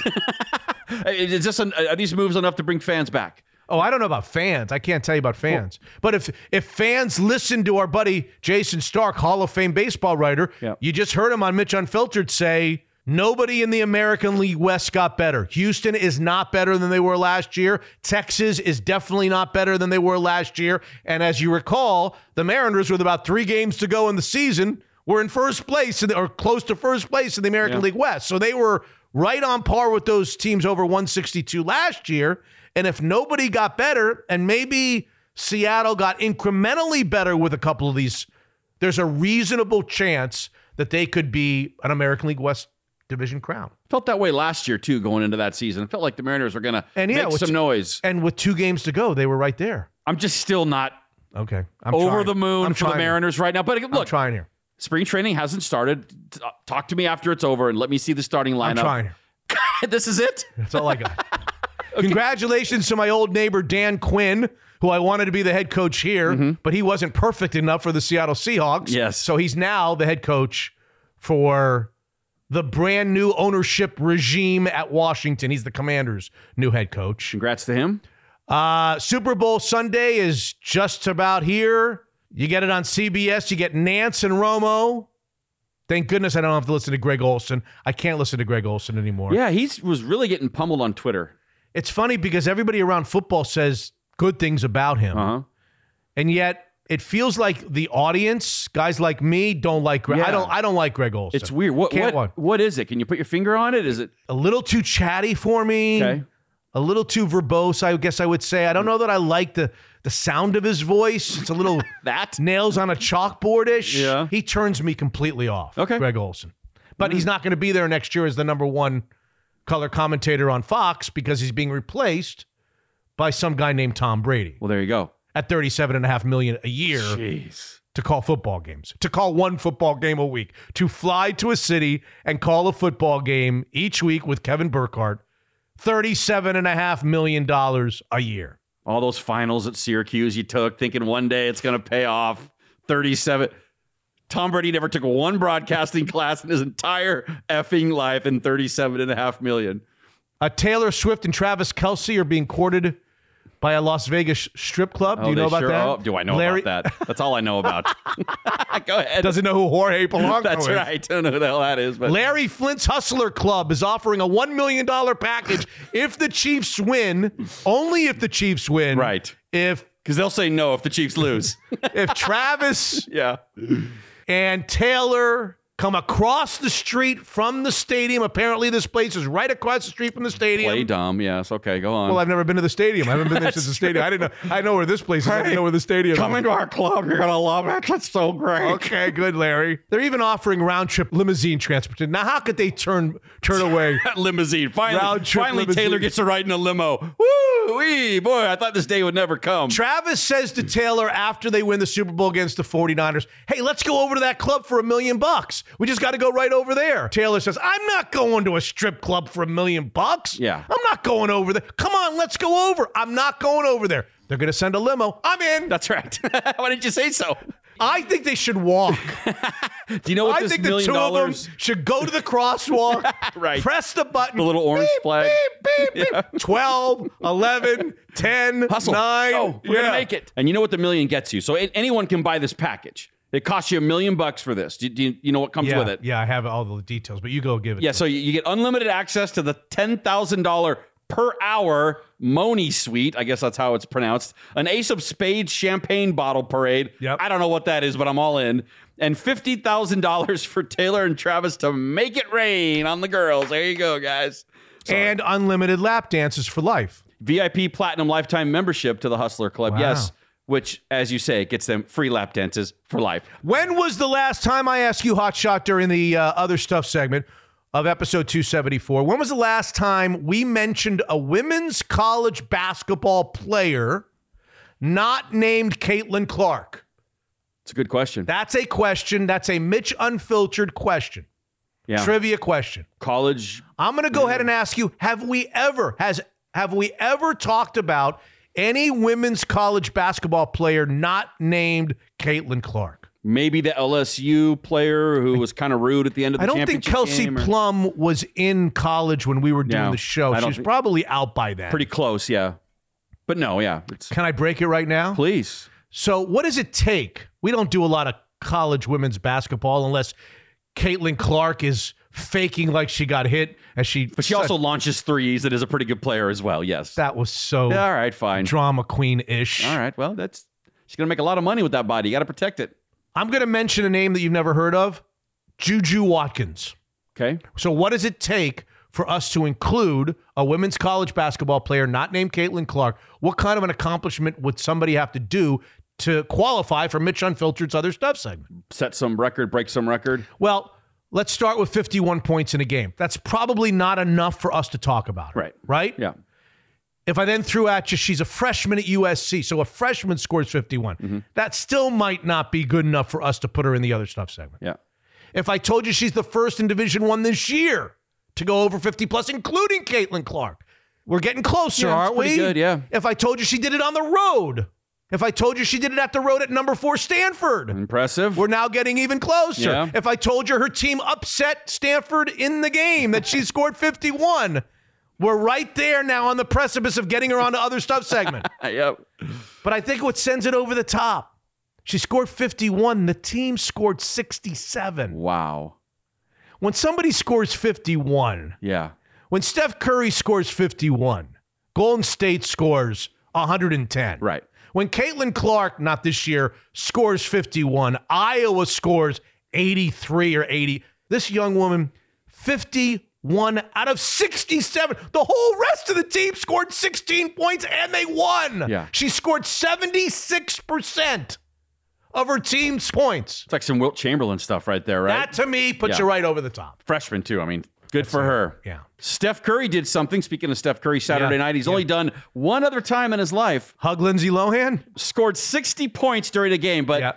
Is this an, are these moves enough to bring fans back? Oh, I don't know about fans. I can't tell you about fans. Cool. But if if fans listen to our buddy Jason Stark, Hall of Fame baseball writer, yeah. you just heard him on Mitch Unfiltered say, nobody in the American League West got better. Houston is not better than they were last year. Texas is definitely not better than they were last year. And as you recall, the Mariners, with about three games to go in the season, were in first place in the, or close to first place in the American yeah. League West. So they were right on par with those teams over one sixty-two last year. And if nobody got better, and maybe Seattle got incrementally better with a couple of these, there's a reasonable chance that they could be an American League West division crown. Felt that way last year, too, going into that season. It felt like the Mariners were going to yeah, make with, some noise. And with two games to go, they were right there. I'm just still not okay. I'm over trying. the moon I'm for the Mariners here. right now. But look, I'm trying here. Spring training hasn't started. Talk to me after it's over and let me see the starting lineup. I'm trying here. This is it? That's all I got. Okay. Congratulations to my old neighbor, Dan Quinn, who I wanted to be the head coach here, mm-hmm. but he wasn't perfect enough for the Seattle Seahawks. Yes. So he's now the head coach for the brand new ownership regime at Washington. He's the Commanders' new head coach. Congrats to him. Uh, Super Bowl Sunday is just about here. You get it on C B S. You get Nance and Romo. Thank goodness I don't have to listen to Greg Olson. I can't listen to Greg Olson anymore. Yeah, he was really getting pummeled on Twitter. It's funny because everybody around football says good things about him. Uh-huh. And yet it feels like the audience, guys like me, don't like Greg. Yeah. I don't I don't like Greg Olson. It's weird. What, Can't what, what is it? Can you put your finger on it? Is it a little too chatty for me? Okay. A little too verbose, I guess I would say. I don't know that I like the the sound of his voice. It's a little that nails on a chalkboard-ish. Yeah. He turns me completely off, okay. Greg Olson. But mm-hmm. he's not going to be there next year as the number one color commentator on Fox because he's being replaced by some guy named Tom Brady. Well, there you go. At thirty-seven and a half million a year. Jeez. To call football games, to call one football game a week, to fly to a city and call a football game each week with Kevin Burkhardt, thirty-seven and a half million dollars a year. All those finals at Syracuse you took, thinking one day it's going to pay off. thirty-seven. Tom Brady never took one broadcasting class in his entire effing life, and thirty-seven and a half million. Uh, Taylor Swift and Travis Kelce are being courted by a Las Vegas strip club. Oh, do you know about sure that? Oh, do I know Larry- about that? That's all I know about. Go ahead. Doesn't know who Jorge Polanco is. That's right. I don't know who the hell that is. But Larry Flint's Hustler Club is offering a one million dollars package if the Chiefs win. Only if the Chiefs win. Right. If Because they'll say no if the Chiefs lose. If Travis yeah. and Taylor come across the street from the stadium. Apparently, this place is right across the street from the stadium. Play dumb, yes. Okay, go on. Well, I've never been to the stadium. I haven't been there since the stadium. I didn't know. I know where this place is. Hey, I didn't know where the stadium come is. Come into our club. You're going to love it. That's so great. Okay, good, Larry. They're even offering round-trip limousine transportation. Now, how could they turn turn away limousine? Finally, round-trip finally limousine. Taylor gets to ride in a limo. Woo-wee, boy, I thought this day would never come. Travis says to Taylor after they win the Super Bowl against the forty-niners, hey, let's go over to that club for a million bucks. We just got to go right over there. Taylor says, I'm not going to a strip club for a million bucks. Yeah. I'm not going over there. Come on, let's go over. I'm not going over there. They're going to send a limo. I'm in. That's right. Why didn't you say so? I think they should walk. Do you know what I this think million the two dollars of them should go to the crosswalk, right. Press the button, the little orange beep, flag, beep, beep, yeah. beep. twelve, eleven, ten, hustle. nine. Go. We're yeah. going to make it. And you know what the million gets you. So it, anyone can buy this package. It costs you a million bucks for this. Do you, do you, you know what comes yeah, with it? Yeah, I have all the details, but you go give it. Yeah, to so me. You get unlimited access to the ten thousand dollars per hour Moni Suite. I guess that's how it's pronounced. An Ace of Spades champagne bottle parade. Yep. I don't know what that is, but I'm all in. And fifty thousand dollars for Taylor and Travis to make it rain on the girls. There you go, guys. Sorry. And unlimited lap dances for life. V I P Platinum Lifetime membership to the Hustler Club. Wow. Yes. Which, as you say, gets them free lap dances for life. When was the last time I asked you, Hot Shot, during the uh, other stuff segment of episode two seventy-four? When was the last time we mentioned a women's college basketball player not named Caitlin Clark? It's a good question. That's a question. That's a Mitch Unfiltered question. Yeah. Trivia question. College. I'm going to go yeah. ahead and ask you, have we ever, has, have we ever talked about any women's college basketball player not named Caitlin Clark? Maybe the L S U player who was kind of rude at the end of the championship game. I don't think Kelsey Plum or... was in college when we were doing no, the show. She was th- probably out by then. Pretty close, yeah. But no, yeah. It's... Can I break it right now? Please. So what does it take? We don't do a lot of college women's basketball unless Caitlin Clark is faking like she got hit, as she but she such, also launches threes. That is a pretty good player as well. Yes, that was so yeah, all right, fine, drama queen ish. All right, well, that's she's gonna make a lot of money with that body. You got to protect it. I'm gonna mention a name that you've never heard of, JuJu Watkins. Okay, so what does it take for us to include a women's college basketball player not named Caitlin Clark? What kind of an accomplishment would somebody have to do to qualify for Mitch Unfiltered's other stuff segment? Set some record, break some record. Well. Let's start with fifty-one points in a game. That's probably not enough for us to talk about. Her, right. Right? Yeah. If I then threw at you, she's a freshman at U S C, so a freshman scores fifty-one. Mm-hmm. That still might not be good enough for us to put her in the other stuff segment. Yeah. If I told you she's the first in Division One this year to go over fifty plus, including Caitlin Clark, we're getting closer, yeah, aren't we? Good, yeah. If I told you she did it on the road, if I told you she did it at the road at number four Stanford. Impressive. We're now getting even closer. Yeah. If I told you her team upset Stanford in the game, that she scored fifty-one, we're right there now on the precipice of getting her on to other stuff segment. Yep. But I think what sends it over the top, she scored fifty-one. The team scored sixty-seven. Wow. When somebody scores fifty-one. Yeah. When Steph Curry scores fifty-one, Golden State scores one hundred ten. Right. When Caitlin Clark, not this year, scores fifty-one, Iowa scores eighty-three or eighty. This young woman, fifty-one out of sixty-seven. The whole rest of the team scored sixteen points and they won. Yeah. She scored seventy-six percent of her team's points. It's like some Wilt Chamberlain stuff right there, right? That, to me, puts yeah. you right over the top. Freshman, too. I mean, Good That's for it. her. Yeah. Steph Curry did something. Speaking of Steph Curry, Saturday yeah. night, he's yeah. only done one other time in his life. Hug Lindsay Lohan? Scored sixty points during a game, but... Yeah.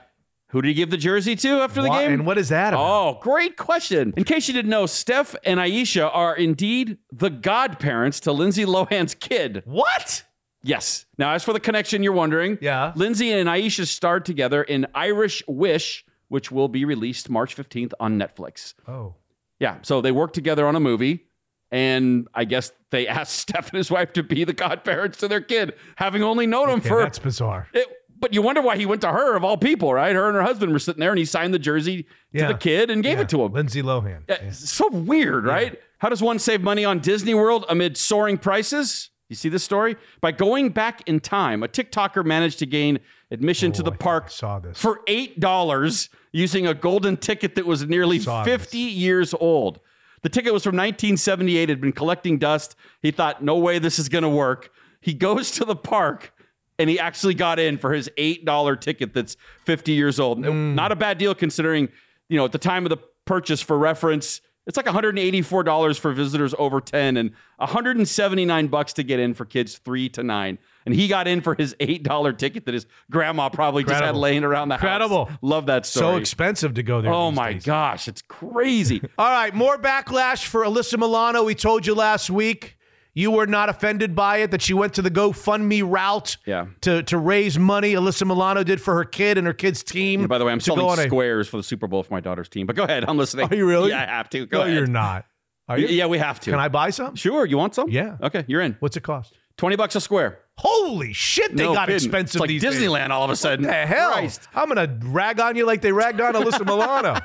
Who did he give the jersey to after the what, game? And what is that about? Oh, great question. In case you didn't know, Steph and Aisha are indeed the godparents to Lindsay Lohan's kid. What? Yes. Now, as for the connection you're wondering, yeah. Lindsay and Aisha starred together in Irish Wish, which will be released March fifteenth on Netflix. Oh. Yeah, so they worked together on a movie, and I guess they asked Steph and his wife to be the godparents to their kid, having only known him okay, for... That's bizarre. It, But you wonder why he went to her, of all people, right? Her and her husband were sitting there, and he signed the jersey yeah. to the kid and gave yeah. it to him. Lindsay Lohan. Yeah. Yeah. So weird, right? Yeah. How does one save money on Disney World amid soaring prices? You see this story? By going back in time, a TikToker managed to gain admission oh, to the I park saw this. for eight dollars using a golden ticket that was nearly fifty this. years old. The ticket was from nineteen seventy-eight, had been collecting dust. He thought, no way this is going to work. He goes to the park. And he actually got in for his eight dollars ticket that's fifty years old. Mm. Not a bad deal considering, you know, at the time of the purchase, for reference, it's like one hundred eighty-four dollars for visitors over ten and one hundred seventy-nine bucks to get in for kids three to nine. And he got in for his eight dollars ticket that his grandma probably Incredible. just had laying around the Incredible. house. Incredible. Love that story. So expensive to go there. Oh, my days. gosh. It's crazy. All right. More backlash for Alyssa Milano. We told you last week. You were not offended by it, that she went to the GoFundMe route yeah. to, to raise money. Alyssa Milano did for her kid and her kid's team. And by the way, I'm selling squares a... for the Super Bowl for my daughter's team. But go ahead. I'm listening. Are you really? Yeah, I have to. Go no, ahead. You're not. Are you? Yeah, we have to. Can I buy some? Sure. You want some? Yeah. Okay, you're in. What's it cost? twenty bucks a square. Holy shit, they no got kidding. expensive it's like these Disneyland days. Disneyland all of a sudden. What the hell? Christ. I'm going to rag on you like they ragged on Alyssa Milano.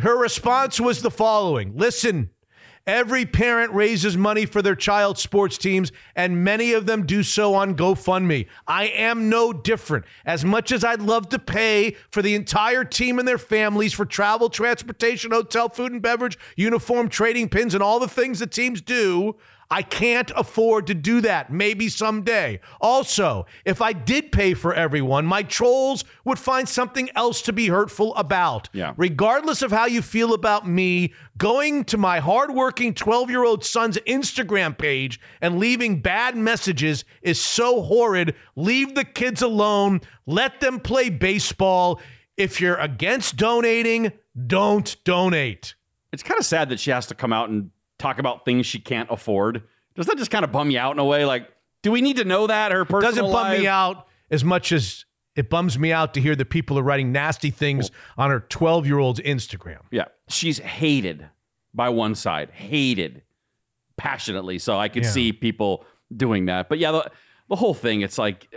Her response was the following. Listen. Every parent raises money for their child's sports teams, and many of them do so on GoFundMe. I am no different. As much as I'd love to pay for the entire team and their families for travel, transportation, hotel, food and beverage, uniform, trading pins, and all the things the teams do, I can't afford to do that. Maybe someday. Also, if I did pay for everyone, my trolls would find something else to be hurtful about. Yeah. Regardless of how you feel about me, going to my hardworking twelve-year-old son's Instagram page and leaving bad messages is so horrid. Leave the kids alone. Let them play baseball. If you're against donating, don't donate. It's kind of sad that she has to come out and talk about things she can't afford. Does that just kind of bum you out in a way? Like, do we need to know that? Her personal Doesn't bum life? me out as much as it bums me out to hear that people are writing nasty things well, on her twelve-year-old's Instagram. Yeah. She's hated by one side. Hated. Passionately. So I could yeah. see people doing that. But yeah, the, the whole thing, it's like...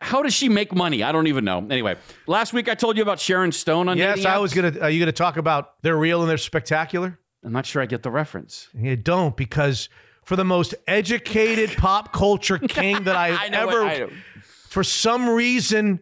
How does she make money? I don't even know. Anyway, last week I told you about Sharon Stone on Yes, I apps. was going to... Are you going to talk about they're real and they're spectacular? I'm not sure I get the reference. You don't, because for the most educated pop culture king that I've I ever... I for some reason,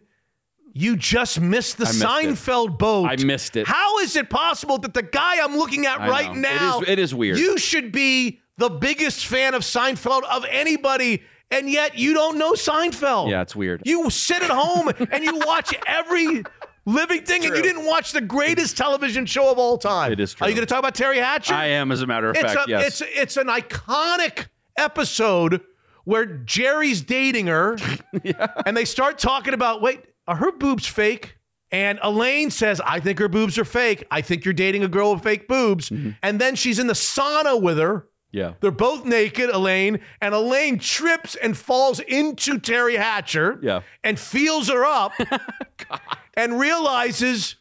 you just missed the missed Seinfeld it. boat. I missed it. How is it possible that the guy I'm looking at I right know. now... It is, it is weird. You should be the biggest fan of Seinfeld of anybody... And yet you don't know Seinfeld. Yeah, it's weird. You sit at home and you watch every living thing, and you didn't watch the greatest television show of all time. It is true. Are you going to talk about Terry Hatcher? I am, as a matter of it's fact, a, yes. It's, it's an iconic episode where Jerry's dating her, yeah. and they start talking about, wait, are her boobs fake? And Elaine says, I think her boobs are fake. I think you're dating a girl with fake boobs. Mm-hmm. And then she's in the sauna with her. Yeah. They're both naked, Elaine, and Elaine trips and falls into Terry Hatcher yeah. and feels her up and realizes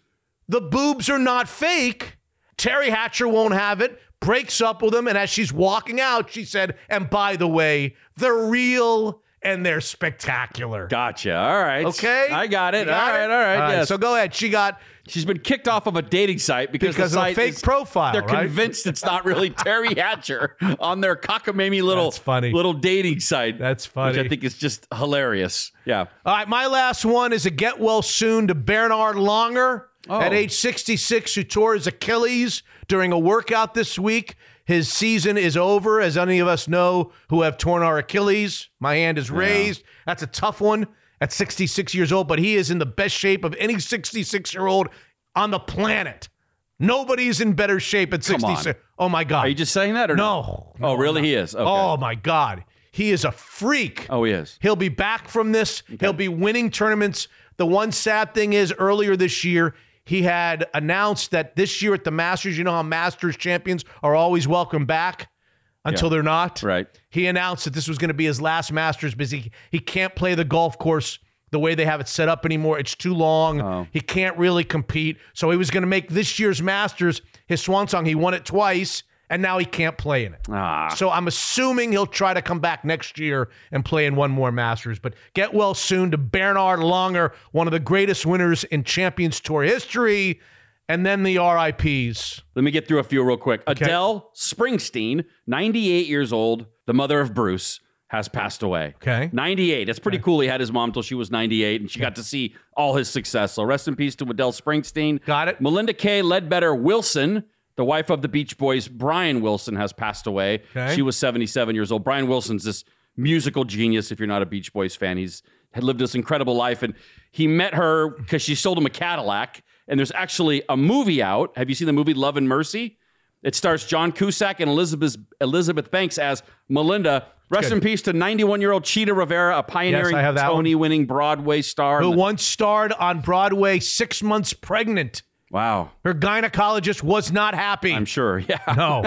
the boobs are not fake. Terry Hatcher won't have it, breaks up with him, and as she's walking out, she said, and by the way, they're real and they're spectacular. Gotcha. All right. Okay. I got it. Got all right. It? All right. All right. Yes. So go ahead. She got... She's been kicked off of a dating site because, because the site of a fake is, profile. They're right? convinced it's not really Terry Hatcher on their cockamamie little, That's funny. little dating site. That's funny. Which I think is just hilarious. Yeah. All right. My last one is a get well soon to Bernard Langer oh. at age sixty-six, who tore his Achilles during a workout this week. His season is over, as any of us know who have torn our Achilles. My hand is raised. Yeah. That's a tough one. At sixty-six years old, but he is in the best shape of any sixty-six-year-old on the planet. Nobody's in better shape at sixty-six. Oh, my God. Are you just saying that or no? no? Oh, really? He is. Okay. Oh, my God. He is a freak. Oh, he is. He'll be back from this. Okay. He'll be winning tournaments. The one sad thing is earlier this year, he had announced that this year at the Masters, you know how Masters champions are always welcome back until yeah. they're not. Right. He announced that this was going to be his last Masters because he, he can't play the golf course the way they have it set up anymore. It's too long. Oh. He can't really compete. So he was going to make this year's Masters his swan song. He won it twice, and now he can't play in it. Ah. So I'm assuming he'll try to come back next year and play in one more Masters. But get well soon to Bernard Langer, one of the greatest winners in Champions Tour history, and then the R I Ps. Let me get through a few real quick. Okay. Adele Springsteen, ninety-eight years old, the mother of Bruce, has passed away. Okay. ninety-eight. It's pretty okay. cool. He had his mom until she was ninety-eight, and she okay. got to see all his success. So rest in peace to Adele Springsteen. Got it. Melinda Kay Ledbetter Wilson, the wife of the Beach Boys, Brian Wilson, has passed away. Okay. She was seventy-seven years old. Brian Wilson's this musical genius. If you're not a Beach Boys fan, he's had lived this incredible life. And he met her because she sold him a Cadillac. And there's actually a movie out. Have you seen the movie Love and Mercy? It stars John Cusack and Elizabeth Elizabeth Banks as Melinda. Rest Good. in peace to ninety-one-year-old Chita Rivera, a pioneering yes, Tony-winning Broadway star. Who the- once starred on Broadway six months pregnant. Wow. Her gynecologist was not happy. I'm sure, yeah. No.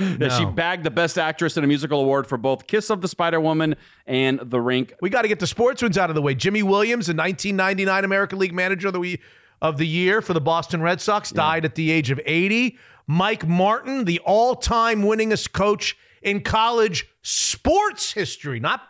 no. She bagged the Best Actress in a Musical Award for both Kiss of the Spider-Woman and The Rink. We got to get the sports ones out of the way. Jimmy Williams, the nineteen ninety-nine American League Manager of the, of the Year for the Boston Red Sox, died yeah. at the age of eighty. Mike Martin, the all-time winningest coach in college sports history, not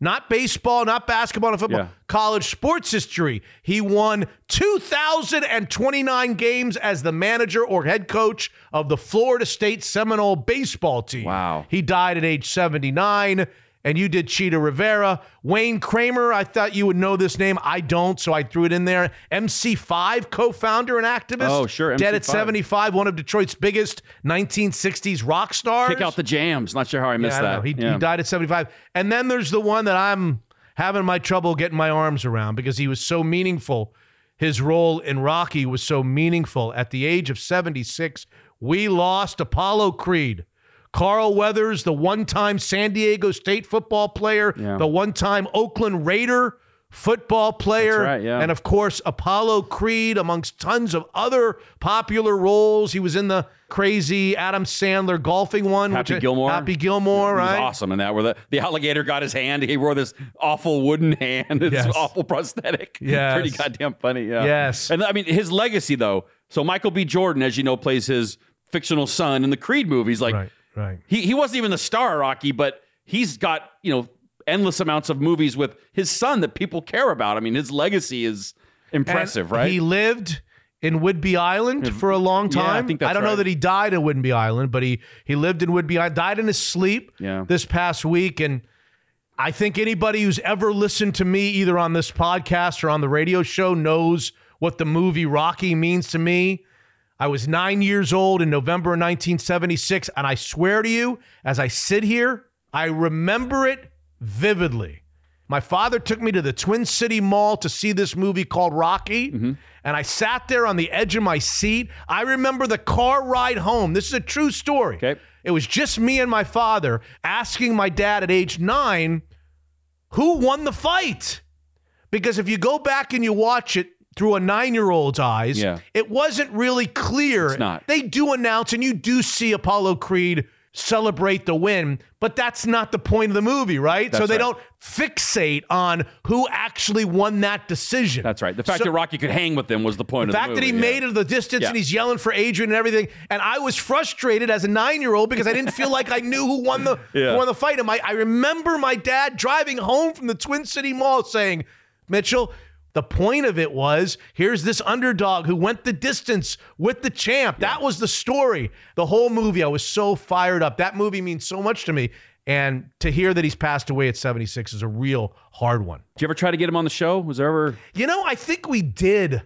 not baseball, not basketball, not football, yeah. college sports history. He won two thousand twenty-nine games as the manager or head coach of the Florida State Seminole baseball team. Wow. He died at age seventy-nine, and you did Chita Rivera. Wayne Kramer, I thought you would know this name. I don't, so I threw it in there. M C five co-founder and activist. Oh, sure. M C five. Dead at seventy-five, one of Detroit's biggest nineteen sixties rock stars. Kick out the jams. Not sure how I missed yeah, I that. He, yeah. he died at seventy-five. And then there's the one that I'm having my trouble getting my arms around because he was so meaningful. His role in Rocky was so meaningful. At the age of seventy-six, we lost Apollo Creed. Carl Weathers, the one-time San Diego State football player, yeah. the one-time Oakland Raider football player, right, yeah. and, of course, Apollo Creed, amongst tons of other popular roles. He was in the crazy Adam Sandler golfing one. Happy which, Gilmore. Happy Gilmore, yeah, right? He was awesome in that, where the, the alligator got his hand. He wore this awful wooden hand. It's yes. awful prosthetic. Yes. Pretty goddamn funny, yeah. Yes. And, I mean, his legacy, though. So Michael B. Jordan, as you know, plays his fictional son in the Creed movies, like right. Right. He he wasn't even the star, Rocky, but he's got, you know, endless amounts of movies with his son that people care about. I mean, his legacy is impressive, and right? He lived in Whidbey Island for a long time. Yeah, I, think that's I don't right. know that he died in Whidbey Island, but he he lived in Whidbey Island, died in his sleep yeah. this past week. And I think anybody who's ever listened to me either on this podcast or on the radio show knows what the movie Rocky means to me. I was nine years old in November of nineteen seventy-six, and I swear to you, as I sit here, I remember it vividly. My father took me to the Twin City Mall to see this movie called Rocky, mm-hmm. and I sat there on the edge of my seat. I remember the car ride home. This is a true story. Okay. It was just me and my father asking my dad at age nine, who won the fight? Because if you go back and you watch it, through a nine-year-old's eyes, yeah. it wasn't really clear. It's not. They do announce, and you do see Apollo Creed celebrate the win, but that's not the point of the movie, right? That's so they right. don't fixate on who actually won that decision. That's right. The fact so, that Rocky could hang with them was the point the of the movie. The fact that he yeah. made it to the distance yeah. and he's yelling for Adrian and everything, and I was frustrated as a nine-year-old because I didn't feel like I knew who won the, yeah. who won the fight. And my, I remember my dad driving home from the Twin City Mall saying, Mitchell, the point of it was, here's this underdog who went the distance with the champ. Yeah. That was the story. The whole movie, I was so fired up. That movie means so much to me. And to hear that he's passed away at seventy-six is a real hard one. Did you ever try to get him on the show? Was there ever... You know, I think we did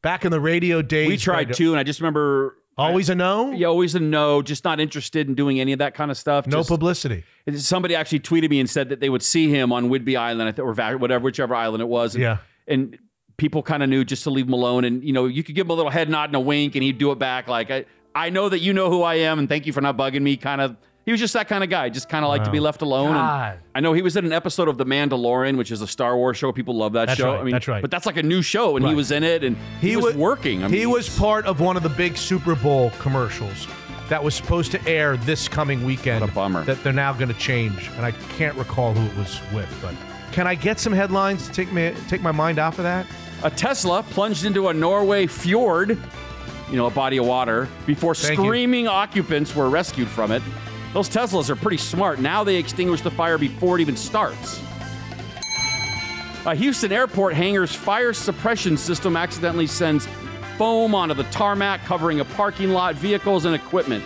back in the radio days. We tried too, and I just remember... Always a no? Yeah, always a no. Just not interested in doing any of that kind of stuff. No just, publicity. Somebody actually tweeted me and said that they would see him on Whidbey Island or whatever, whichever island it was. And, yeah. And people kind of knew just to leave him alone. And, you know, you could give him a little head nod and a wink and he'd do it back. Like, I, I know that you know who I am and thank you for not bugging me. Kind of, he was just that kind of guy. Just kind of wow. like to be left alone. And I know he was in an episode of The Mandalorian, which is a Star Wars show. People love that that's show. Right, I mean, that's right. But that's like a new show and right. he was in it and he, he was, was working. I mean, he was part of one of the big Super Bowl commercials that was supposed to air this coming weekend. What a bummer. That they're now going to change. And I can't recall who it was with, but... Can I get some headlines to take me take my mind off of that? A Tesla plunged into a Norway fjord, you know, a body of water, before Thank screaming you. Occupants were rescued from it. Those Teslas are pretty smart. Now they extinguish the fire before it even starts. A Houston airport hangar's fire suppression system accidentally sends foam onto the tarmac, covering a parking lot, vehicles, and equipment.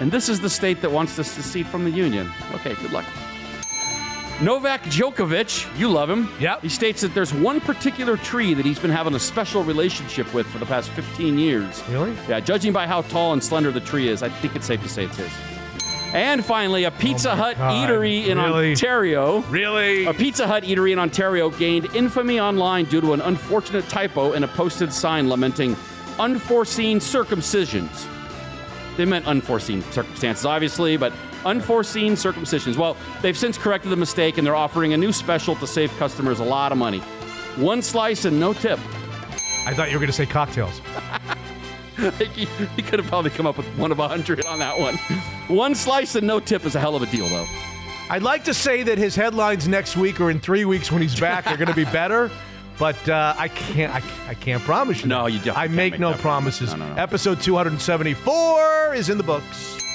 And this is the state that wants to secede from the Union. Okay, good luck. Novak Djokovic, you love him. Yep. He states that there's one particular tree that he's been having a special relationship with for the past fifteen years. Really? Yeah, judging by how tall and slender the tree is, I think it's safe to say it's his. And finally, a Pizza oh Hut God. eatery in really? Ontario. Really? A Pizza Hut eatery in Ontario gained infamy online due to an unfortunate typo in a posted sign lamenting unforeseen circumcisions. They meant unforeseen circumstances, obviously, but... unforeseen circumcisions. Well, they've since corrected the mistake and they're offering a new special to save customers a lot of money. One slice and no tip. I thought you were going to say cocktails. you, you could have probably come up with one of a hundred on that one. One slice and no tip is a hell of a deal, though. I'd like to say that his headlines next week or in three weeks when he's back are going to be better. But uh, I can't I, I can't promise you. No, you don't. I make, make no promises. No, no, no. Episode two hundred seventy-four is in the books.